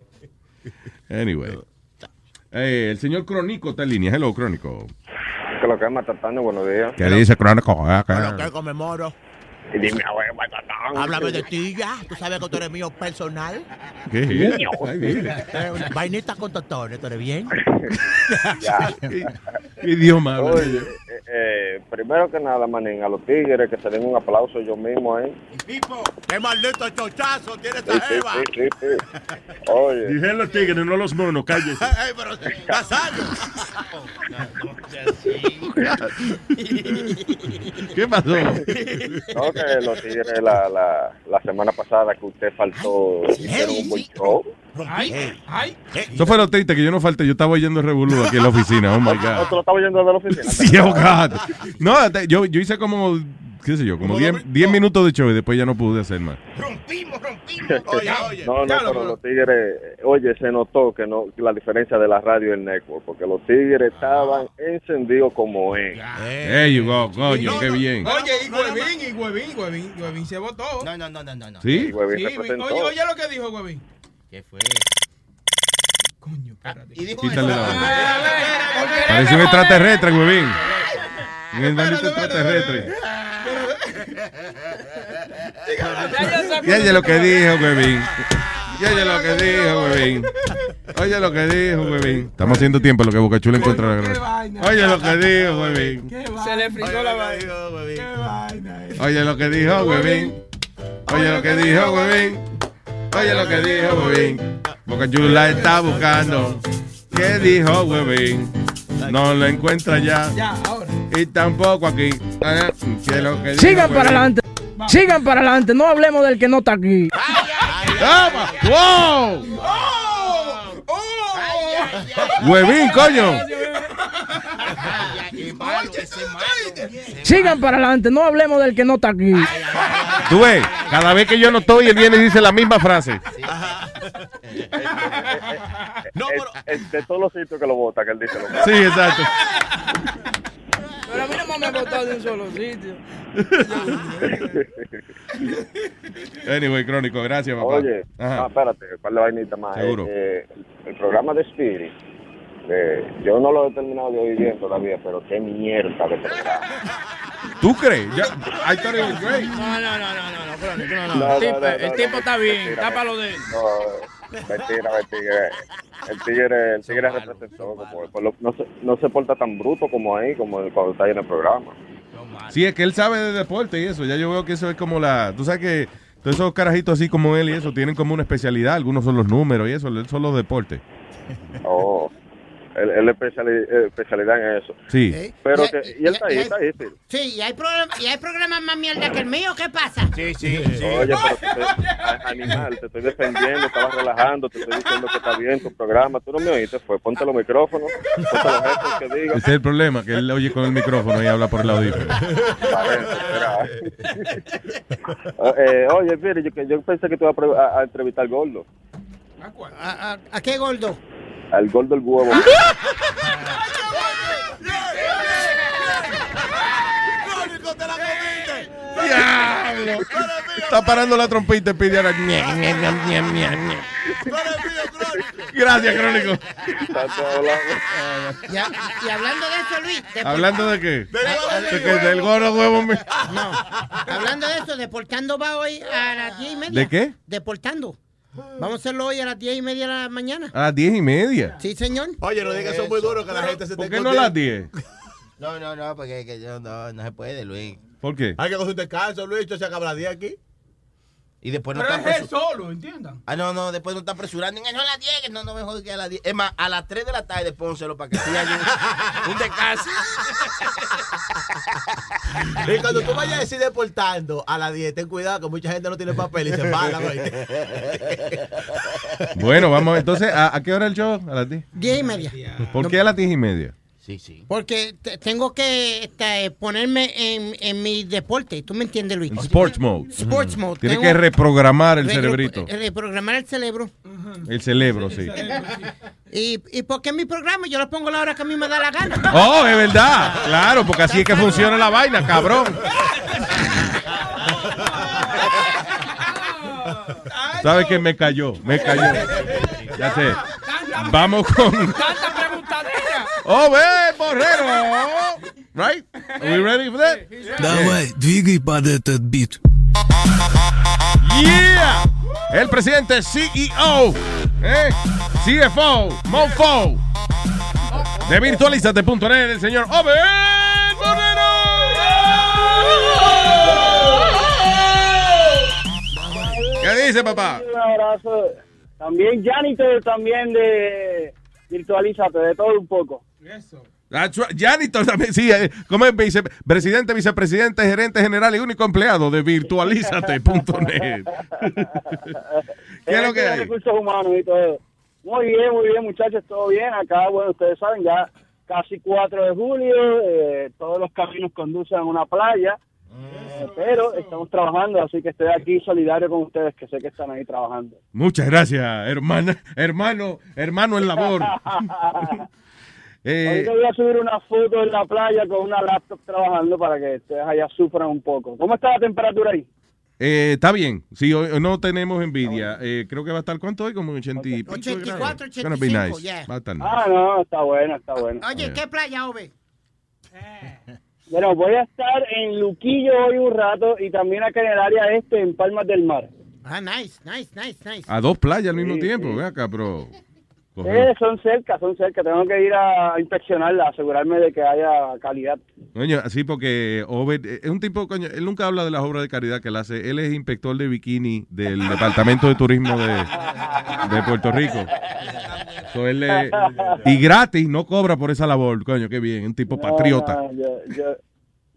Anyway. El señor Crónico está en línea. Hello, Crónico. Que lo que es Matatano, buenos días. ¿Qué dice Crónico? Lo que conmemoro. Y dime, güey, Matatán. Háblame de ti ya. Tú sabes que tú eres mío personal. ¿Qué? Niño. Vainita con totones, ¿tú eres bien? Ya. ¿Qué idioma? Oye, primero que nada, manín, a los tigres que se den un aplauso yo mismo ahí. Tipo, qué maldito chochazo tiene esta jeva. Sí. Oye. Dije los tigres, no los monos, cállese. Ey, pero Nazario. ¿Qué pasó? No, que los tigres la semana pasada que usted faltó, hicieron un buen show. Ay. Eso fue lo triste que yo no falté, yo estaba oyendo revolú aquí en la oficina. Oh my God. ¿Tú lo estabas oyendo de la oficina? Sí, oh God. No, yo hice como, qué sé yo, como 10 minutos de show y después ya no pude hacer más. Rompimos. Oye. No, pero los tigres, oye, se notó que no, la diferencia de la radio y el network, porque los tigres estaban encendidos como él. There you go, coño, qué bien. Oye, y Huevín se votó. No. ¿Sí? Oye lo que dijo Huevín. ¿Qué fue? Coño, espérate. Y dijo eso. Parece un extraterrestre, Huevín. Un extraterrestre. Oye lo que dijo, Huevín. Oye lo que dijo, Huevín. Estamos haciendo tiempo en lo que Boca Chula encuentra la grabación. Oye lo que dijo, Huevín. Se le frizó la vaina. Oye lo que dijo, Huevín. Boca Chula está buscando. ¿Qué dijo, Huevín? No lo encuentra ya. Y tampoco aquí. Sigan para adelante. No hablemos del que no está aquí. ¡Toma! ¡Wow! ¡Oh! ¡Huevín, coño! Sigan para adelante, no hablemos del que no está aquí. Tú ves, cada vez que yo no estoy, él viene y dice la misma frase. De todos los sitios que lo vota, que él dice lo mismo. Sí, exacto. Pero a mí no me han votado de un solo sitio. Anyway, Crónico, gracias, papá. Oye, espérate, ¿cuál es la vainita más? Seguro. El programa de Speedy, yo no lo he terminado de oír bien todavía, pero qué mierda de programa. ¿Tú crees? I thought it was great. No. El tipo está bien, tápalo de él. Mentira. El tigre representó como no se porta tan bruto como ahí, como cuando está ahí en el programa. Sí, es que él sabe de deporte y eso. Ya yo veo que eso es como la... Tú sabes que todos esos carajitos así como él y eso tienen como una especialidad. Algunos son los números y eso. Él son los deportes. Oh, él es especialidad en eso. Sí. Pero y él está ahí. Sí, y hay programas más mierda que el mío. ¿Qué pasa? Sí. Oye, pero animal, te estoy defendiendo, estabas relajando, te estoy diciendo que está bien tu programa. Tú no me oíste, pues ponte los micrófonos, ponte los gestos que diga. Ese es el problema, que él oye con el micrófono y habla por el audífono. Oye, mire, yo pensé que te iba a entrevistar al gordo. ¿A qué gordo? Al gol del huevo. ¡Crónico, te la comiste! ¡Diablo! Está parando la trompita y pide ahora. Gracias, Crónico. Y hablando de eso, Luis. ¿Hablando de qué? Del gordo huevo. No. Hablando de eso, Deportando va hoy a las 10:30. ¿De qué? Deportando. Vamos a hacerlo hoy a las 10:30 de la mañana. ¿A las 10:30? Sí, señor. Oye, no digas que son muy duros, que la gente se te ¿Por qué no a las 10? No, porque no se puede, Luis. ¿Por qué? Hay que coger un descanso, Luis. Yo se acaba a las 10 aquí. Y después no está apresurando. Solo, ¿entiendan? Ah, no, no, después no está apresurando. No a las 10, no, no me jodas que a las 10. Es más, a las 3 de la tarde pónselo para que siga un descanso. Y cuando tú vayas a decir deportando a las 10, ten cuidado que mucha gente no tiene papel y se paga. Bueno, vamos entonces, ¿a qué hora el show? A las 10. 10 y media. ¿Por qué a las 10 y media? Sí, sí. Porque tengo que ponerme en mi deporte, ¿tú me entiendes, Luis? Sports mode. Sports mode. Tiene que reprogramar el cerebrito. Reprogramar el cerebro. El cerebro, sí. Y porque en mi programa yo lo pongo a la hora que a mí me da la gana. Oh, es verdad. Claro, porque así es que funciona la vaina, cabrón. ¿Sabes qué? Me cayó, me cayó. Ya sé. Vamos con... Obe Borrero, right? Are we ready for that? Давай, двигай под этот бит. Yeah, el presidente, CEO, CFO, Mofo, de Virtualizate.net, el señor Obe Borrero. ¿Qué dice, papá? Un abrazo. También Janitor, también de Virtualizate, de todo un poco. Eso. Janitor también, sí, como es vicepresidente, vicepresidente, gerente general y único empleado de Virtualizate.net. ¿Qué es lo que hay? Recursos humanos y todo. Muy bien, muchachos, todo bien. Acá, bueno, ustedes saben, ya casi 4 de julio, todos los caminos conducen a una playa, pero estamos trabajando, así que estoy aquí solidario con ustedes, que sé que están ahí trabajando. Muchas gracias, hermano en labor. Ahorita voy a subir una foto en la playa con una laptop trabajando para que ustedes allá sufran un poco. ¿Cómo está la temperatura ahí? Está bien. Sí, hoy no tenemos envidia. Creo que va a estar, ¿cuánto hoy? Como 80 y pico 84, 85, nice. Yeah. Va a estar nice. Ah, no, está bueno, está bueno. Oye, ¿qué playa, Obe? Bueno, voy a estar en Luquillo hoy un rato y también acá en el área este, en Palmas del Mar. Ah, nice. A dos playas al mismo tiempo, ven acá, bro. Son cerca. Tengo que ir a inspeccionarla, asegurarme de que haya calidad. Coño, sí, porque Obe es un tipo, coño, él nunca habla de las obras de caridad que él hace. Él es inspector de bikini del Departamento de Turismo de Puerto Rico. So, y gratis, no cobra por esa labor, coño, qué bien, un tipo patriota. No, yo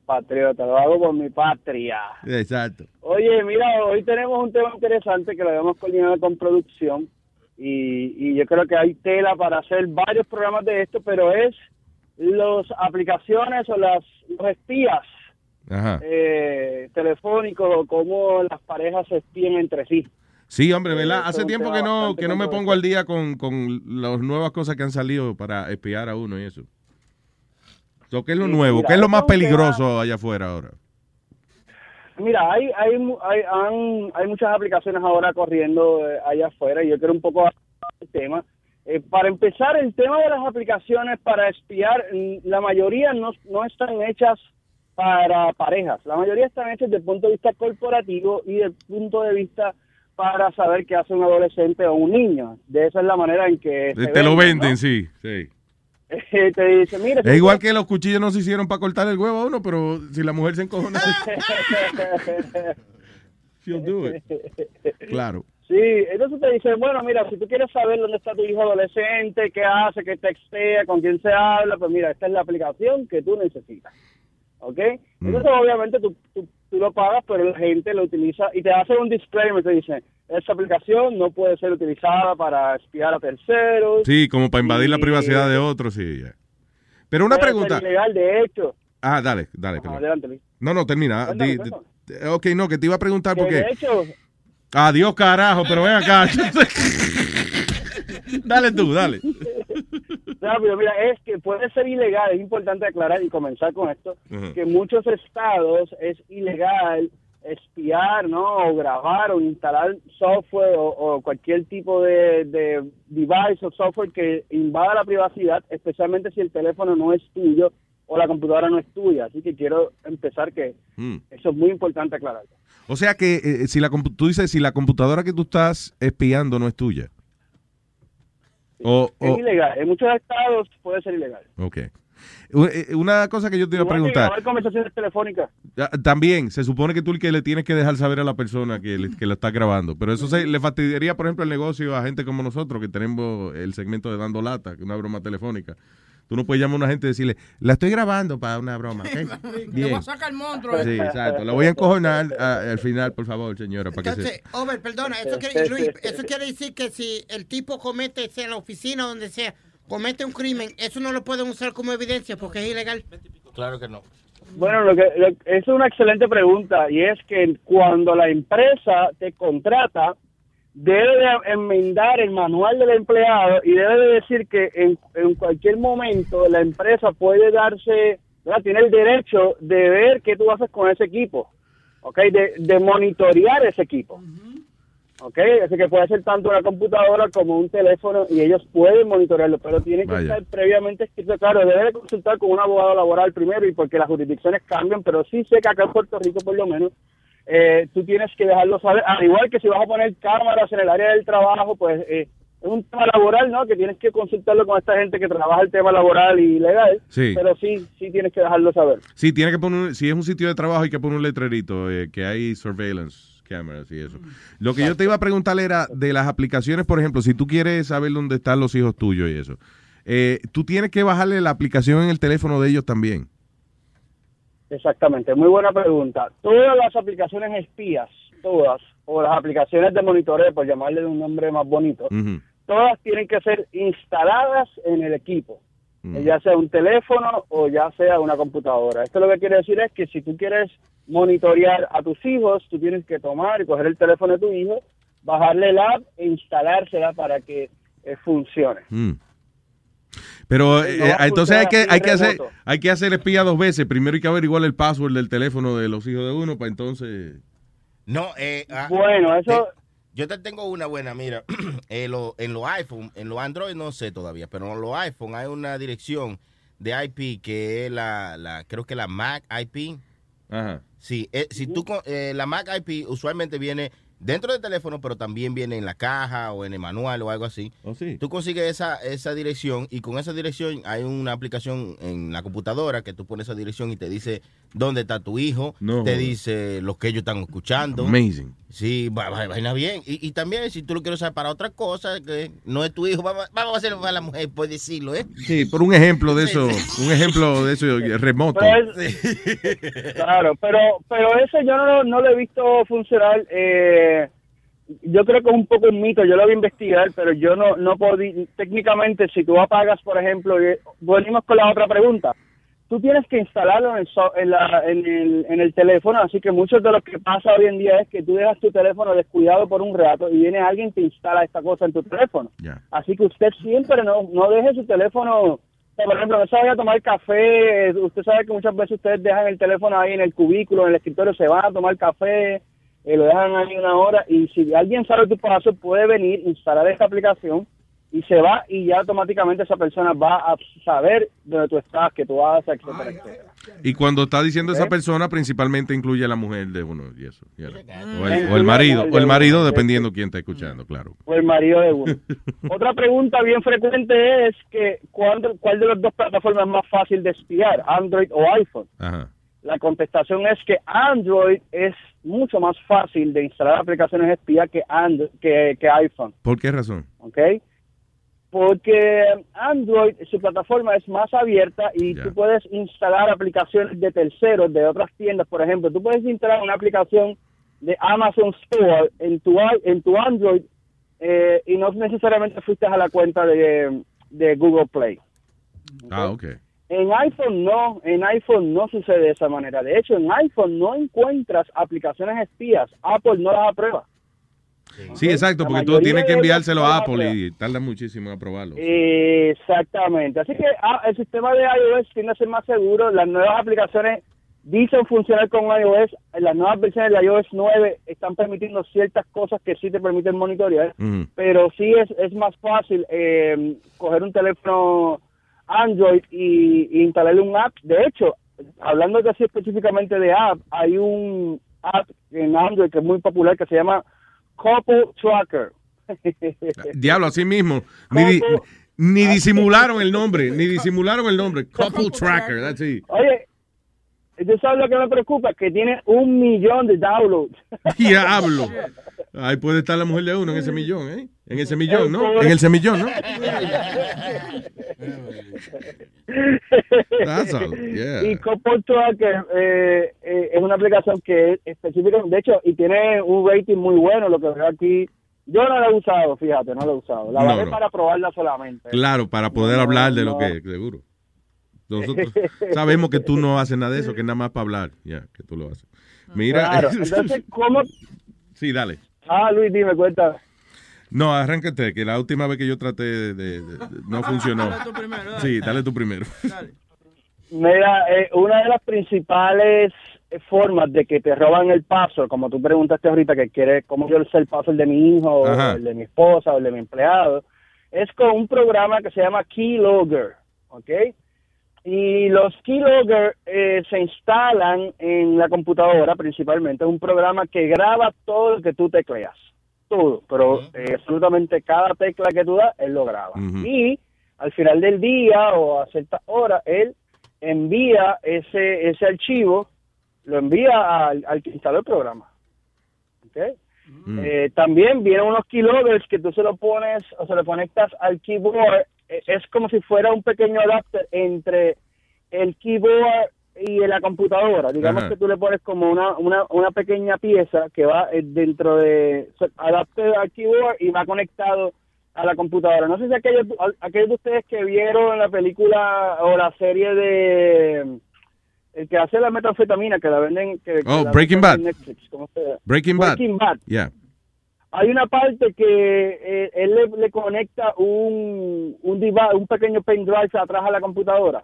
patriota, lo hago por mi patria. Exacto. Oye, mira, hoy tenemos un tema interesante que lo habíamos coordinado con producción. Y yo creo que hay tela para hacer varios programas de esto, pero es las aplicaciones o los espías telefónicos o cómo las parejas se espían entre sí. Sí, hombre, ¿verdad? Hace tiempo que no me pongo al día con las nuevas cosas que han salido para espiar a uno y eso. So, ¿qué es lo nuevo? Mira, ¿qué es lo más peligroso allá afuera ahora? Mira, hay muchas aplicaciones ahora corriendo allá afuera y yo quiero un poco hablar del tema. Para empezar, el tema de las aplicaciones para espiar, la mayoría no están hechas para parejas. La mayoría están hechas desde el punto de vista corporativo y del punto de vista para saber qué hace un adolescente o un niño. De esa es la manera en que... Te lo venden, ¿no? Sí. Te dice, mira, es igual que los cuchillos no se hicieron para cortar el huevo a uno, pero si la mujer se encojona, she'll do it. Claro. Sí, entonces te dicen, bueno, mira, si tú quieres saber dónde está tu hijo adolescente, qué hace, qué textea, con quién se habla, pues mira, esta es la aplicación que tú necesitas. ¿Ok? Entonces obviamente tú lo pagas, pero la gente lo utiliza y te hace un disclaimer, te dice, esa aplicación no puede ser utilizada para espiar a terceros. Sí, como para invadir la privacidad de otros, sí. Pero una pregunta. Es ilegal, de hecho. Ah, dale. Ajá, adelante. No, termina. Ok, no, que te iba a preguntar porque... De hecho... Adiós, carajo, pero ven acá. Dale tú. Rápido, mira, es que puede ser ilegal, es importante aclarar y comenzar con esto, que en muchos estados es ilegal espiar, ¿no? O grabar o instalar software o cualquier tipo de device o software que invada la privacidad, especialmente si el teléfono no es tuyo o la computadora no es tuya. Así que quiero empezar que eso es muy importante aclararlo. O sea que tú dices si la computadora que tú estás espiando no es tuya. Sí, es ilegal. En muchos estados puede ser ilegal. Okay. Una cosa que yo te iba a preguntar. Grabar conversaciones telefónicas. También, se supone que tú le tienes que dejar saber a la persona que la está grabando. Pero eso le fastidiaría, por ejemplo, el negocio a gente como nosotros, que tenemos el segmento de Dando Lata, que es una broma telefónica. Tú no puedes llamar a una gente y decirle, la estoy grabando para una broma, ¿ok? Le voy a sacar el monstruo. Sí, exacto. La voy a encojonar al final, por favor, señora. Para entonces, que se... Over, perdona, eso quiere decir que si el tipo comete, sea en la oficina o donde sea, comete un crimen, eso no lo pueden usar como evidencia porque es ilegal. Claro que no. Bueno, es una excelente pregunta, y es que cuando la empresa te contrata, debe de enmendar el manual del empleado y debe de decir que en cualquier momento la empresa puede darse, ¿verdad? Tiene el derecho de ver qué tú haces con ese equipo, ¿okay? De monitorear ese equipo. Uh-huh. Okay, así que puede ser tanto una computadora como un teléfono y ellos pueden monitorearlo, pero tiene que estar previamente escrito, claro, debe de consultar con un abogado laboral primero, y porque las jurisdicciones cambian, pero sí sé que acá en Puerto Rico por lo menos tú tienes que dejarlo saber, al igual que si vas a poner cámaras en el área del trabajo, pues es un tema laboral, ¿no? Que tienes que consultarlo con esta gente que trabaja el tema laboral y legal, sí. Pero sí tienes que dejarlo saber. Sí, tiene que poner, si es un sitio de trabajo hay que poner un letrerito que hay surveillance cámaras y eso. Lo que yo te iba a preguntar era de las aplicaciones, por ejemplo, si tú quieres saber dónde están los hijos tuyos y eso, tú tienes que bajarle la aplicación en el teléfono de ellos también. Exactamente, muy buena pregunta. Todas las aplicaciones espías, todas, o las aplicaciones de monitoreo, por llamarle un nombre más bonito, uh-huh, todas tienen que ser instaladas en el equipo, uh-huh, ya sea un teléfono o ya sea una computadora. Esto lo que quiere decir es que si tú quieres monitorear a tus hijos, tú tienes que tomar y coger el teléfono de tu hijo, bajarle el app e instalársela para que funcione. Mm. Pero entonces hay que hacer espía dos veces. Primero hay que averiguar el password del teléfono de los hijos de uno, para entonces... No, bueno, eso... yo te tengo una buena, mira. En los iPhone, en los Android no sé todavía, pero en los iPhone hay una dirección de IP que es la creo que la Mac IP. Ajá. Sí, si tú la Mac IP usualmente viene dentro del teléfono, pero también viene en la caja o en el manual o algo así. Oh, sí. Tú consigues esa dirección, y con esa dirección hay una aplicación en la computadora que tú pones esa dirección y te dice dónde está tu hijo, dice lo que ellos están escuchando. Amazing. Sí, vaina bien. Y también si tú lo quieres usar para otra cosa que no es tu hijo, vamos a hacerlo para la mujer, por decirlo, ¿eh? Sí, por un ejemplo de eso, un ejemplo de eso remoto. Pues, claro, pero ese yo no lo he visto funcionar. Yo creo que es un poco un mito, yo lo voy a investigar, pero yo no podía, técnicamente, si tú apagas, por ejemplo, volvimos con la otra pregunta, tú tienes que instalarlo en el teléfono, así que muchos de lo que pasa hoy en día es que tú dejas tu teléfono descuidado por un rato y viene alguien y te instala esta cosa en tu teléfono, así que usted siempre no deje su teléfono, por ejemplo, no se vaya a tomar café, usted sabe que muchas veces ustedes dejan el teléfono ahí en el cubículo, en el escritorio, se van a tomar café, lo dejan ahí una hora, y si alguien sabe tu paso puede venir, instalar esta aplicación y se va, y ya automáticamente esa persona va a saber dónde tú estás, qué tú haces, etcétera, etcétera. Y cuando está diciendo esa persona, principalmente incluye a la mujer de uno y eso, ¿sí? o el marido, dependiendo quién está escuchando, claro. O el marido de uno. Otra pregunta bien frecuente es que ¿cuál de las dos plataformas es más fácil de espiar, Android o iPhone? Ajá. La contestación es que Android es mucho más fácil de instalar aplicaciones espía que iPhone. ¿Por qué razón? ¿Okay? Porque Android, su plataforma es más abierta y tú puedes instalar aplicaciones de terceros, de otras tiendas. Por ejemplo, tú puedes instalar una aplicación de Amazon Store en tu Android y no necesariamente fuiste a la cuenta de Google Play. ¿Okay? Ah, ok. En iPhone no sucede de esa manera. De hecho, en iPhone no encuentras aplicaciones espías. Apple no las aprueba. Sí, ¿okay? Sí, exacto, porque tú tienes que enviárselo a Apple y tarda muchísimo en aprobarlo. Exactamente. Así que el sistema de iOS tiende a ser más seguro. Las nuevas aplicaciones dicen funcionar con iOS. Las nuevas versiones de iOS 9 están permitiendo ciertas cosas que sí te permiten monitorear. Uh-huh. Pero sí es más fácil coger un teléfono Android y instalarle un app. De hecho, hablando casi específicamente de app, hay un app en Android que es muy popular que se llama Couple Tracker. Diablo, así mismo. Ni, Ni disimularon el nombre, ni disimularon el nombre. Couple Tracker, that's it. Oye, ¿tú sabes lo que me preocupa? Que tiene 1 millón de downloads. Diablo. Ahí puede estar la mujer de uno en ese millón, ¿eh? En ese millón, ¿no? En el semillón, ¿no? That's all, yeah. Y Couple Tracker es una aplicación que es específica, de hecho, y tiene un rating muy bueno, lo que veo aquí. Yo no la he usado, fíjate, no la he usado. La bajé para probarla solamente. Claro, para poder hablar de lo que, seguro. Nosotros sabemos que tú no haces nada de eso, que nada más para hablar. Ya, que tú lo haces. Mira. Claro, entonces, ¿cómo? Sí, dale. Ah, Luis, dime, cuéntame. No, arráncate, que la última vez que yo traté no funcionó. Dale tú primero. Dale. Sí, dale tú primero. Dale. Mira, una de las principales formas de que te roban el password, como tú preguntaste ahorita, que quieres cómo yo sé el password de mi hijo, o el de mi esposa, o el de mi empleado, es con un programa que se llama Keylogger, ¿ok? Y los Keylogger se instalan en la computadora principalmente, es un programa que graba todo lo que tú tecleas, todo, pero absolutamente cada tecla que tú das, él lo graba. Y al final del día o a cierta hora, él envía ese archivo, lo envía al que instaló el programa. ¿Okay? También vienen unos keyloggers que tú se lo pones o se lo conectas al keyboard. Es como si fuera un pequeño adapter entre el keyboard y la computadora. Digamos que tú le pones como una pequeña pieza que va dentro de... adapter al keyboard y va conectado a la computadora. No sé si aquellos de ustedes que vieron la película o la serie de... el que hace la metanfetamina, que la venden... que Breaking Bad. Netflix, Breaking Bad. Yeah. Hay una parte que él le conecta un device, un pequeño pendrive atrás a la computadora.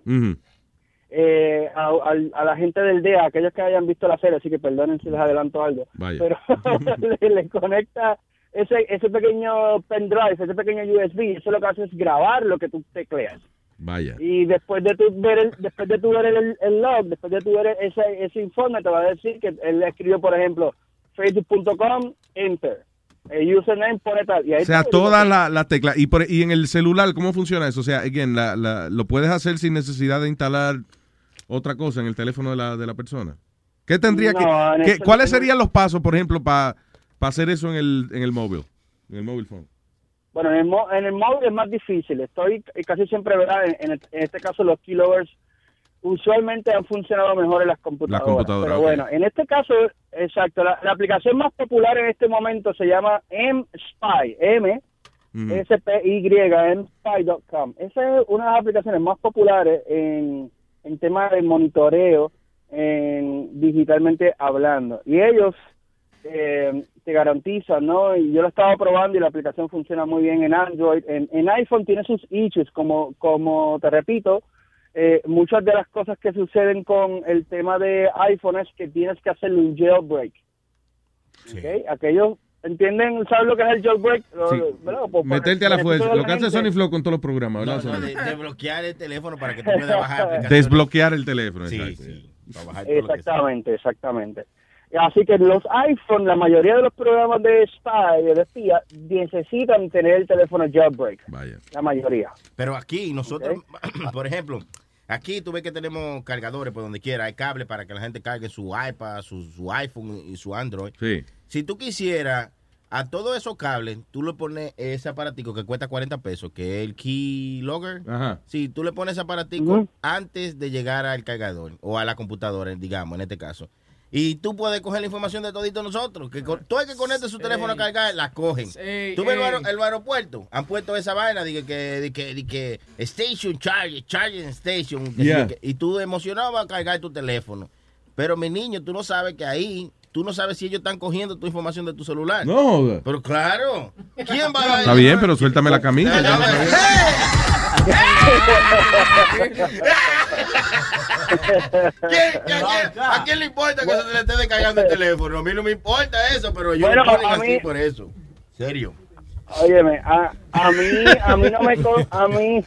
A la gente del DEA, aquellos que hayan visto la serie, así que perdonen si les adelanto algo. Vaya. Pero le conecta ese pequeño pendrive, ese pequeño USB. Eso lo que hace es grabar lo que tú tecleas. Vaya. Y después de tu ver el log, después de tu ver ese informe, te va a decir que él escribió, por ejemplo, facebook.com, enter, el username pone tal. Y ahí, o sea, todas las teclas. Y en el celular, ¿cómo funciona eso? O sea, again, lo puedes hacer sin necesidad de instalar otra cosa en el teléfono de la persona. ¿Qué tendría ¿Cuáles serían los pasos, por ejemplo, para hacer eso en el móvil? En el móvil phone. Bueno, en el móvil es más difícil. Estoy casi siempre, ¿verdad? En este caso, los keyloggers usualmente han funcionado mejor en las computadoras. Pero bueno, en este caso, exacto, la aplicación más popular en este momento se llama M-Spy, M-S-P-Y, mspy.com. Esa es una de las aplicaciones más populares en temas de monitoreo, digitalmente hablando. Y ellos... te garantizan, ¿no? Y yo lo estaba probando y la aplicación funciona muy bien en Android. En iPhone tiene sus issues, como te repito, muchas de las cosas que suceden con el tema de iPhone es que tienes que hacerle un jailbreak. Sí. ¿Okay? Aquellos entienden, ¿sabes lo que es el jailbreak? Sí. Pues meterte a la fuerza. Lo que hace Sony Flow con todos los programas, ¿verdad? Desbloquear el teléfono para que tú puedas bajar aplicaciones. Desbloquear el teléfono, sí. Exactamente. Así que los iPhone, la mayoría de los programas de spy, de espía, necesitan tener el teléfono jailbreak. Vaya. La mayoría. Pero aquí nosotros, por ejemplo, aquí tú ves que tenemos cargadores por donde quiera, hay cables para que la gente cargue su iPad, su iPhone y su Android. Sí. Si tú quisieras, a todos esos cables, tú le pones ese aparatico que cuesta 40 pesos, que es el Keylogger. Ajá. Sí, tú le pones ese aparatico antes de llegar al cargador o a la computadora, digamos, en este caso. Y tú puedes coger la información de toditos nosotros. Que todo el que conecte su teléfono a cargar, la cogen. Tú ves el aeropuerto. Han puesto esa vaina de que station charging station. Y tú emocionado vas a cargar tu teléfono. Pero mi niño, tú no sabes que ahí... Tú no sabes si ellos están cogiendo tu información de tu celular. No. Pero claro. ¿Quién va a dar? Está bien, pero suéltame la camisa. ¿A quién le importa que se le esté descargando el teléfono? A mí no me importa eso, pero yo no lo digo así por eso. Serio. Óyeme, a mí no me...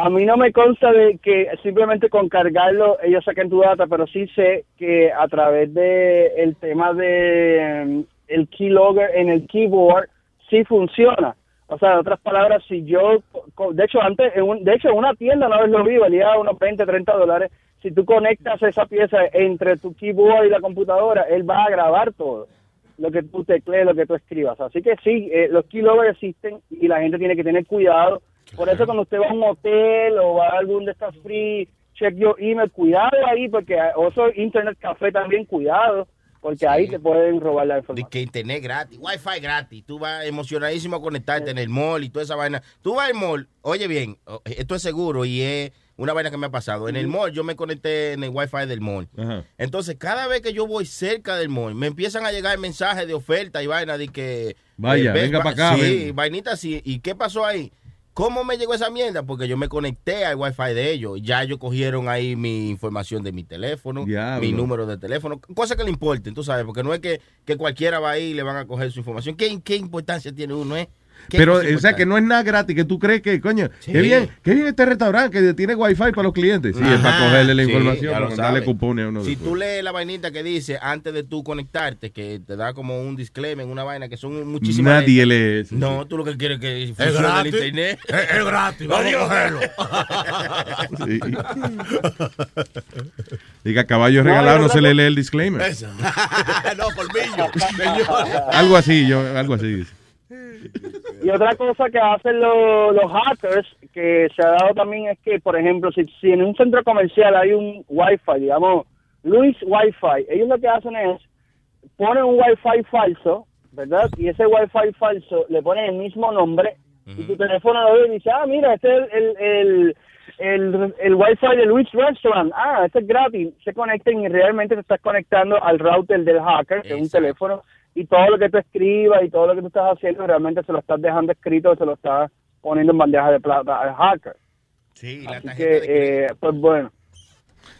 A mí no me consta de que simplemente con cargarlo ellos saquen tu data, pero sí sé que a través del tema del keylogger en el keyboard sí funciona. O sea, de otras palabras, si yo, de hecho, antes, en una tienda una vez lo vi, valía unos $20, $30. Si tú conectas esa pieza entre tu keyboard y la computadora, él va a grabar todo, lo que tú teclees, lo que tú escribas. Así que sí, los keylovers existen y la gente tiene que tener cuidado. Por eso cuando usted va a un hotel o va a algún de estas free, check your email, cuidado ahí, porque oso internet café también, cuidado. Porque sí, ahí te pueden robar la información. Que internet gratis, wifi gratis. Tú vas emocionadísimo a conectarte, sí, en el mall y toda esa vaina. Tú vas al mall, oye bien, esto es seguro y es una vaina que me ha pasado. En el mall yo me conecté en el wifi del mall. Uh-huh. Entonces cada vez que yo voy cerca del mall, me empiezan a llegar mensajes de oferta y vaina de que... Vaya, venga para acá. Sí, ven, vainita, sí. ¿Y qué pasó ahí? ¿Cómo me llegó esa mierda? Porque yo me conecté al wifi de ellos. Ya ellos cogieron ahí mi información de mi teléfono, diablo, mi número de teléfono, cosas que le importen, tú sabes, porque no es que cualquiera va ahí y le van a coger su información. ¿Qué importancia tiene uno, eh? Pero, o sea, que no es nada gratis, que tú crees que, coño, sí, qué bien este restaurante que tiene wifi para los clientes. Sí, ajá, es para cogerle la información, para mandarle cupones a uno. Si después tú lees la vainita que dice, antes de tú conectarte, que te da como un disclaimer, una vaina que son muchísimas. Nadie lee eso. No, tú lo que quieres que funcione el internet. Es gratis, vamos a cogerlo. Sí. Diga, caballo regalado, no se le lee el disclaimer. Eso. No, por mí. Algo así, algo así. Y otra cosa que hacen los hackers, que se ha dado también, es que, por ejemplo, si en un centro comercial hay un Wi-Fi, digamos, Luis Wi-Fi, ellos lo que hacen es, ponen un Wi-Fi falso, ¿verdad? Y ese Wi-Fi falso le ponen el mismo nombre, y tu teléfono lo ve y dice, ah, mira, este es el Wi-Fi de Luis Restaurant, ah, este es gratis, se conecten y realmente te estás conectando al router del hacker, que es un teléfono. Y todo lo que tú escribas y todo lo que tú estás haciendo realmente se lo estás dejando escrito, se lo estás poniendo en bandeja de plata al hacker. Sí, así la tarjeta que, de pues bueno.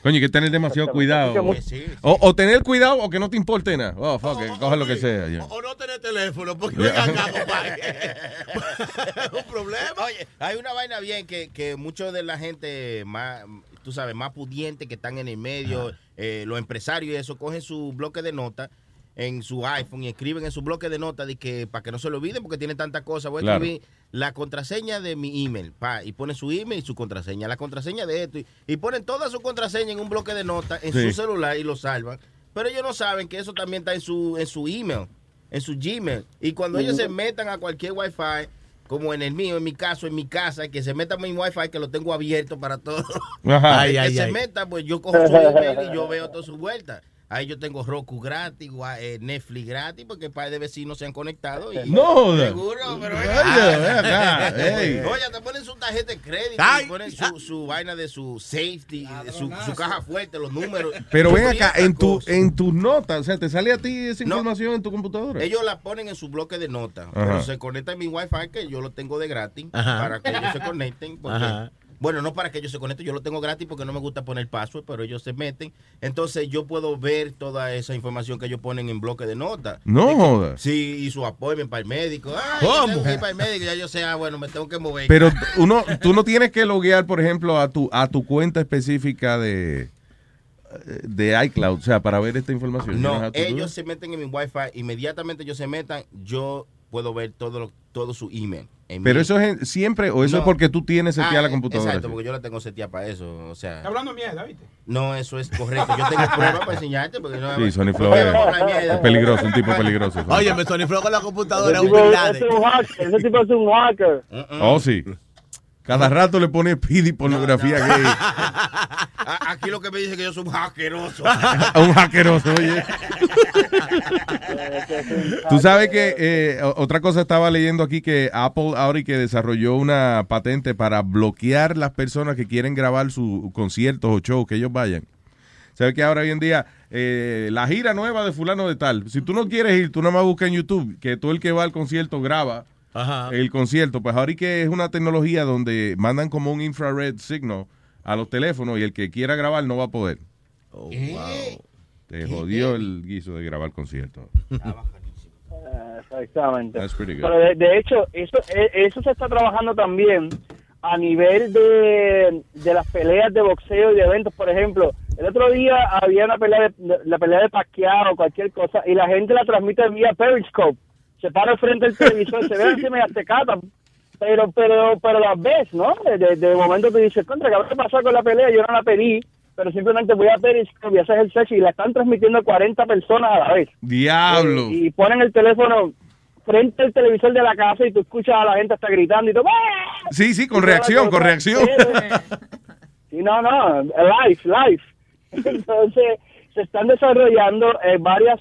Coño, hay que tener demasiado cuidado. O tener cuidado o que no te importe nada. Oh, fuck, coge lo que sea. Yeah. O no tener teléfono, porque no ganamos para un problema. Oye, hay una vaina bien que mucho de la gente más... Tú sabes, más pudiente que están en el medio, los empresarios y eso, cogen su bloque de notas en su iPhone y escriben en su bloque de notas de que para que no se lo olviden porque tiene tantas cosas. Voy a escribir la contraseña de mi email, y ponen su email y su contraseña, la contraseña de esto, y ponen toda su contraseña en un bloque de notas en su celular y lo salvan. Pero ellos no saben que eso también está en su email, en su Gmail. Y cuando ellos se metan a cualquier Wi-Fi, como en el mío, en mi caso, en mi casa, que se meta mi wifi, que lo tengo abierto para todo. Se meta, pues yo cojo su email y yo veo todas sus vueltas. Ahí yo tengo Roku gratis, Netflix gratis, porque padres de vecinos se han conectado. Y, no, seguro, pero... Oye, te ponen su tarjeta de crédito, te ponen su vaina de su safety, su caja fuerte, los números. Pero ven acá, en tus notas, o sea, ¿te sale a ti esa información en tu computadora? Ellos la ponen en su bloque de notas, pero se conecta a mi wifi, que yo lo tengo de gratis, para que ellos se conecten, porque... Bueno, no para que ellos se conecten, yo lo tengo gratis porque no me gusta poner password, pero ellos se meten. Entonces yo puedo ver toda esa información que ellos ponen en bloque de notas. No jodas. Sí, y su appointment para el médico. ¿Cómo? Para el médico, ya yo sé, bueno, me tengo que mover. Pero tú no tienes que loguear, por ejemplo, a tu cuenta específica de iCloud, o sea, para ver esta información. No, ellos se meten en mi Wi-Fi, inmediatamente ellos se metan, yo puedo ver todo su email. Pero eso es siempre, o eso es porque tú tienes seteada la computadora. Exacto, porque yo la tengo seteada para eso, o sea. Está hablando mierda, ¿viste? No, eso es correcto. Yo tengo pruebas para enseñarte, porque no. Sí, Sony Flow es peligroso, un tipo peligroso. Oye, me Sony Flow con la computadora, humildad. Ese tipo es un hacker. Oh, sí. Cada rato le pone Pidi pornografía gay. Aquí lo que me dice que yo soy un hackeroso. Un hackeroso, oye. Tú sabes que otra cosa estaba leyendo aquí, que Apple ahora y que desarrolló una patente para bloquear las personas que quieren grabar sus conciertos o shows que ellos vayan. Sabes que ahora hoy en día la gira nueva de fulano de tal, si tú no quieres ir, tú nada más buscas en YouTube que todo el que va al concierto graba el concierto. Pues ahora y que es una tecnología donde mandan como un infrared signal a los teléfonos y el que quiera grabar no va a poder. Oh, wow. Te jodió el guiso de grabar concierto. Exactamente. Pero de hecho, eso se está trabajando también a nivel de las peleas de boxeo y de eventos. Por ejemplo, el otro día había una pelea de Pacquiao o cualquier cosa y la gente la transmite vía Periscope. se para al frente del televisor, se ve encima y hasta cata. Pero las ves, ¿no? De momento te dices, contra, ¿qué habrá pasado con la pelea? Yo no la pedí, pero simplemente voy a Periscope y haces el sexo y la están transmitiendo 40 personas a la vez. ¡Diablo! Y ponen el teléfono frente al televisor de la casa y tú escuchas a la gente hasta gritando y tú... ¡ah! Sí, sí, con reacción, con reacción. Sí, no, live. Entonces, se están desarrollando varias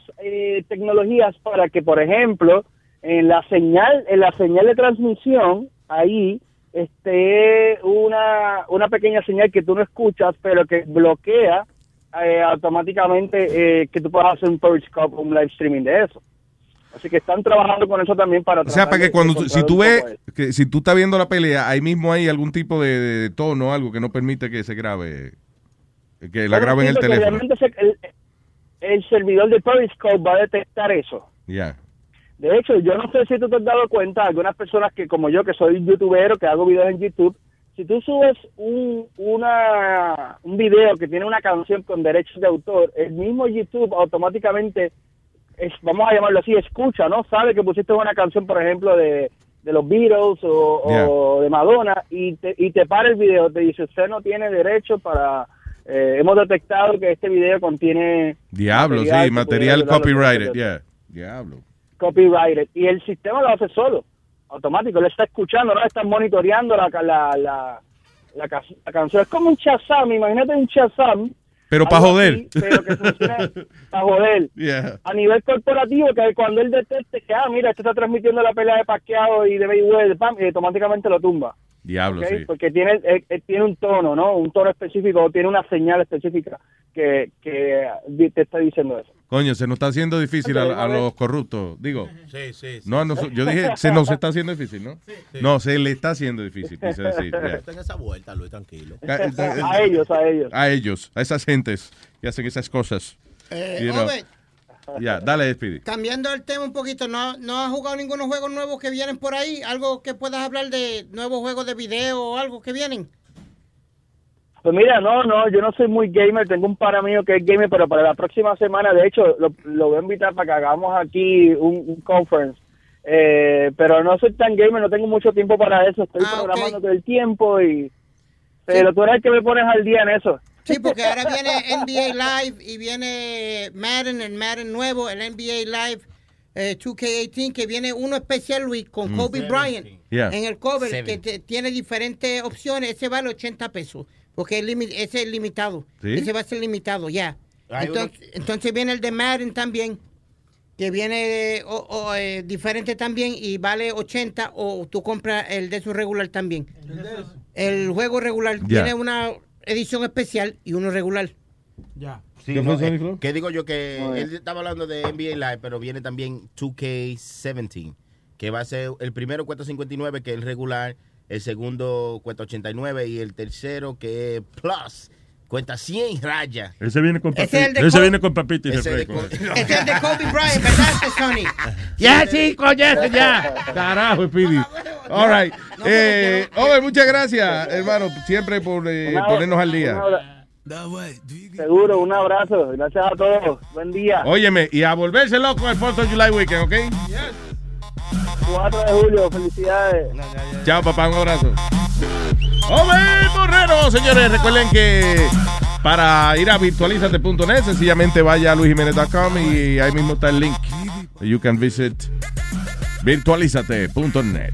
tecnologías para que, por ejemplo... En la señal de transmisión, ahí esté una pequeña señal que tú no escuchas, pero que bloquea automáticamente que tú puedas hacer un Periscope, un live streaming de eso. Así que están trabajando con eso también para... O sea, para que cuando si tú ves, que si tú estás viendo la pelea, ahí mismo hay algún tipo de tono, algo que no permite que se grabe, que la graben en el teléfono. El servidor de Periscope va a detectar eso. Ya. De hecho, yo no sé si tú te has dado cuenta, algunas personas que como yo, que soy youtubero, que hago videos en YouTube, si tú subes un video que tiene una canción con derechos de autor, el mismo YouTube automáticamente, vamos a llamarlo así, escucha, ¿no? Sabe que pusiste una canción, por ejemplo, de los Beatles o de Madonna, y te para el video, te dice, usted no tiene derecho para... hemos detectado que este video contiene... Diablo, sí, material copyrighted, yeah. Diablo. Copyrighted, y el sistema lo hace solo, automático, lo está escuchando, no está monitoreando la canción. Es como un Shazam, imagínate un Shazam, pero para joder, así, pero que funciona para joder, yeah. A nivel corporativo, que cuando él detecte que mira, este está transmitiendo la pelea de Pacquiao y de Mayweather, pam, y automáticamente lo tumba. Diablo, ¿okay? Sí. Porque tiene un tono, ¿no? Un tono específico, o tiene una señal específica que te está diciendo eso. Coño, se nos está haciendo difícil a los corruptos, digo. Sí. No, yo dije, se nos está haciendo difícil, ¿no? Sí. No, se le está haciendo difícil, quise decir. Yeah. Está en esa vuelta, Luis, tranquilo. A ellos, a esas gentes que hacen esas cosas. Ya, dale, Speedy. Cambiando el tema un poquito, ¿no has jugado ningunos juegos nuevos que vienen por ahí? ¿Algo que puedas hablar de nuevos juegos de video o algo que vienen? Pues mira, no, yo no soy muy gamer, tengo un pana mío que es gamer, pero para la próxima semana, de hecho, lo voy a invitar para que hagamos aquí un conference, pero no soy tan gamer, no tengo mucho tiempo para eso, estoy programando todo el tiempo, pero tú eres el que me pones al día en eso. Sí, porque ahora viene NBA Live y viene Madden, el Madden nuevo, el NBA Live 2K18, que viene uno especial, Luis, con Kobe Bryant en el cover, que tiene diferentes opciones, ese vale $80. Porque ese es limitado. ¿Sí? Ese va a ser limitado, ya. Yeah. Entonces viene el de Madden también, que viene diferente también y vale $80, o tú compras el de su regular también. El juego regular tiene una edición especial y uno regular. Ya. Sí, ¿qué digo yo? Que él estaba hablando de NBA Live, pero viene también 2K17, que va a ser el primero cuesta $59, que es el regular. El segundo cuesta $89 y el tercero, que es Plus, cuesta 100 rayas. Ese viene con papita. Ese viene con papita y refresco. Ese es el de Kobe Bryant, ¿verdad, Sony? Ya, chico, ya. Carajo, Speedy. All right. Obe, muchas gracias, hermano, siempre por ponernos al día. Seguro, un abrazo. Gracias a todos. Buen día. Óyeme, y a volverse loco el 4 de July Weekend, ¿ok? Yes. 4 de julio, felicidades. No. Chao, papá, un abrazo. Obe Borrero, señores, recuerden que para ir a Virtualizate.net, sencillamente vaya a luisjimenez.com y ahí mismo está el link. You can visit Virtualizate.net.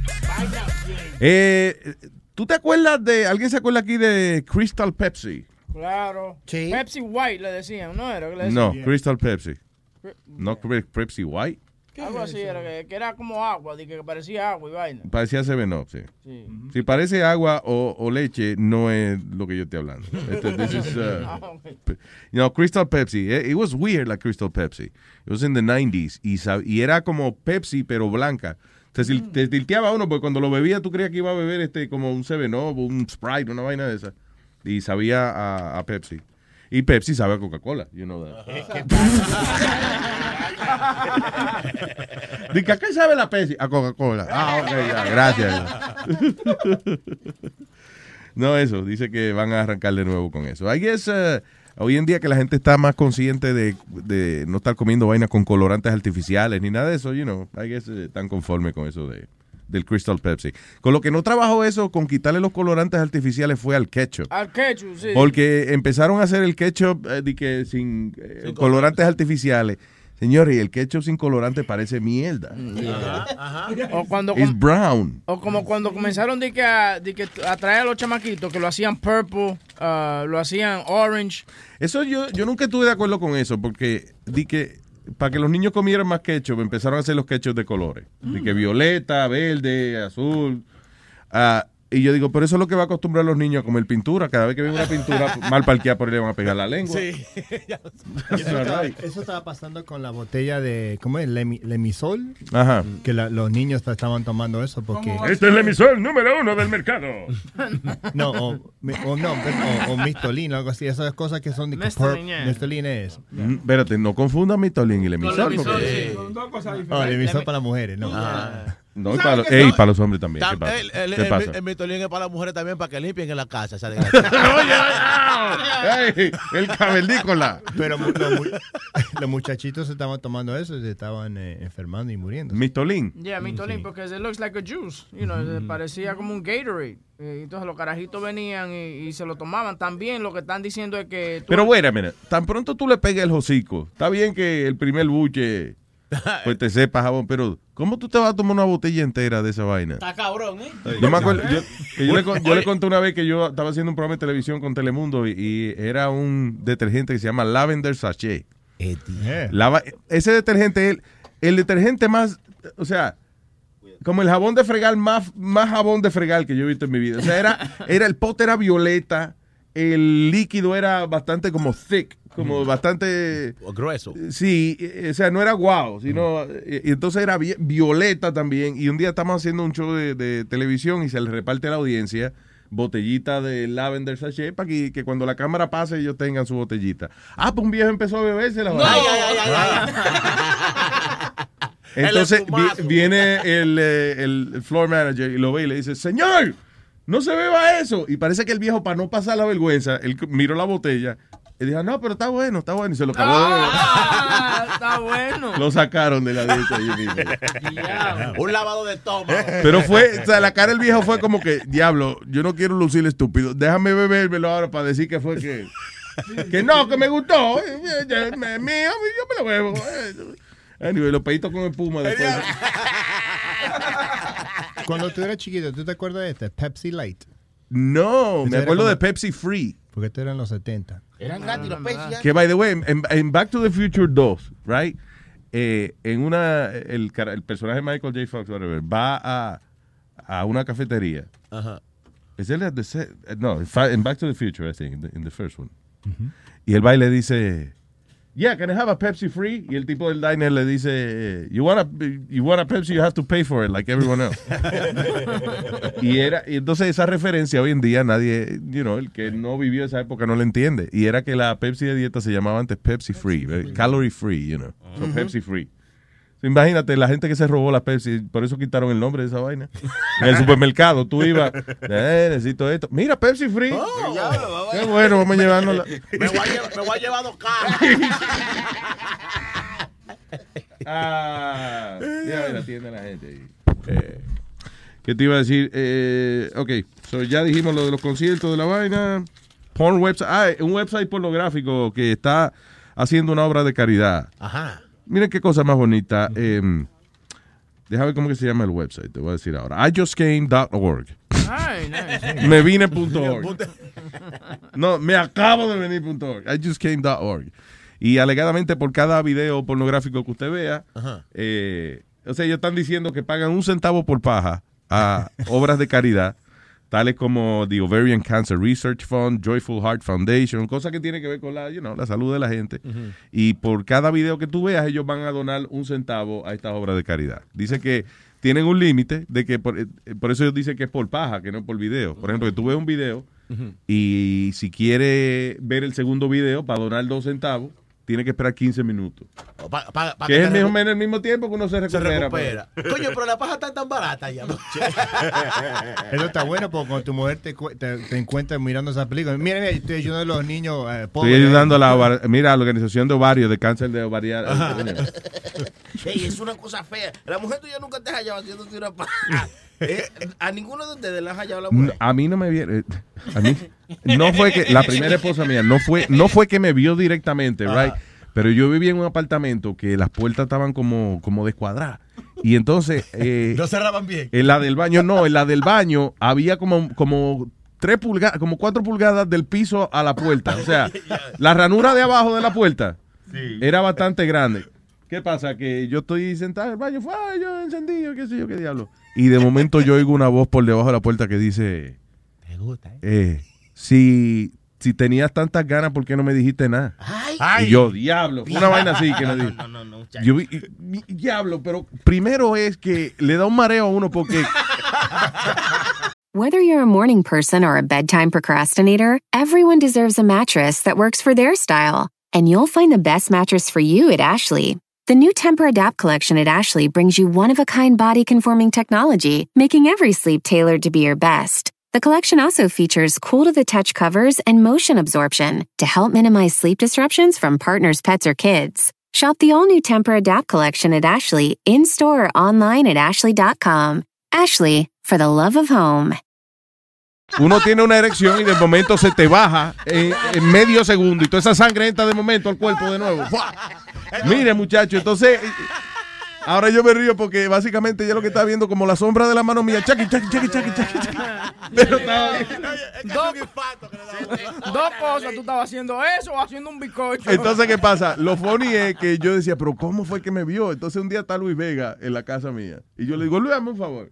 ¿Tú te acuerdas alguien se acuerda aquí de Crystal Pepsi? Claro. ¿Sí? Pepsi White le decían, ¿no? Crystal Pepsi. No, Pepsi White. Algo así, que era como agua, que parecía agua y vaina. Parecía 7-Up, sí. Uh-huh. Si parece agua o leche, no es lo que yo estoy hablando. Crystal Pepsi. It was weird, like Crystal Pepsi. It was in the 90s. Y era como Pepsi, pero blanca. Te tilteaba uno, porque cuando lo bebía, tú creías que iba a beber como un 7-Up, un Sprite, una vaina de esa. Y sabía a Pepsi. Y Pepsi sabe a Coca-Cola, you know that. Dice, ¿a qué sabe la Pepsi? A Coca-Cola. Ah, ok, ya, gracias. No, eso, dice que van a arrancar de nuevo con eso. I guess Hoy en día que la gente está más consciente de no estar comiendo vainas con colorantes artificiales ni nada de eso, you know, I guess están conforme con eso del Crystal Pepsi. Con lo que no trabajó eso, con quitarle los colorantes artificiales, fue al ketchup. Al ketchup, sí. Porque empezaron a hacer el ketchup sin colorantes artificiales. Señores, el ketchup sin colorante parece mierda. Ajá, ajá. O cuando it's brown. O como cuando comenzaron a traer a los chamaquitos que lo hacían purple, lo hacían orange. Eso yo nunca estuve de acuerdo con eso, porque para que los niños comieran más ketchup, empezaron a hacer los ketchup de colores. De que violeta, verde, azul. Y yo digo, pero eso es lo que va a acostumbrar a los niños a comer pintura. Cada vez que ven una pintura mal parqueada, por ahí le van a pegar la lengua. Sí. Eso estaba pasando con la botella de, ¿cómo es? Lemisol. Ajá. Que los niños estaban tomando eso porque... Este es Lemisol número 1 del mercado. No, o Mistolín o algo así. Esas cosas que son... Mistolín es. Espérate, no confundas Mistolín y Lemisol. No, son dos cosas diferentes. Lemisol para mujeres, no. No, y para los hombres también. El Mistolín es para las mujeres también, para que limpien en la casa. ¡Oye! ¡El cabelícola! Pero los muchachitos estaban tomando eso y se estaban enfermando y muriendo. ¿Mistolín? Yeah, Mistolín, porque it looks like a juice. You know, parecía como un Gatorade. Entonces los carajitos venían y se lo tomaban. También lo que están diciendo es que... Pero bueno, mira, tan pronto tú le pegas el hocico. Está bien que el primer buche... Pues te sepas, jabón, pero ¿cómo tú te vas a tomar una botella entera de esa vaina? Está cabrón, ¿eh? Yo me acuerdo, yo le conté una vez que yo estaba haciendo un programa de televisión con Telemundo y era un detergente que se llama Lavender Sachet. Ese detergente es el detergente más, o sea, como el jabón de fregar, más jabón de fregar que yo he visto en mi vida. O sea, era el pote era violeta, el líquido era bastante como thick. Como bastante... grueso. Sí, o sea, no era guau, sino... Y entonces era violeta también. Y un día estamos haciendo un show de televisión y se le reparte a la audiencia botellita de Lavender Sachet para que cuando la cámara pase ellos tengan su botellita. Ah, pues un viejo empezó a beberse la botella. Entonces viene el floor manager y lo ve y le dice, ¡Señor, no se beba eso! Y parece que el viejo, para no pasar la vergüenza, él miró la botella... Y dijo, no, pero está bueno. Y se lo acabó de beber. Está bueno. Lo sacaron de la dieta ahí mismo. Diablo. Un lavado de estómago. Pero fue, o sea, la cara del viejo fue como que, diablo, yo no quiero lucir estúpido. Déjame bebérmelo ahora para decir que fue que... Que no, que me gustó. Yo me lo bebo. Anyway, los peditos con el Puma después. Cuando tú eras chiquito, ¿tú te acuerdas de este? Pepsi Light. No, me acuerdo de Pepsi Free. Porque esto eran los 70. Eran gratis los Pepsi. Que, by the way, en Back to the Future 2, right? En una... El personaje Michael J. Fox, whatever, va a una cafetería. Ajá. ¿Es él at the set? No, en Back to the Future, I think, in the first one. Uh-huh. Y él va y le dice... Yeah, can I have a Pepsi free? Y el tipo del diner le dice, you want a Pepsi, you have to pay for it, like everyone else. Y entonces esa referencia hoy en día nadie, you know, el que no vivió esa época no la entiende. Y era que la Pepsi de dieta se llamaba antes Pepsi free, calorie free, you know, so Pepsi free. Imagínate, la gente que se robó la Pepsi, por eso quitaron el nombre de esa vaina. En el supermercado, tú ibas, necesito esto. Mira, Pepsi Free. Oh, qué bueno, vamos a llevárnosla. Me voy a llevar 2 cajas. Ya la tienda la gente. ¿Qué te iba a decir? Ok, ya dijimos lo de los conciertos de la vaina. Porn website. Un website pornográfico que está haciendo una obra de caridad. Ajá. Miren qué cosa más bonita. Déjame ver cómo que se llama el website. Te voy a decir ahora. IJustCame.org. Me vine.org. No, me acabo de venir.org. IJustCame.org. Y alegadamente por cada video pornográfico que usted vea, o sea, ellos están diciendo que pagan 1 centavo por paja a obras de caridad, tales como the Ovarian Cancer Research Fund, Joyful Heart Foundation, cosas que tienen que ver con la salud de la gente. Uh-huh. Y por cada video que tú veas, ellos van a donar 1 centavo a estas obras de caridad. Dice que tienen un límite, de que por eso ellos dicen que es por paja, que no es por video. Por ejemplo, que tú ves un video y si quieres ver el segundo video para donar 2 centavos, tiene que esperar 15 minutos. Que es más o menos el mismo tiempo que uno se recupera. Coño, pero la paja está tan barata ya. Eso está bueno porque cuando tu mujer te encuentra mirando esa película. Miren, estoy ayudando a los niños pobres. Estoy ayudando a la organización de ovarios, de cáncer de ovariano. Hey, es una cosa fea. La mujer tuya nunca te ha hallado haciéndote una paja. ¿A ninguno de ustedes le ha hallado la mujer? A mí no me vieron. A mí no fue que la primera esposa mía no fue que me vio directamente, right? Pero yo vivía en un apartamento que las puertas estaban como descuadradas. Y entonces... ¿no cerraban bien? En la del baño, no. En la del baño había como 3 pulgadas, como 4 pulgadas del piso a la puerta. O sea, la ranura de abajo de la puerta era bastante grande. ¿Qué pasa? Que yo estoy sentado en el baño, yo encendí, yo qué sé yo, qué diablo. Y de momento yo oigo una voz por debajo de la puerta que dice... Me gusta, si tenías tantas ganas, ¿por qué no me dijiste nada? Ay. Y yo, diablo, una vaina así que me dijo. No. Yo, diablo, pero primero es que le da un mareo a uno porque... Whether you're a morning person or a bedtime procrastinator, everyone deserves a mattress that works for their style. And you'll find the best mattress for you at Ashley. The new Tempur-Adapt collection at Ashley brings you one-of-a-kind body-conforming technology, making every sleep tailored to be your best. The collection also features cool-to-the-touch covers and motion absorption to help minimize sleep disruptions from partners, pets, or kids. Shop the all-new Tempur-Adapt collection at Ashley in-store or online at ashley.com. Ashley, for the love of home. Uno tiene una erección y de momento se te baja en medio segundo y toda esa sangre entra de momento al cuerpo de nuevo. Mire, muchacho, entonces ahora yo me río porque básicamente ya lo que está viendo como la sombra de la mano mía, chaki. Pero estaba dos cosas, tú estabas haciendo eso o haciendo un bizcocho. Entonces, ¿qué pasa? Lo funny es que yo decía, pero ¿cómo fue que me vio? Entonces un día está Luis Vega en la casa mía y yo le digo, Luis, hazme un favor,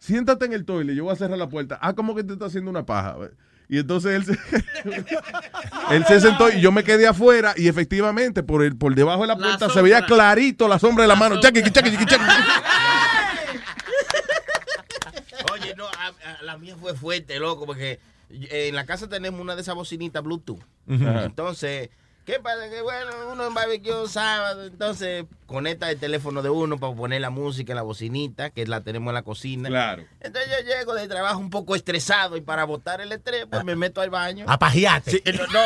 siéntate en el toilet, yo voy a cerrar la puerta. ¿Cómo que te está haciendo una paja? Y entonces él se sentó y yo me quedé afuera y efectivamente por debajo de la puerta se veía clarito la sombra de la mano. Chaki. Oye, no, la mía fue fuerte, loco, porque en la casa tenemos una de esas bocinitas Bluetooth. Entonces, ¿qué pasa? Que bueno, uno en barbecue sábado, entonces conecta el teléfono de uno para poner la música en la bocinita, que la tenemos en la cocina. Claro. Entonces yo llego del trabajo un poco estresado y para botar el estrés, pues me meto al baño. A pajearte. Sí, no.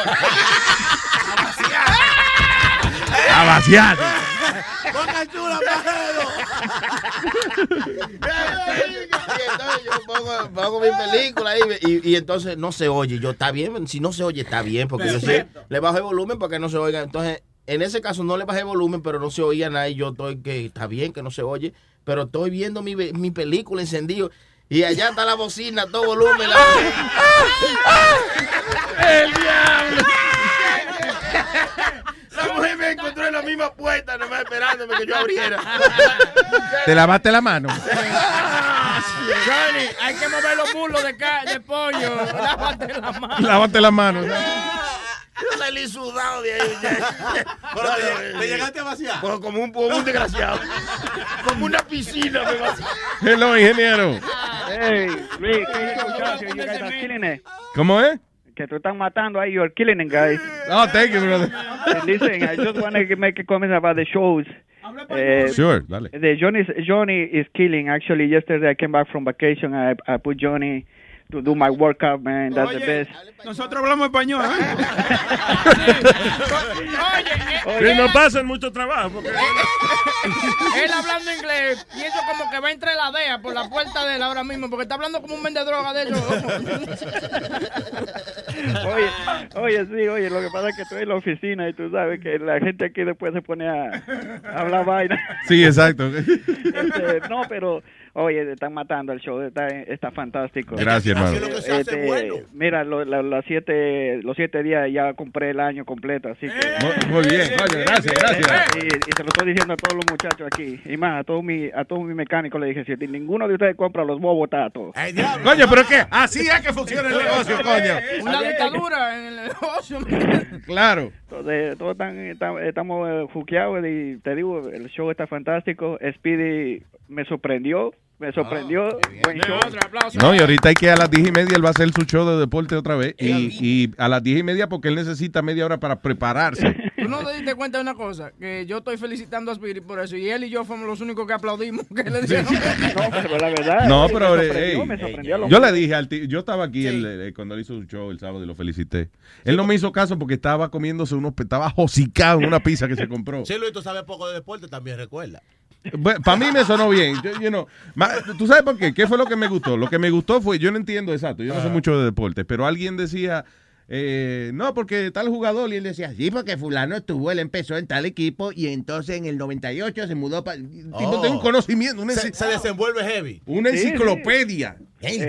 A vaciar. Boca Chula, entonces yo pongo mi película ahí y entonces no se oye. Yo, está bien, si no se oye, está bien, porque yo sé, le bajo el volumen para que no se oiga. Entonces, en ese caso no le bajé el volumen, pero no se oía nada. Y yo estoy que está bien que no se oye, pero estoy viendo mi película encendido. Y allá está la bocina, todo volumen. ¡El diablo! La mujer me encontró en la misma puerta, nomás esperándome que yo abriera. ¿Te lavaste la mano? Johnny, hay que mover los muslos de pollo. Lávate la mano. Yo salí sudado de ahí. ¿Te llegaste a vaciar? Pero como un desgraciado. Como una piscina me vacié. Hello, ingeniero. Hey, Luis, ¿cómo es? Que te están matando ahí, you're killing them, guys. Oh, thank you, brother. And listen, I just want to make a comment about the shows. Sure, dale. The Johnny is killing. Actually, yesterday I came back from vacation. I put Johnny to do my workout, man. That's the best. Nosotros hablamos español, ¿eh? Oye, que no pasan mucho trabajo. Porque... él hablando inglés, y eso como que va entre la DEA por la puerta de él ahora mismo, porque está hablando como un vendedroga de ellos. Oye, lo que pasa es que estoy en la oficina y tú sabes que la gente aquí después se pone a hablar vaina. Sí, exacto. No, pero... Oye, te están matando el show, está fantástico. Gracias, hermano. Bueno. Mira, los siete días ya compré el año completo, así que... Muy bien, oye, gracias. Y se lo estoy diciendo a todos los muchachos aquí, y más, a todos mis mecánicos le dije, si ninguno de ustedes compra, los voy a botar a todos. Coño, pero es que así es que funciona el negocio, coño. Una dictadura en el negocio. Claro. Entonces, todos estamos juqueados y te digo, el show está fantástico. Speedy me sorprendió. Me sorprendió. No, y ahorita hay que a las 10:30 él va a hacer su show de deporte otra vez. Y a las 10:30 porque él necesita media hora para prepararse. ¿Tú no te diste cuenta de una cosa? Que yo estoy felicitando a Speedy por eso. Y él y yo fuimos los únicos que aplaudimos. Que le dijeron, no, pero la verdad. No, pero yo le dije al tío, yo estaba aquí sí. Cuando él hizo su show el sábado y lo felicité. Él no me hizo caso porque estaba comiéndose unos, estaba josicado en una pizza que se compró. Sí, Luis, tú sabes poco de deporte también, recuerda. Bueno, para mí me sonó bien. ¿Tú sabes por qué? ¿Qué fue lo que me gustó? Lo que me gustó fue, yo no entiendo exacto, yo no sé mucho de deportes, pero alguien decía, no, porque tal jugador, y él decía, sí, porque fulano estuvo, él empezó en tal equipo y entonces en el 98 se mudó para... Tipo, tengo un conocimiento. Se desenvuelve heavy. Una enciclopedia. Sí.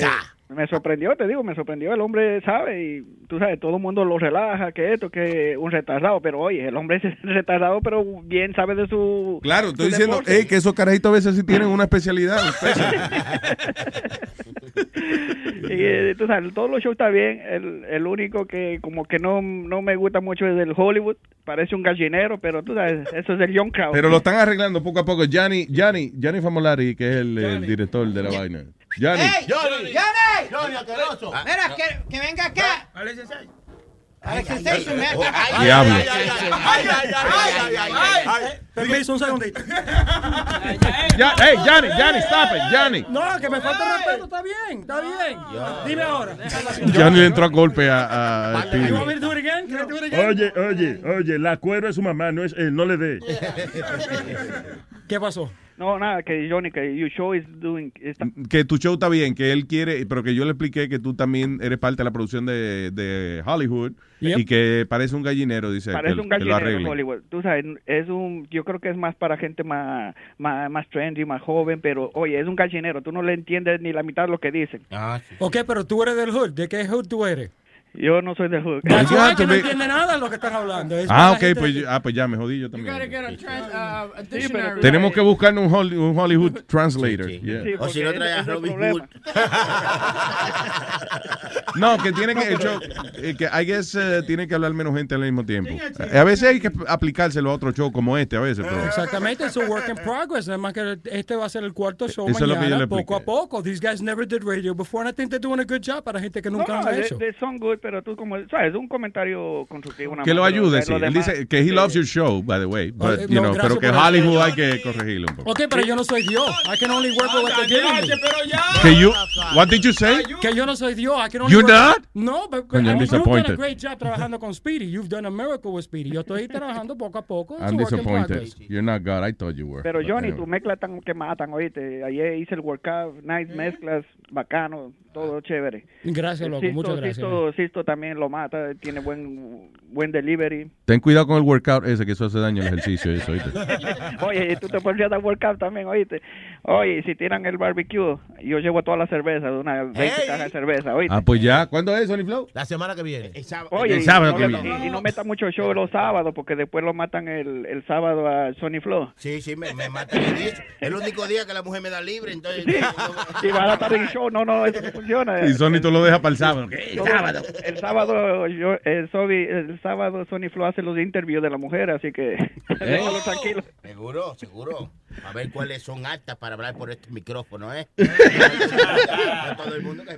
Me sorprendió, te digo, me sorprendió. El hombre sabe y tú sabes, todo el mundo lo relaja, que esto, que un retardado. Pero oye, el hombre es retardado, pero bien sabe de su... Claro, estoy diciendo que esos carajitos a veces sí tienen una especialidad. Y tú sabes, todos los shows está bien. El único que como que no me gusta mucho es el Hollywood. Parece un gallinero, pero tú sabes, eso es el John Crowd. Pero lo están arreglando poco a poco. Johnny Famolari, que es el director de la vaina. Johnny, asqueroso. Mira, que venga acá. Alex Seixo, me hace. Diablo. Ay. Permiso, un segundito. Johnny, stop it, Johnny. No, que me falta respeto, está bien. Dime ahora. Johnny le entró a golpe a Speedy. Oye, la cuero es su mamá, no es él, no le dé. ¿Qué pasó? No, nada, que Johnny, que your show is doing... Que tu show está bien, que él quiere, pero que yo le expliqué que tú también eres parte de la producción de Hollywood y que parece un gallinero, dice. Parece un gallinero en Hollywood. Tú sabes, yo creo que es más para gente más trendy, más joven, pero oye, es un gallinero, tú no le entiendes ni la mitad de lo que dicen. Sí. Ok, pero tú eres del hood, ¿de qué hood tú eres? Yo no soy de hood. No entiende nada de lo que están hablando. Pues ya me jodí yo también. Tenemos que buscar un Hollywood translator. Sí. Yeah. Sí, o si no trae a Robin Hood. No, que tiene que... tiene que hablar menos gente al mismo tiempo. A veces hay que aplicárselo a otro show como este, a veces. Pero... Exactamente, es un work in progress. Además que este va a ser el cuarto show eso mañana, poco a poco. These guys never did radio before, and I think they're doing a good job para gente que nunca han hecho. Pero tú como, ¿sabes? Un comentario constructivo. Que lo ayude, sí. Él dice que he loves your show, by the way. But, you know, pero que Hollywood hay que corregirlo un poco. Ok, pero yo no soy Dios. I can only work with what they give me. What did you say? Que yo no soy Dios. I can only You're not? No, but you've done a great job trabajando con Speedy. You've done a miracle with Speedy. Yo estoy trabajando poco a poco. I'm disappointed. You're not God. I thought you were. Pero Johnny, tu mezcla tan que matan, oíste. Ayer hice el workout. Nice mezclas. Bacano. Todo chévere. Gracias, loco. Muchas gracias. Sisto también lo mata, tiene buen delivery. Ten cuidado con el workout ese, que eso hace daño al ejercicio. Eso, ¿oíste? Oye, tú te podrías dar workout también, ¿oíste? Oye, si tiran el barbecue, yo llevo toda la cerveza, unas 20 cajas de cerveza, ¿oíste? Pues ya, ¿cuándo es, Sony Flow? La semana que viene. El sábado que viene. Y no meta mucho show los sábados, porque después lo matan el sábado a Sony Flow. Sí, me matan el día. Es el único día que la mujer me da libre, entonces... Y van a estar en show, no, eso no funciona. Y Sony tú lo deja para el sábado. El sábado Sony Flow hace los interviews de la mujer, así que déjalo tranquilo. Seguro. A ver cuáles son aptas para hablar por este micrófono,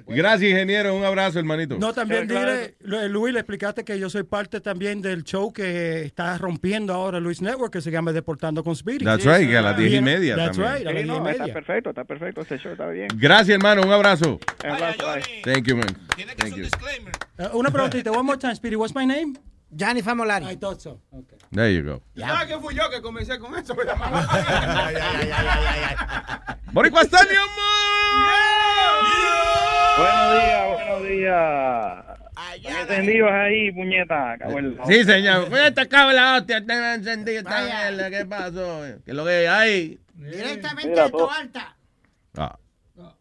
Gracias, ingeniero. Un abrazo, hermanito. No, también dile, Luis, le explicaste que yo soy parte también del show que está rompiendo ahora Luis Network, que se llama Deportando con Spirit. That's right, a las 10:30 también. That's right, está perfecto, ese show está bien. Gracias, hermano. Un abrazo. Thank you, man. Thank you. Disclaimer. Una preguntita, one more time, Speedy. What's my name? Johnny Famolari. I thought so. Okay. There you go. ¿Sabes que fui yo que comencé con eso? Borico Stallion. Buenos días. Encendidos ahí, puñeta. Sí, señor. Puñeta, cabrón, la hostia. Están encendidos, están bien. ¿Qué pasó? ¿Qué lo que hay? Directamente de tu alta.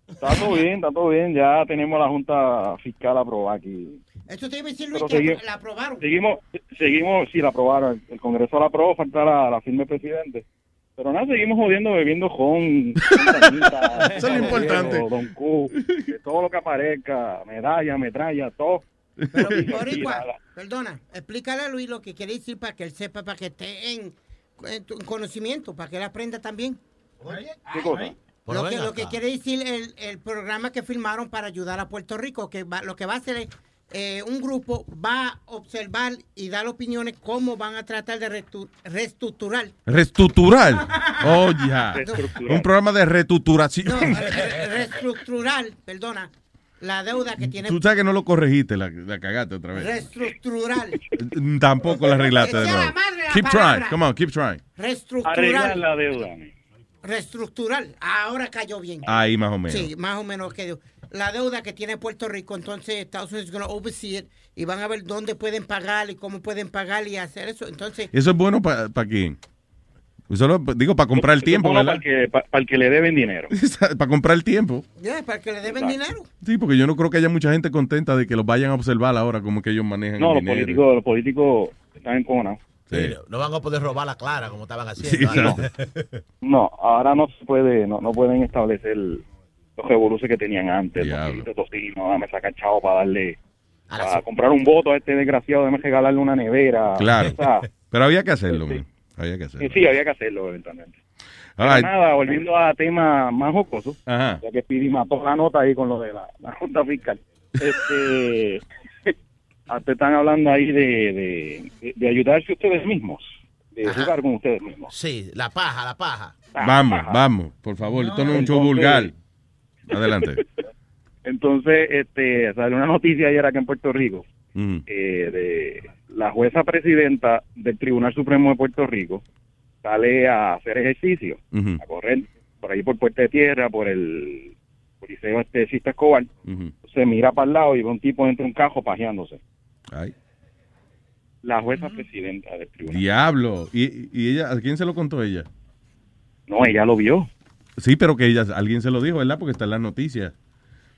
Está todo bien. Ya tenemos la Junta Fiscal aprobada aquí. Esto te iba a decir, Luis, que la aprobaron. Seguimos, sí, la aprobaron. El Congreso la aprobó, falta la firma del presidente. Pero nada, seguimos jodiendo, bebiendo con eso es lo importante. Don Q, de todo lo que aparezca, metralla, todo. Pero, perdona, explícale a Luis lo que quiere decir para que él sepa, para que esté en conocimiento, para que él aprenda también. ¿Qué cosa? Lo que quiere decir el programa que firmaron para ayudar a Puerto Rico, que va, lo que va a hacer es un grupo va a observar y dar opiniones cómo van a tratar de reestructurar. ¿Reestructurar? Oh, yeah. Reestructurar. Un programa de reestructuración. No, reestructurar, perdona, la deuda que tiene. Tú sabes que no lo corregiste, la cagaste otra vez. Reestructurar. Tampoco la arreglaste de nuevo. Keep trying, come on, keep trying. Reestructurar. Arreglar la deuda. Reestructurar. Ahora cayó bien. Ahí más o menos. Sí, más o menos quedó. La deuda que tiene Puerto Rico, entonces Estados Unidos va a oversee it, y van a ver dónde pueden pagar y cómo pueden pagar y hacer eso. Entonces, ¿eso es bueno para quién? Solo, digo, para comprar el tiempo, ¿verdad? Para el que le deben dinero. Para comprar el tiempo. Yeah, para el que le deben dinero. Sí, porque yo no creo que haya mucha gente contenta de que los vayan a observar ahora como que ellos manejan el dinero. No, los políticos están encojonados. Sí. No van a poder robar la clara como estaban haciendo. Sí, no, ahora no se puede, no pueden establecer los revoluciones que tenían antes, los tocinos, me sacan chavo para darle, para comprar un voto a este desgraciado, déjame regalarle una nevera. Claro, pero había que hacerlo, sí. Había que hacerlo. Sí, había que hacerlo eventualmente. Nada, volviendo a temas más jocosos, ya que Pidi mató la nota ahí con lo de la Junta Fiscal. Te están hablando ahí de ayudarse ustedes mismos, de jugar con ustedes mismos. Sí, la paja. Vamos, por favor, esto no es un show vulgar. Adelante. Entonces, salió una noticia ayer acá en Puerto Rico, de la jueza presidenta del Tribunal Supremo de Puerto Rico, sale a hacer ejercicio, a correr por ahí por Puerta de Tierra, por el Coliseo Cista Escobar, se mira para el lado y ve un tipo entre un cajo pajeándose. Ay. La jueza presidenta del tribunal. Diablo. ¿Y ella, a quién se lo contó ella? No, ella lo vio. Sí, pero que ella, alguien se lo dijo, ¿verdad? Porque está en las noticias.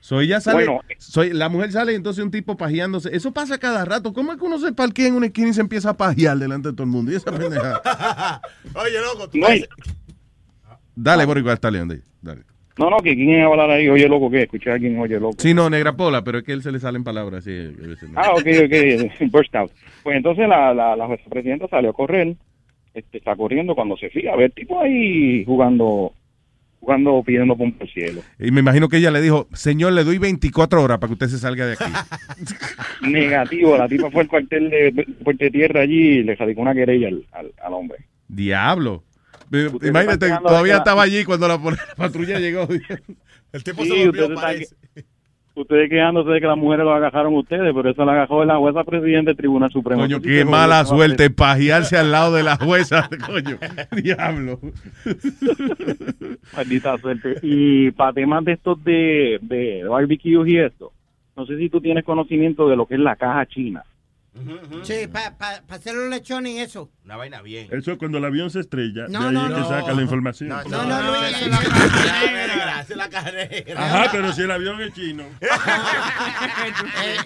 La mujer sale y entonces un tipo pajeándose. Eso pasa cada rato. ¿Cómo es que uno se parquea en una esquina y se empieza a pajear delante de todo el mundo? Y esa pendejada. Oye, loco, tú. No, dale, Borico Stallion, dale. No, que quién es hablar ahí, oye, loco, ¿qué? Escuché a alguien, oye, loco. Sí, no, Negra Pola, pero es que él se le salen palabras así. Ok, burst out. Pues entonces la vicepresidenta salió a correr. Está corriendo cuando se fija. A ver, tipo ahí jugando, pidiendo por el cielo. Y me imagino que ella le dijo, señor, le doy 24 horas para que usted se salga de aquí. Negativo, la tipa fue al cuartel de Puerta de Tierra allí y le radicó una querella al hombre. Diablo. Imagínate, todavía estaba allí cuando la patrulla llegó. El tipo se volvió, parece. Ustedes quejándose de que las mujeres lo agarraron ustedes, pero eso lo agarró la jueza presidenta del Tribunal Supremo. Coño, qué mala suerte, pajearse al lado de la jueza, coño. Diablo. Maldita suerte. Y para temas de estos de barbecues y esto, no sé si tú tienes conocimiento de lo que es la caja china. Sí, para hacer los lechones y eso. La vaina bien. Eso es cuando el avión se estrella. No, saca la información. No, es la carrera. Es la carrera. Ajá, pero si el avión es chino.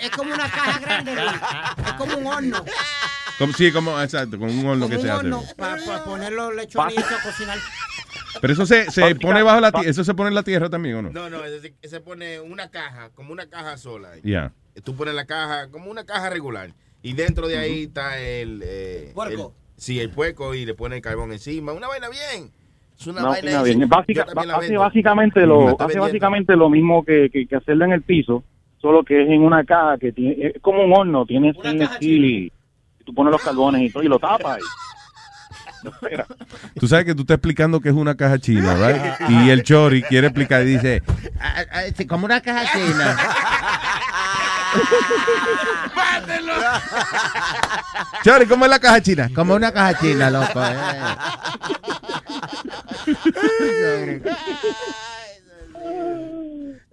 Es como una caja grande, es como un horno. Sí, exacto, como un horno que se hace. Para poner los lechones y eso a cocinar. Pero eso se pone bajo la tierra, eso se pone en la tierra también, ¿o no? No, se pone una caja, como una caja sola. Ya. Tú pones la caja, como una caja regular. Y dentro de ahí está el... ¿puerco? Sí, el puerco, y le ponen el carbón encima. Una vaina bien. Es una vaina bien. Básicamente lo mismo que hacerla en el piso, solo que es en una caja que tiene... Es como un horno, tiene y tú pones los carbones y todo, y lo tapas. Tú sabes que tú estás explicando que es una caja china, ¿verdad? Y el Chori quiere explicar y dice... como una caja china... ¡Mátenlo! Chori, ¿cómo es la caja china? Como una caja china, loco.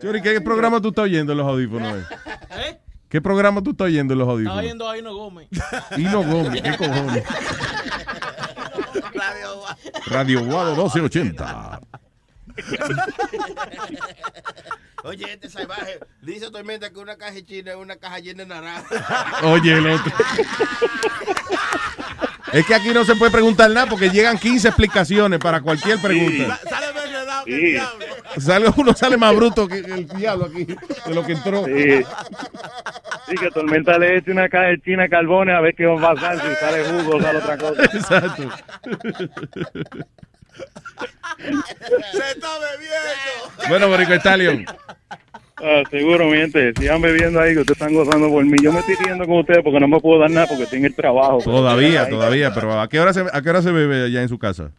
Chori, ¿qué programa tú estás oyendo en los audífonos? ¿Qué programa tú estás oyendo en los audífonos? Estaba oyendo a Hino Gómez. Hino Gómez, ¿qué cojones? Radio Guado 1280. Oye, este salvaje dice Tormenta que una caja china es una caja llena de naranja. Oye, el otro. Es que aquí no se puede preguntar nada porque llegan 15 explicaciones para cualquier pregunta. Sí. Sale más enredado que el diablo. Uno sale más bruto que el diablo aquí, de lo que entró. Sí, que Tormenta le eche una caja china de carbones a ver qué va a pasar, si sale jugo, sale otra cosa. Exacto. ¡Se está bebiendo! Bueno, Borico Stallion. Seguro, mi gente, sigan bebiendo ahí, que ustedes están gozando por mí. Yo me estoy riendo con ustedes porque no me puedo dar nada porque estoy en el trabajo. Todavía, pero ¿a qué hora se bebe allá en su casa?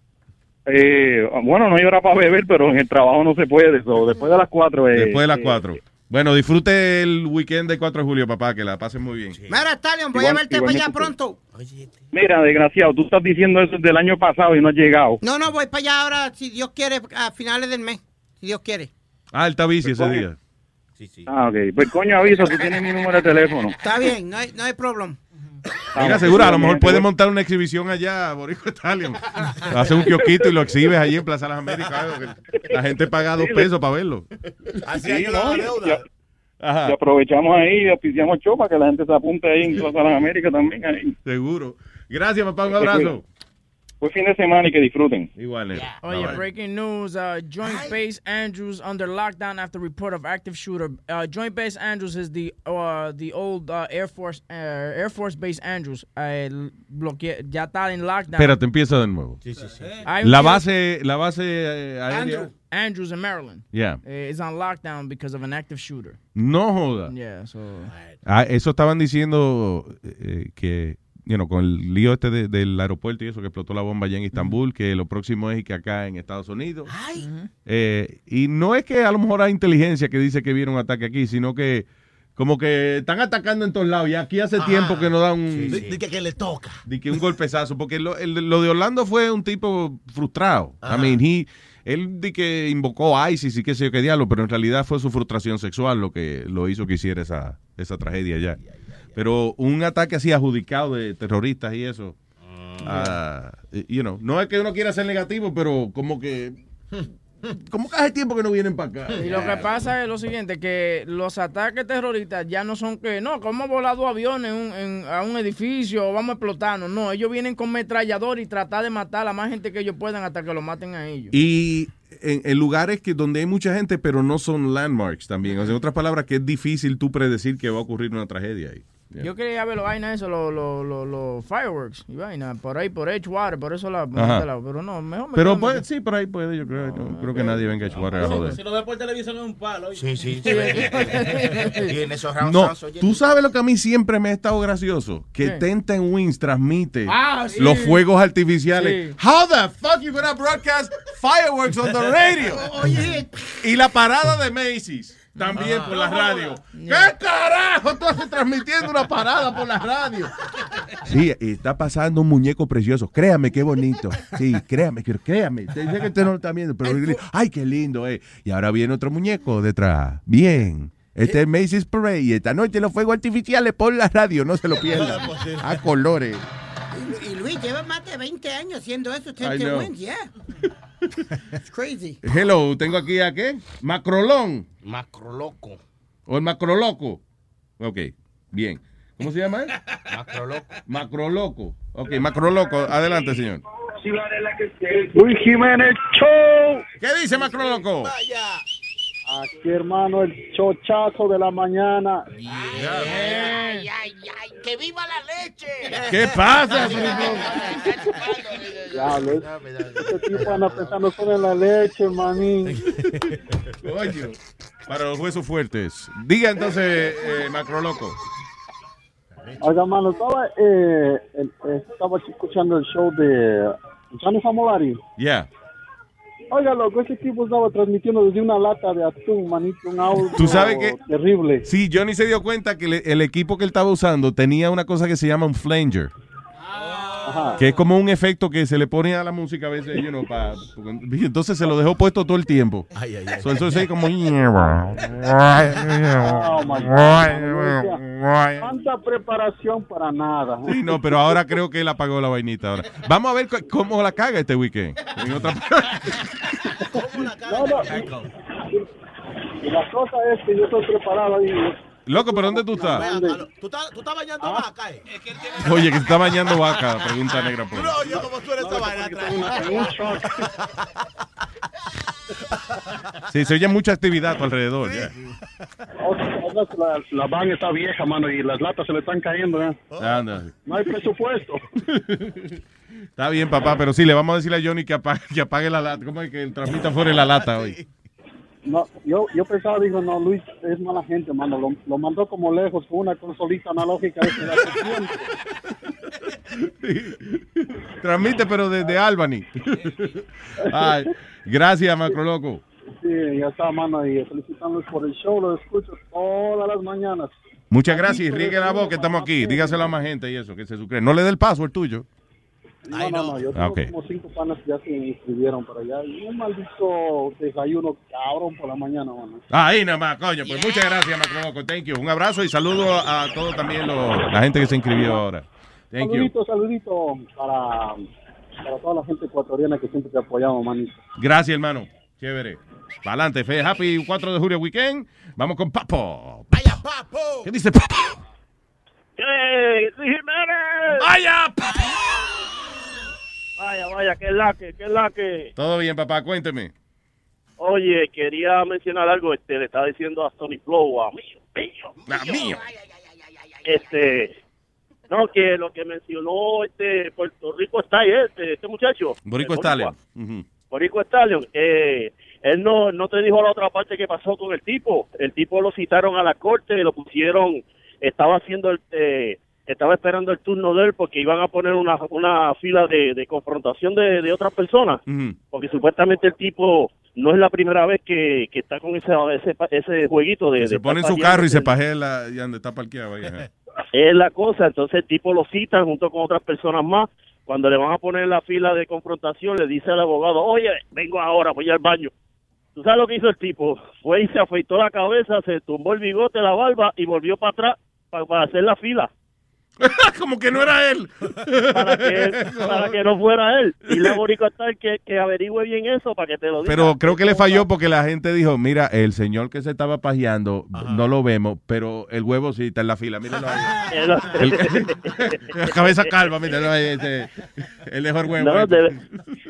Bueno, no hay hora para beber, pero en el trabajo no se puede. Después de las 4. Después de las 4. Bueno, disfrute el weekend del 4 de julio, papá, que la pasen muy bien. Sí. Mira, Stallion, voy a verte para allá pronto. Mira, desgraciado, tú estás diciendo eso del año pasado y no has llegado. No, voy para allá ahora, si Dios quiere, a finales del mes, si Dios quiere. Ah, él está bici ese día. Sí. Ah, ok. Pues coño, aviso, tú tienes mi número de teléfono. Está bien, no hay problema. Mira, segura, a lo mejor puedes montar una exhibición allá, Borico Stallion. Haces un kiosquito y lo exhibes allí en Plaza de las Américas. La gente paga $2 para verlo. Así hay una deuda. Y aprovechamos ahí y auspiciamos show para que la gente se apunte ahí en Plaza de las Américas también. Ahí. Seguro. Gracias, papá. Un abrazo. Buen fin de semana y que disfruten. Igual. Yeah. Oye, breaking news. Joint Base Andrews under lockdown after report of active shooter. Joint Base Andrews is the old Air Force Base Andrews. Ya está en lockdown. Pero te empieza de nuevo. Sí. La base aérea. Andrews in Maryland. Yeah. Is on lockdown because of an active shooter. No joda. Yeah, so. Eso estaban diciendo que... con el lío este del aeropuerto y eso, que explotó la bomba allá en Estambul, que lo próximo es que acá en Estados Unidos. Y no es que a lo mejor hay inteligencia que dice que vieron un ataque aquí, sino que como que están atacando en todos lados. Y aquí hace tiempo que no dan un... que le toca. De que un golpezazo. Porque lo de Orlando fue un tipo frustrado. Ajá. I mean, él de que invocó a ISIS y qué sé yo qué diablo, pero en realidad fue su frustración sexual lo que lo hizo que hiciera esa tragedia allá. Pero un ataque así adjudicado de terroristas y eso, no es que uno quiera ser negativo, pero como que... ¿Cómo que hace tiempo que no vienen para acá? Y lo que pasa es lo siguiente, que los ataques terroristas ya no son que, como volado aviones a un edificio, vamos a explotarnos. No, ellos vienen con metrallador y tratar de matar a más gente que ellos puedan hasta que lo maten a ellos. Y en lugares donde hay mucha gente, pero no son landmarks también. O sea, en otras palabras, que es difícil tú predecir que va a ocurrir una tragedia ahí. Yeah. Yo quería ver los fireworks y vaina, por ahí, por Edgewater, por eso pero no, mejor me... Pero pues, sí, por ahí puede, yo creo, creo que nadie venga a Edgewater a joder. Si lo ve por televisión es un palo. ¿Oye? Sí. Y en esos rounds. No, tú sabes lo que a mí siempre me ha estado gracioso, que Tenta and Wins transmite los fuegos artificiales. Sí. How the fuck you gonna broadcast fireworks on the radio? Oye. Y la parada de Macy's. También por la radio. ¿Qué carajo? Estás transmitiendo una parada por la radio. Sí, y está pasando un muñeco precioso. Créame, qué bonito. Sí, créame. Te dice que usted no lo está viendo, pero ¡ay, qué lindo! Y ahora viene otro muñeco detrás. Bien. Este es Macy's Parade. Y esta noche los fuegos artificiales por la radio. No se lo pierdan. A colores. Y Luis lleva más de 20 años haciendo eso. It's crazy. Hello, tengo aquí a ¿qué? Macroloco. ¿O el Macroloco? Ok, bien. ¿Cómo se llama él? Macroloco. Ok, Macroloco, adelante, señor. Luis Jiménez Show. ¿Qué dice Macroloco? Vaya. Aquí, hermano, el chochazo de la mañana. ¡Ay! ¡Que viva la leche! ¿Qué pasa, Diablo, este tipo anda pensando solo en la leche, maní. Coño, para los huesos fuertes. Diga entonces, Macroloco. Oiga, mano, estaba escuchando el show de Johnny Famolari. Yeah. Oiga, loco, ese tipo estaba transmitiendo desde una lata de atún, manito, un audio. ¿Tú sabes que terrible? Sí, Johnny se dio cuenta que el equipo que él estaba usando tenía una cosa que se llama un flanger. Que es como un efecto que se le pone a la música a veces, entonces se lo dejó puesto todo el tiempo. Entonces como... Tanta preparación para nada. Sí, no, pero ahora creo que él apagó la vainita ahora. Vamos a ver cómo la caga este weekend. ¿Cómo la caga? La cosa es que yo estoy preparado ahí. Loco, ¿pero dónde tú estás? ¿Tú estás bañando vaca? Oye, que se está bañando vaca, pregunta Negra Pola. No, yo como tú eres esta vaina atrás. Sí, se oye mucha actividad a tu alrededor. Sí. La van está vieja, mano, y las latas se le están cayendo. No hay presupuesto. Está bien, papá, pero sí, le vamos a decir a Johnny que apague la lata. ¿Cómo es que el transmita fuera la lata hoy? No, yo pensaba, digo, no, Luis es mala gente, mano. Lo mandó como lejos con una consolita analógica. Sí. Transmite, pero desde Albany. Ay, gracias, Macroloco. Sí, ya está, mano, y felicitándonos por el show. Lo escucho todas las mañanas. Muchas gracias, y riegue la voz que estamos aquí. Dígaselo a más gente y eso, que se suscribe. No le dé el paso el tuyo. No, yo tengo como 5 panas que ya se inscribieron para allá. Y un maldito desayuno cabrón por la mañana, mano. Ahí nada más, coño. Pues muchas gracias, Macroloco. Thank you. Un abrazo y saludo a todos también la gente que se inscribió ahora. Thank you. Saludito para toda la gente ecuatoriana que siempre te apoyamos, manito. Gracias, hermano. Chévere. Para adelante, fe. Happy 4 de julio weekend. Vamos con Papo. ¡Vaya, Papo! ¿Qué dice Papo? ¡Luis Jiménez! ¡Vaya, Papo! Vaya, qué laque. Todo bien, papá, cuénteme. Oye, quería mencionar algo, le estaba diciendo a Sony Flow, a mío. No, que lo que mencionó Puerto Rico está ahí, este muchacho. Borico Stallion. Borico Stallion, él no te dijo la otra parte que pasó con el tipo. El tipo lo citaron a la corte, lo pusieron, estaba esperando el turno de él porque iban a poner una fila de confrontación de otras personas, porque supuestamente el tipo no es la primera vez que está con ese jueguito de se pone en su carro y se pajea y donde está parqueado. Es la cosa. Entonces el tipo lo citan junto con otras personas más. Cuando le van a poner la fila de confrontación, le dice al abogado, oye, vengo ahora, voy al baño. ¿Tú sabes lo que hizo el tipo? Fue y se afeitó la cabeza, se tumbó el bigote, la barba y volvió para atrás para hacer la fila. Como que no era él. para que no fuera él. Y le Borico Stallion que averigüe bien eso para que te lo diga. Pero creo que le falló porque la gente dijo, mira, el señor que se estaba pajeando, no lo vemos, pero el huevo sí está en la fila. Mírenlo ahí. La cabeza calva, mírenlo ahí. El mejor huevo. No, de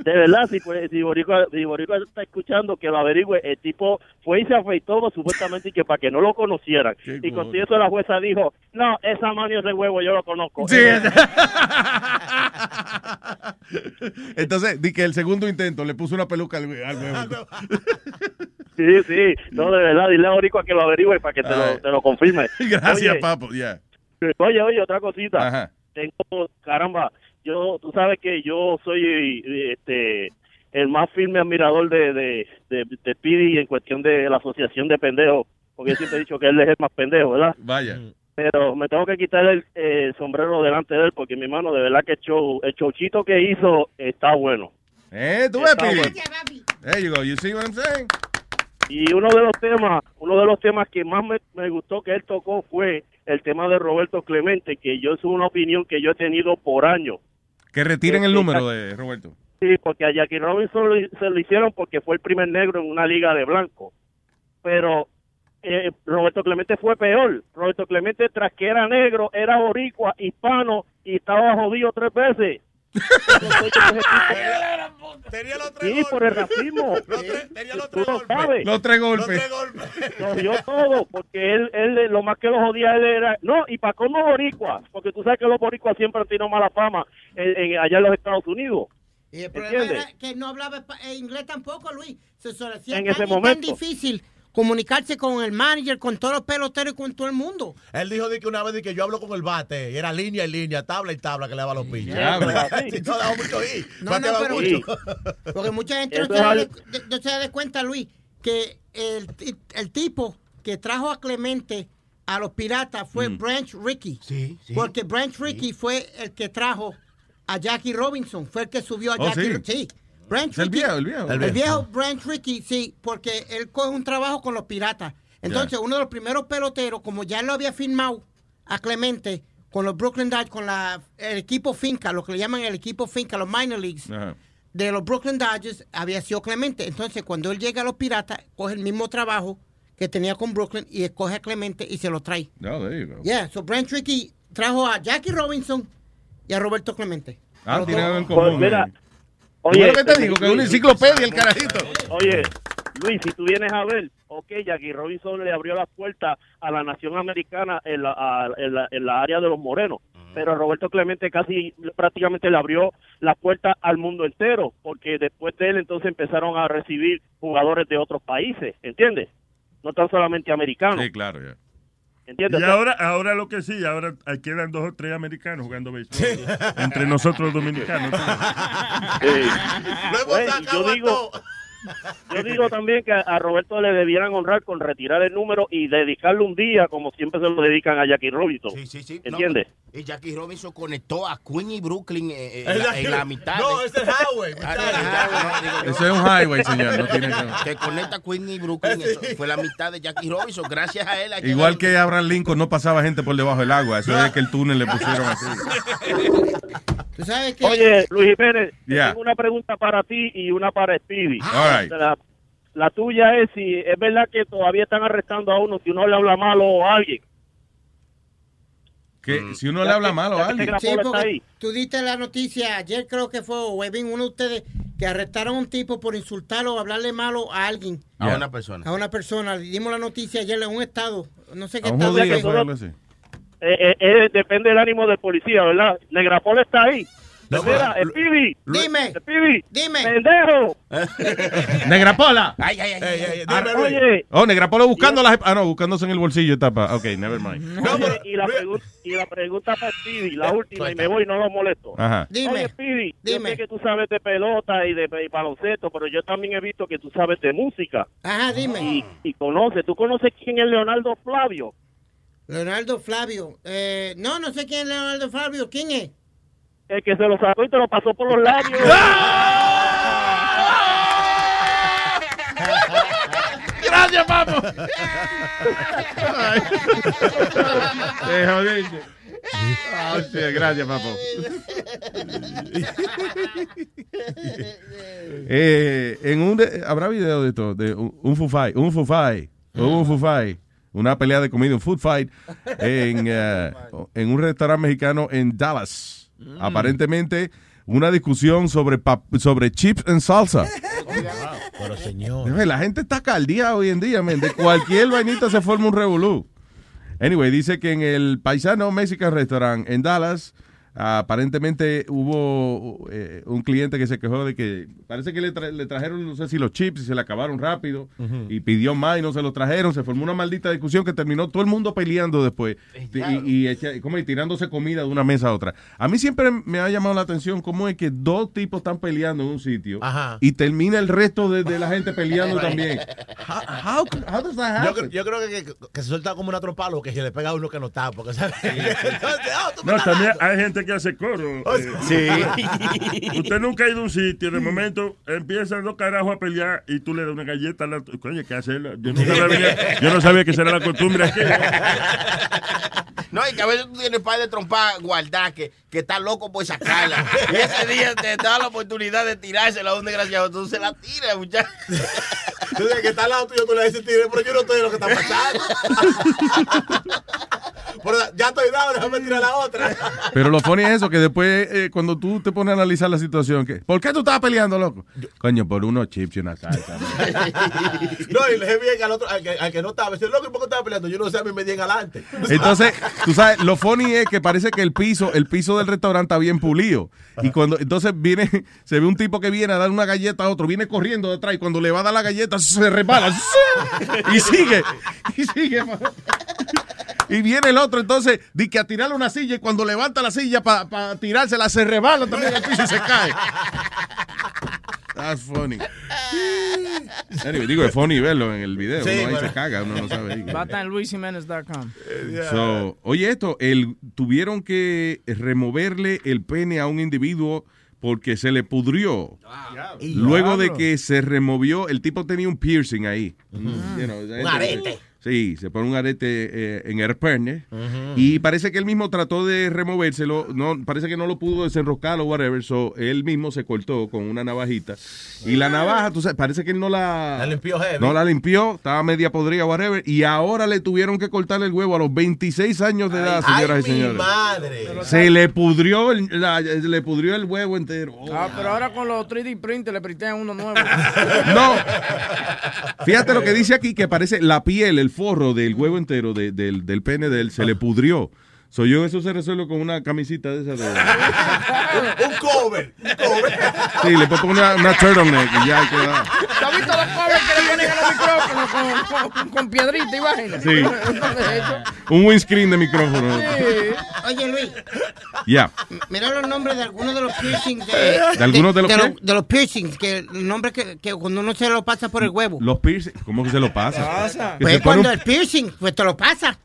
verdad, si Borico está escuchando, que lo averigüe. El tipo fue y se afeitó supuestamente que para que no lo conocieran. Y con eso la jueza dijo, no, esa mano es de huevo, yo lo conozco. Sí. Entonces, di que el segundo intento le puso una peluca al huevo. Sí. No, de verdad, dile a Borico a que lo averigüe para que te lo confirme. Gracias, oye, Papo. Ya. Yeah. Oye, otra cosita. Ajá. Tú sabes que yo soy el más firme admirador de Pidi en cuestión de la asociación de pendejos, porque yo siempre he dicho que él es el más pendejo, ¿verdad? Vaya. Pero me tengo que quitar el sombrero delante de él porque, mi hermano, de verdad que el showcito que hizo está bueno. Tú ves, Pidi. There you go, you see what I'm saying? Y uno de los temas que más me gustó que él tocó fue el tema de Roberto Clemente, que yo es una opinión que yo he tenido por años. Que retiren el número de Roberto. Sí, porque a Jackie Robinson se lo hicieron porque fue el primer negro en una liga de blanco. Pero Roberto Clemente fue peor. Roberto Clemente, tras que era negro, era boricua, hispano y estaba jodido 3 veces. Tenía los 3 golpes. Sí, por el racismo. Tenía los 3 golpes. Lo dio todo, porque él lo más que lo jodía él era... No, y para cómo boricuas, porque tú sabes que los boricuas siempre han tenido mala fama allá en los Estados Unidos. Y el problema era que no hablaba inglés tampoco, Luis. Se hacía en ese momento tan difícil comunicarse con el manager, con todos los peloteros y con todo el mundo. Él dijo de que una vez de que yo hablo con el bate, y era línea y línea, tabla y tabla que le daba los pillos. No daba mucho ahí. No, pero mucho. Sí. Porque mucha gente no se da cuenta, Luis, que el tipo que trajo a Clemente a los Piratas fue Branch Rickey. Sí. Porque Branch Rickey fue el que trajo a Jackie Robinson, fue el que subió a Jackie Robinson. Sí. Branch Rickey, el viejo Branch Rickey, sí, porque él coge un trabajo con los Piratas. Entonces, uno de los primeros peloteros, como ya lo había firmado a Clemente con los Brooklyn Dodgers, con el equipo finca, lo que le llaman el equipo finca, los minor leagues, de los Brooklyn Dodgers, había sido Clemente. Entonces, cuando él llega a los Piratas, coge el mismo trabajo que tenía con Brooklyn y escoge a Clemente y se lo trae. So Branch Rickey trajo a Jackie Robinson y a Roberto Clemente. Tiene algo en común. Oye, lo que te digo, que es una enciclopedia el carajito. Oye, Luis, si tú vienes a ver, Jackie Robinson le abrió las puertas a la nación americana en la área de los morenos. pero Roberto Clemente casi prácticamente le abrió la puerta al mundo entero, porque después de él entonces empezaron a recibir jugadores de otros países, ¿entiendes? No tan solamente americanos. Sí, claro, ya. ¿Entiendes? Y ahora lo que sí, ahora quedan dos o tres americanos jugando béisbol. Sí. Entre nosotros los dominicanos. Sí. Bueno, yo digo también que a Roberto le debieran honrar con retirar el número y dedicarle un día, como siempre se lo dedican a Jackie Robinson. Sí, sí, sí. ¿Entiendes? No, y Jackie Robinson conectó a Queens y Brooklyn en la mitad. No, ese es el highway. Ese es un highway, señor. No tiene que conecta a Queens y Brooklyn. Eso fue la mitad de Jackie Robinson. Gracias a él. Igual que Abraham Lincoln, no pasaba gente por debajo del agua. Eso es que el túnel le pusieron así. ¿Tú sabes qué? Oye, Luis Jiménez, tengo una pregunta para ti y una para Speedy. La tuya es si es verdad que todavía están arrestando a uno si uno le habla malo a alguien. ¿Qué? Si uno le habla malo a alguien. Sí, porque tú diste la noticia ayer, creo que fue Webin, uno de ustedes, que arrestaron a un tipo por insultar o hablarle malo a alguien. A una persona. A una persona. Le dimos la noticia ayer en un estado. No sé qué estado. Depende del ánimo del policía, ¿verdad? Negra Pola está ahí. Mira, el Pidi. Dime. Pendejo. Negra Pola. Oye. Oh, Negra Pola buscándose en el bolsillo, tapa. Ok, never mind. Oye, y la pregunta para Pidi, la última, y me voy, no lo molesto. Ajá. Dime. Oye, Pidi, yo sé que tú sabes de pelota y de baloncesto, pero yo también he visto que tú sabes de música. Ajá, dime. Y ¿tú conoces quién es Leonardo Flavio? Leonardo Flavio. No sé quién es Leonardo Flavio. ¿Quién es? El que se lo sacó y te lo pasó por los labios. Gracias, papo. Te jodiste. Gracias, papo. ¿Habrá video de esto? De un food fight. Una pelea de comida, un food fight en un restaurante mexicano en Dallas. Aparentemente, una discusión sobre chips en salsa. Pero señor, la gente está caldía hoy en día, man. De cualquier vainita se forma un revolú. Anyway, dice que en el Paisano Mexican Restaurant en Dallas, aparentemente hubo un cliente que se quejó de que parece que le trajeron, no sé si los chips, y se le acabaron rápido, y pidió más y no se los trajeron. Se formó una maldita discusión que terminó todo el mundo peleando después, y tirándose comida de una mesa a otra. A mí siempre me ha llamado la atención cómo es que dos tipos están peleando en un sitio, y termina el resto de la gente peleando también. How does that happen? Yo creo que se suelta como una trompa, o que se le pega a uno que no está, porque ¿sabes? No, también hay gente que hace coro. Sí. Usted nunca ha ido a un sitio, de momento empiezan los carajos a pelear y tú le das una galleta a la... Coño, ¿qué hacer? Yo no sabía que será la costumbre aquí. No, y que a veces tú tienes par de trompas guardadas que está loco por sacarla. Y ese día te da la oportunidad de tirársela a un desgraciado. Tú se la tiras, muchacho. Entonces, que está al lado tuyo, tú le dices, tire, pero yo no estoy de lo que está pasando. Pero ya estoy dado, déjame tirar la otra. Pero lo funny es eso, que después, cuando tú te pones a analizar la situación, ¿por qué tú estabas peleando, loco? Coño, por unos chips y una salsa. No, y le dije bien al que no estaba. Dice, loco, ¿por qué estabas peleando? Yo no sé, a mí me llegan adelante. Entonces, tú sabes, lo funny es que parece que el piso del restaurante está bien pulido. Y cuando entonces viene, se ve un tipo que viene a dar una galleta a otro, viene corriendo detrás, y cuando le va a dar la galleta, se resbala. Y sigue. Y viene el otro, entonces, di que a tirarle una silla, y cuando levanta la silla para tirársela, se rebala también al piso y se cae. That's funny. Anyway, digo, es funny verlo en el video. Sí, uno ahí se caga, uno no sabe. Bata en luisjimenez.com. So, oye, esto, tuvieron que removerle el pene a un individuo porque se le pudrió. Luego de que se removió, el tipo tenía un piercing ahí. Un arete. Sí, se pone un arete en el pene, y parece que él mismo trató de removérselo, parece que no lo pudo desenroscar o whatever, so él mismo se cortó con una navajita, y la navaja, tú sabes, parece que él no la limpió, estaba media podrida, whatever, y ahora le tuvieron que cortarle el huevo a los 26 años de edad, señoras y señores. ¡Madre! Se le pudrió el huevo entero. Pero ahora con los 3D printers le printean uno nuevo. No, fíjate lo que dice aquí, que parece la piel, el forro del huevo entero del pene de él se le pudrió. Soy yo, eso se resuelve con una camisita de esa. Un cover. Un cover. Sí, le puedo poner una turtleneck y ya queda. ¿Tú has visto los covers que le ponen a los micrófonos con piedrita y vaina? Sí. Un windscreen de micrófono. Sí. Oye, Luis. Ya. Mira los nombres de algunos de los piercings. ¿De algunos de los piercings? De los piercings, que el nombre que cuando uno se lo pasa por el huevo. Los piercings, ¿cómo que se lo pasa? Pues cuando el piercing, pues te lo pasa.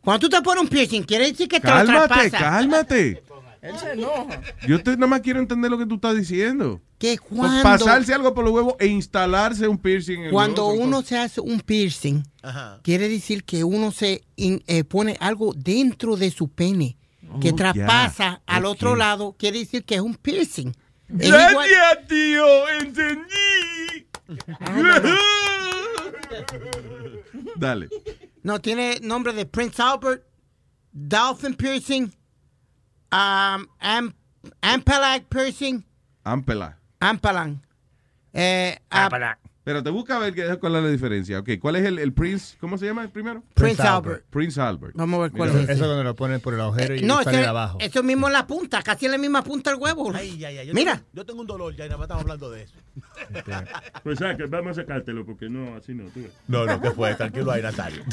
Cuando tú te pones un piercing, quiere decir que te lo traspasa. Cálmate. Él se enoja. Yo nada más quiero entender lo que tú estás diciendo. Que cuando... pasarse algo por los huevos e instalarse un piercing. En cuando el uno se hace un piercing, ajá, quiere decir que uno se pone algo dentro de su pene que traspasa al otro lado. Quiere decir que es un piercing. Gracias, tío. Entendí. Dale. No, tiene nombre de Prince Albert, Dolphin Piercing, Ampalag Piercing. Ampalag. Pero te busca a ver cuál es la diferencia. Okay, ¿cuál es el Prince? ¿Cómo se llama el primero? Prince Albert. Prince Albert. Vamos a ver cuál es. Eso donde lo ponen por el agujero y sale abajo. Eso mismo en la punta, casi en la misma punta el huevo. Ay, mira. Yo tengo un dolor ya y nada más estamos hablando de eso. Pues sabes que vamos a sacártelo porque no, así no. Tú. No, que fue, tranquilo ahí, Nazario.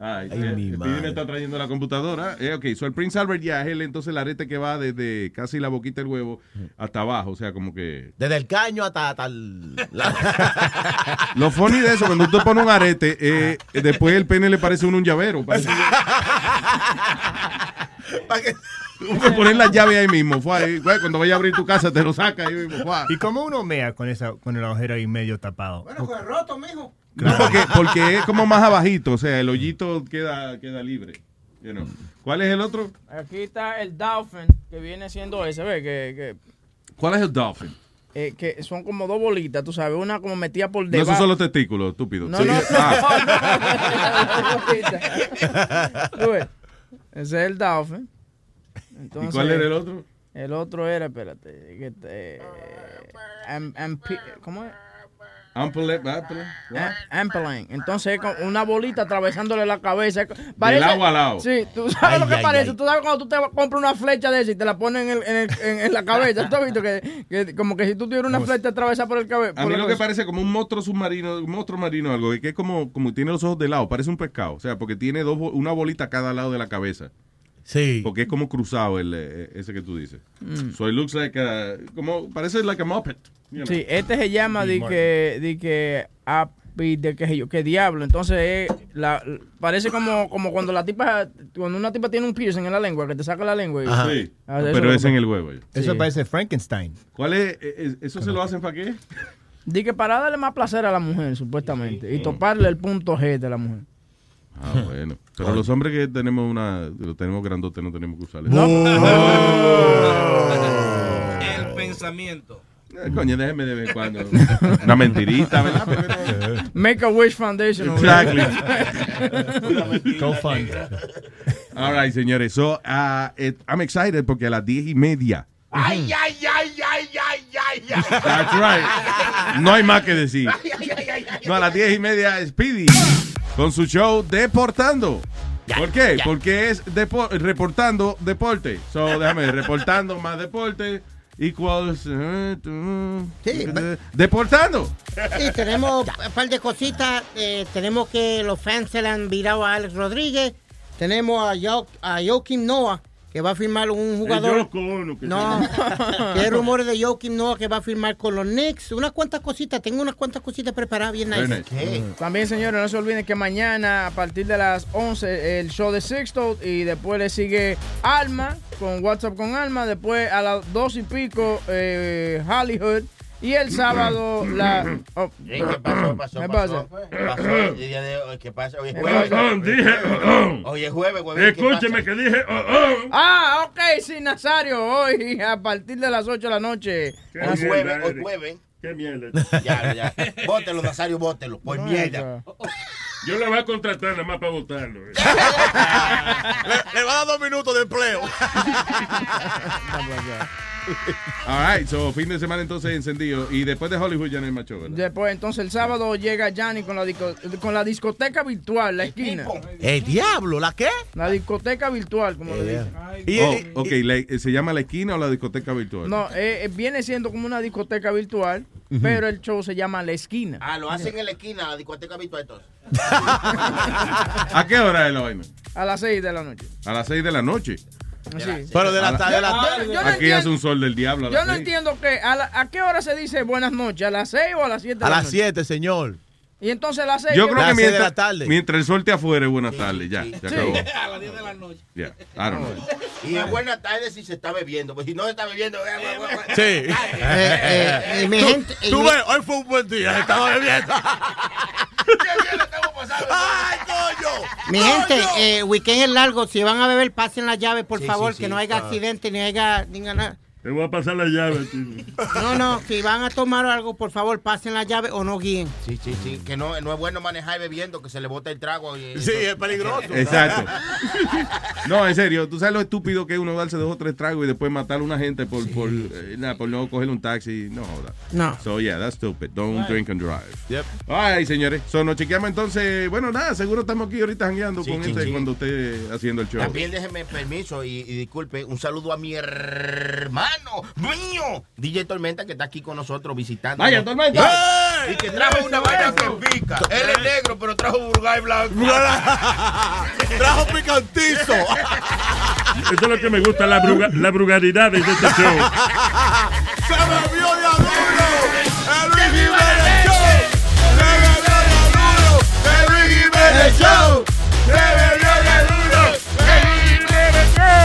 Ay, mi madre. Pidi me está trayendo la computadora. So el Prince Albert ya es entonces el arete que va desde casi la boquita del huevo hasta abajo, o sea, como que... Desde el caño hasta el... Lo funny de eso, cuando usted pone un arete, después el pene le parece un llavero. Uno poner la llave ahí mismo, cuando vaya a abrir tu casa te lo saca ahí mismo. ¿Y cómo uno mea con el agujero ahí medio tapado? Bueno, fue roto, mijo. No, porque es como más abajito, o sea, el hoyito queda libre. You know. ¿Cuál es el otro? Aquí está el Dolphin, que viene siendo ese, ¿ves? ¿Cuál es el Dolphin? Que son como dos bolitas, tú sabes, una como metida por debajo. No, esos son los testículos, estúpido. No. Ese es el Dolphin. Entonces, ¿y cuál era el otro? El otro era, espérate, ¿cómo es? Ampalang. Entonces, con una bolita atravesándole la cabeza. Del lado al lado. Sí, tú sabes lo que parece. Tú sabes cuando tú te compras una flecha de esa y te la ponen en la cabeza. ¿Tú has visto que como que si tú tuvieras una flecha atravesada por el cabello? A mí lo que parece como un monstruo submarino, algo, que es como tiene los ojos de lado, parece un pescado. O sea, porque tiene una bolita a cada lado de la cabeza. Sí. Porque es como cruzado ese que tú dices. So it looks like parece like a Muppet. You know? Sí, este se llama que diablo. Entonces parece como cuando una tipa tiene un piercing en la lengua, que te saca la lengua. Sí. Pero es en el huevo. Eso parece Frankenstein. ¿Cuál es? ¿Eso se lo hacen para qué? Dice para darle más placer a la mujer, supuestamente. Sí. Y toparle el punto G de la mujer. Bueno. Pero los hombres que tenemos lo tenemos grandote, no tenemos que usar eso. El pensamiento. Coño, déjeme de vez en cuando. Una mentirita, ¿verdad? Make a Wish Foundation. Exactly. All right, señores. So, I'm excited porque a las 10:30. Ay. That's right. No hay más que decir. No, a las 10:30 es Speedy. Con su show Deportando. ¿Por qué? Porque es reportando deporte. So, déjame, reportando más deporte equals... Deportando. Sí, tenemos un par de cositas. Tenemos que los fans se le han virado a Alex Rodríguez. Tenemos a Joakim Noah, que va a firmar un jugador... hay rumores de Joakim Noah que va a firmar con los Knicks. Unas cuantas cositas preparadas bien nice. También, señores, no se olviden que mañana, a partir de las 11, el show de Sixto, y después le sigue Alma, con WhatsApp con Alma, después a las 2:00 Hollywood, y el sábado la... ¿Qué pasó? ¿Qué pasó? ¿Qué pasa? Hoy es jueves. Hoy es jueves, güey. Escúcheme que dije... sí, Nazario. Hoy, a partir de las 8:00 p.m. Hoy jueves. Qué mierda. Ya. Bótelo, Nazario, bótelo. Por mierda. Yo le voy a contratar nada más para votarlo. Le va a dar 2 minutos de empleo. All right, so fin de semana entonces encendido. Y después de Hollywood ya no hay macho, ¿verdad? Después, entonces el sábado llega Gianni con la discoteca virtual, la esquina. El diablo, ¿la qué? La discoteca virtual, como le dicen. Oh, ok, ¿se llama la esquina o la discoteca virtual? No, viene siendo como una discoteca virtual, pero el show se llama La Esquina. Ah, lo hacen en la esquina, la discoteca virtual entonces. ¿A qué hora es la vaina? A las 6 de la noche. ¿A las 6 de la noche? Sí. Pero de la tarde. Aquí hace un sol del diablo. Yo no entiendo que a qué hora se dice buenas noches, a las 6 o a las 7 de la noche. A las 7, señor. Y entonces a las 6. Yo creo que mientras el sol te afuera es buenas tardes, ya. Se acabó. A las 10 de la noche. Ya, I don't know. Y es buenas tardes si se está bebiendo, pues si no se está bebiendo. Sí. Tú ves, hoy fue un buen día, se estaba bebiendo. ¡Ay, coño! Mi gente, weekend es largo. Si van a beber, pasen la llave, por favor, que no haya accidente ni haya nada. Te voy a pasar la llave, tío. No, si van a tomar algo, por favor, pasen la llave o no guíen. Sí, que no es bueno manejar bebiendo, que se le bote el trago. Sí, es peligroso. Exacto. No, en serio, tú sabes lo estúpido que es uno darse 2 o 3 tragos y después matar a una gente por no coger un taxi. No, joda. No. So, yeah, that's stupid. Don't drink and drive. Yep. Ay, señores. So, nos chequeamos entonces. Bueno, nada, seguro estamos aquí ahorita jangueando con este cuando esté haciendo el show. También déjeme permiso y disculpe, un saludo a mi hermano. Mío, DJ Tormenta, que está aquí con nosotros visitando. ¡Vaya, Tormenta! ¡Hey! Y que trajo una vaina que pica. Él es negro, pero trajo burgay blanco. Trajo picantizo. Eso es lo que me gusta, la brugalidad de este show. ¡Se me vio de aduro! ¡El Luis Jiménez Show! ¡Se me vio de aduro! ¡El Luis Jiménez Show! ¡Se me vio de aduro! ¡El Luis Jiménez Show!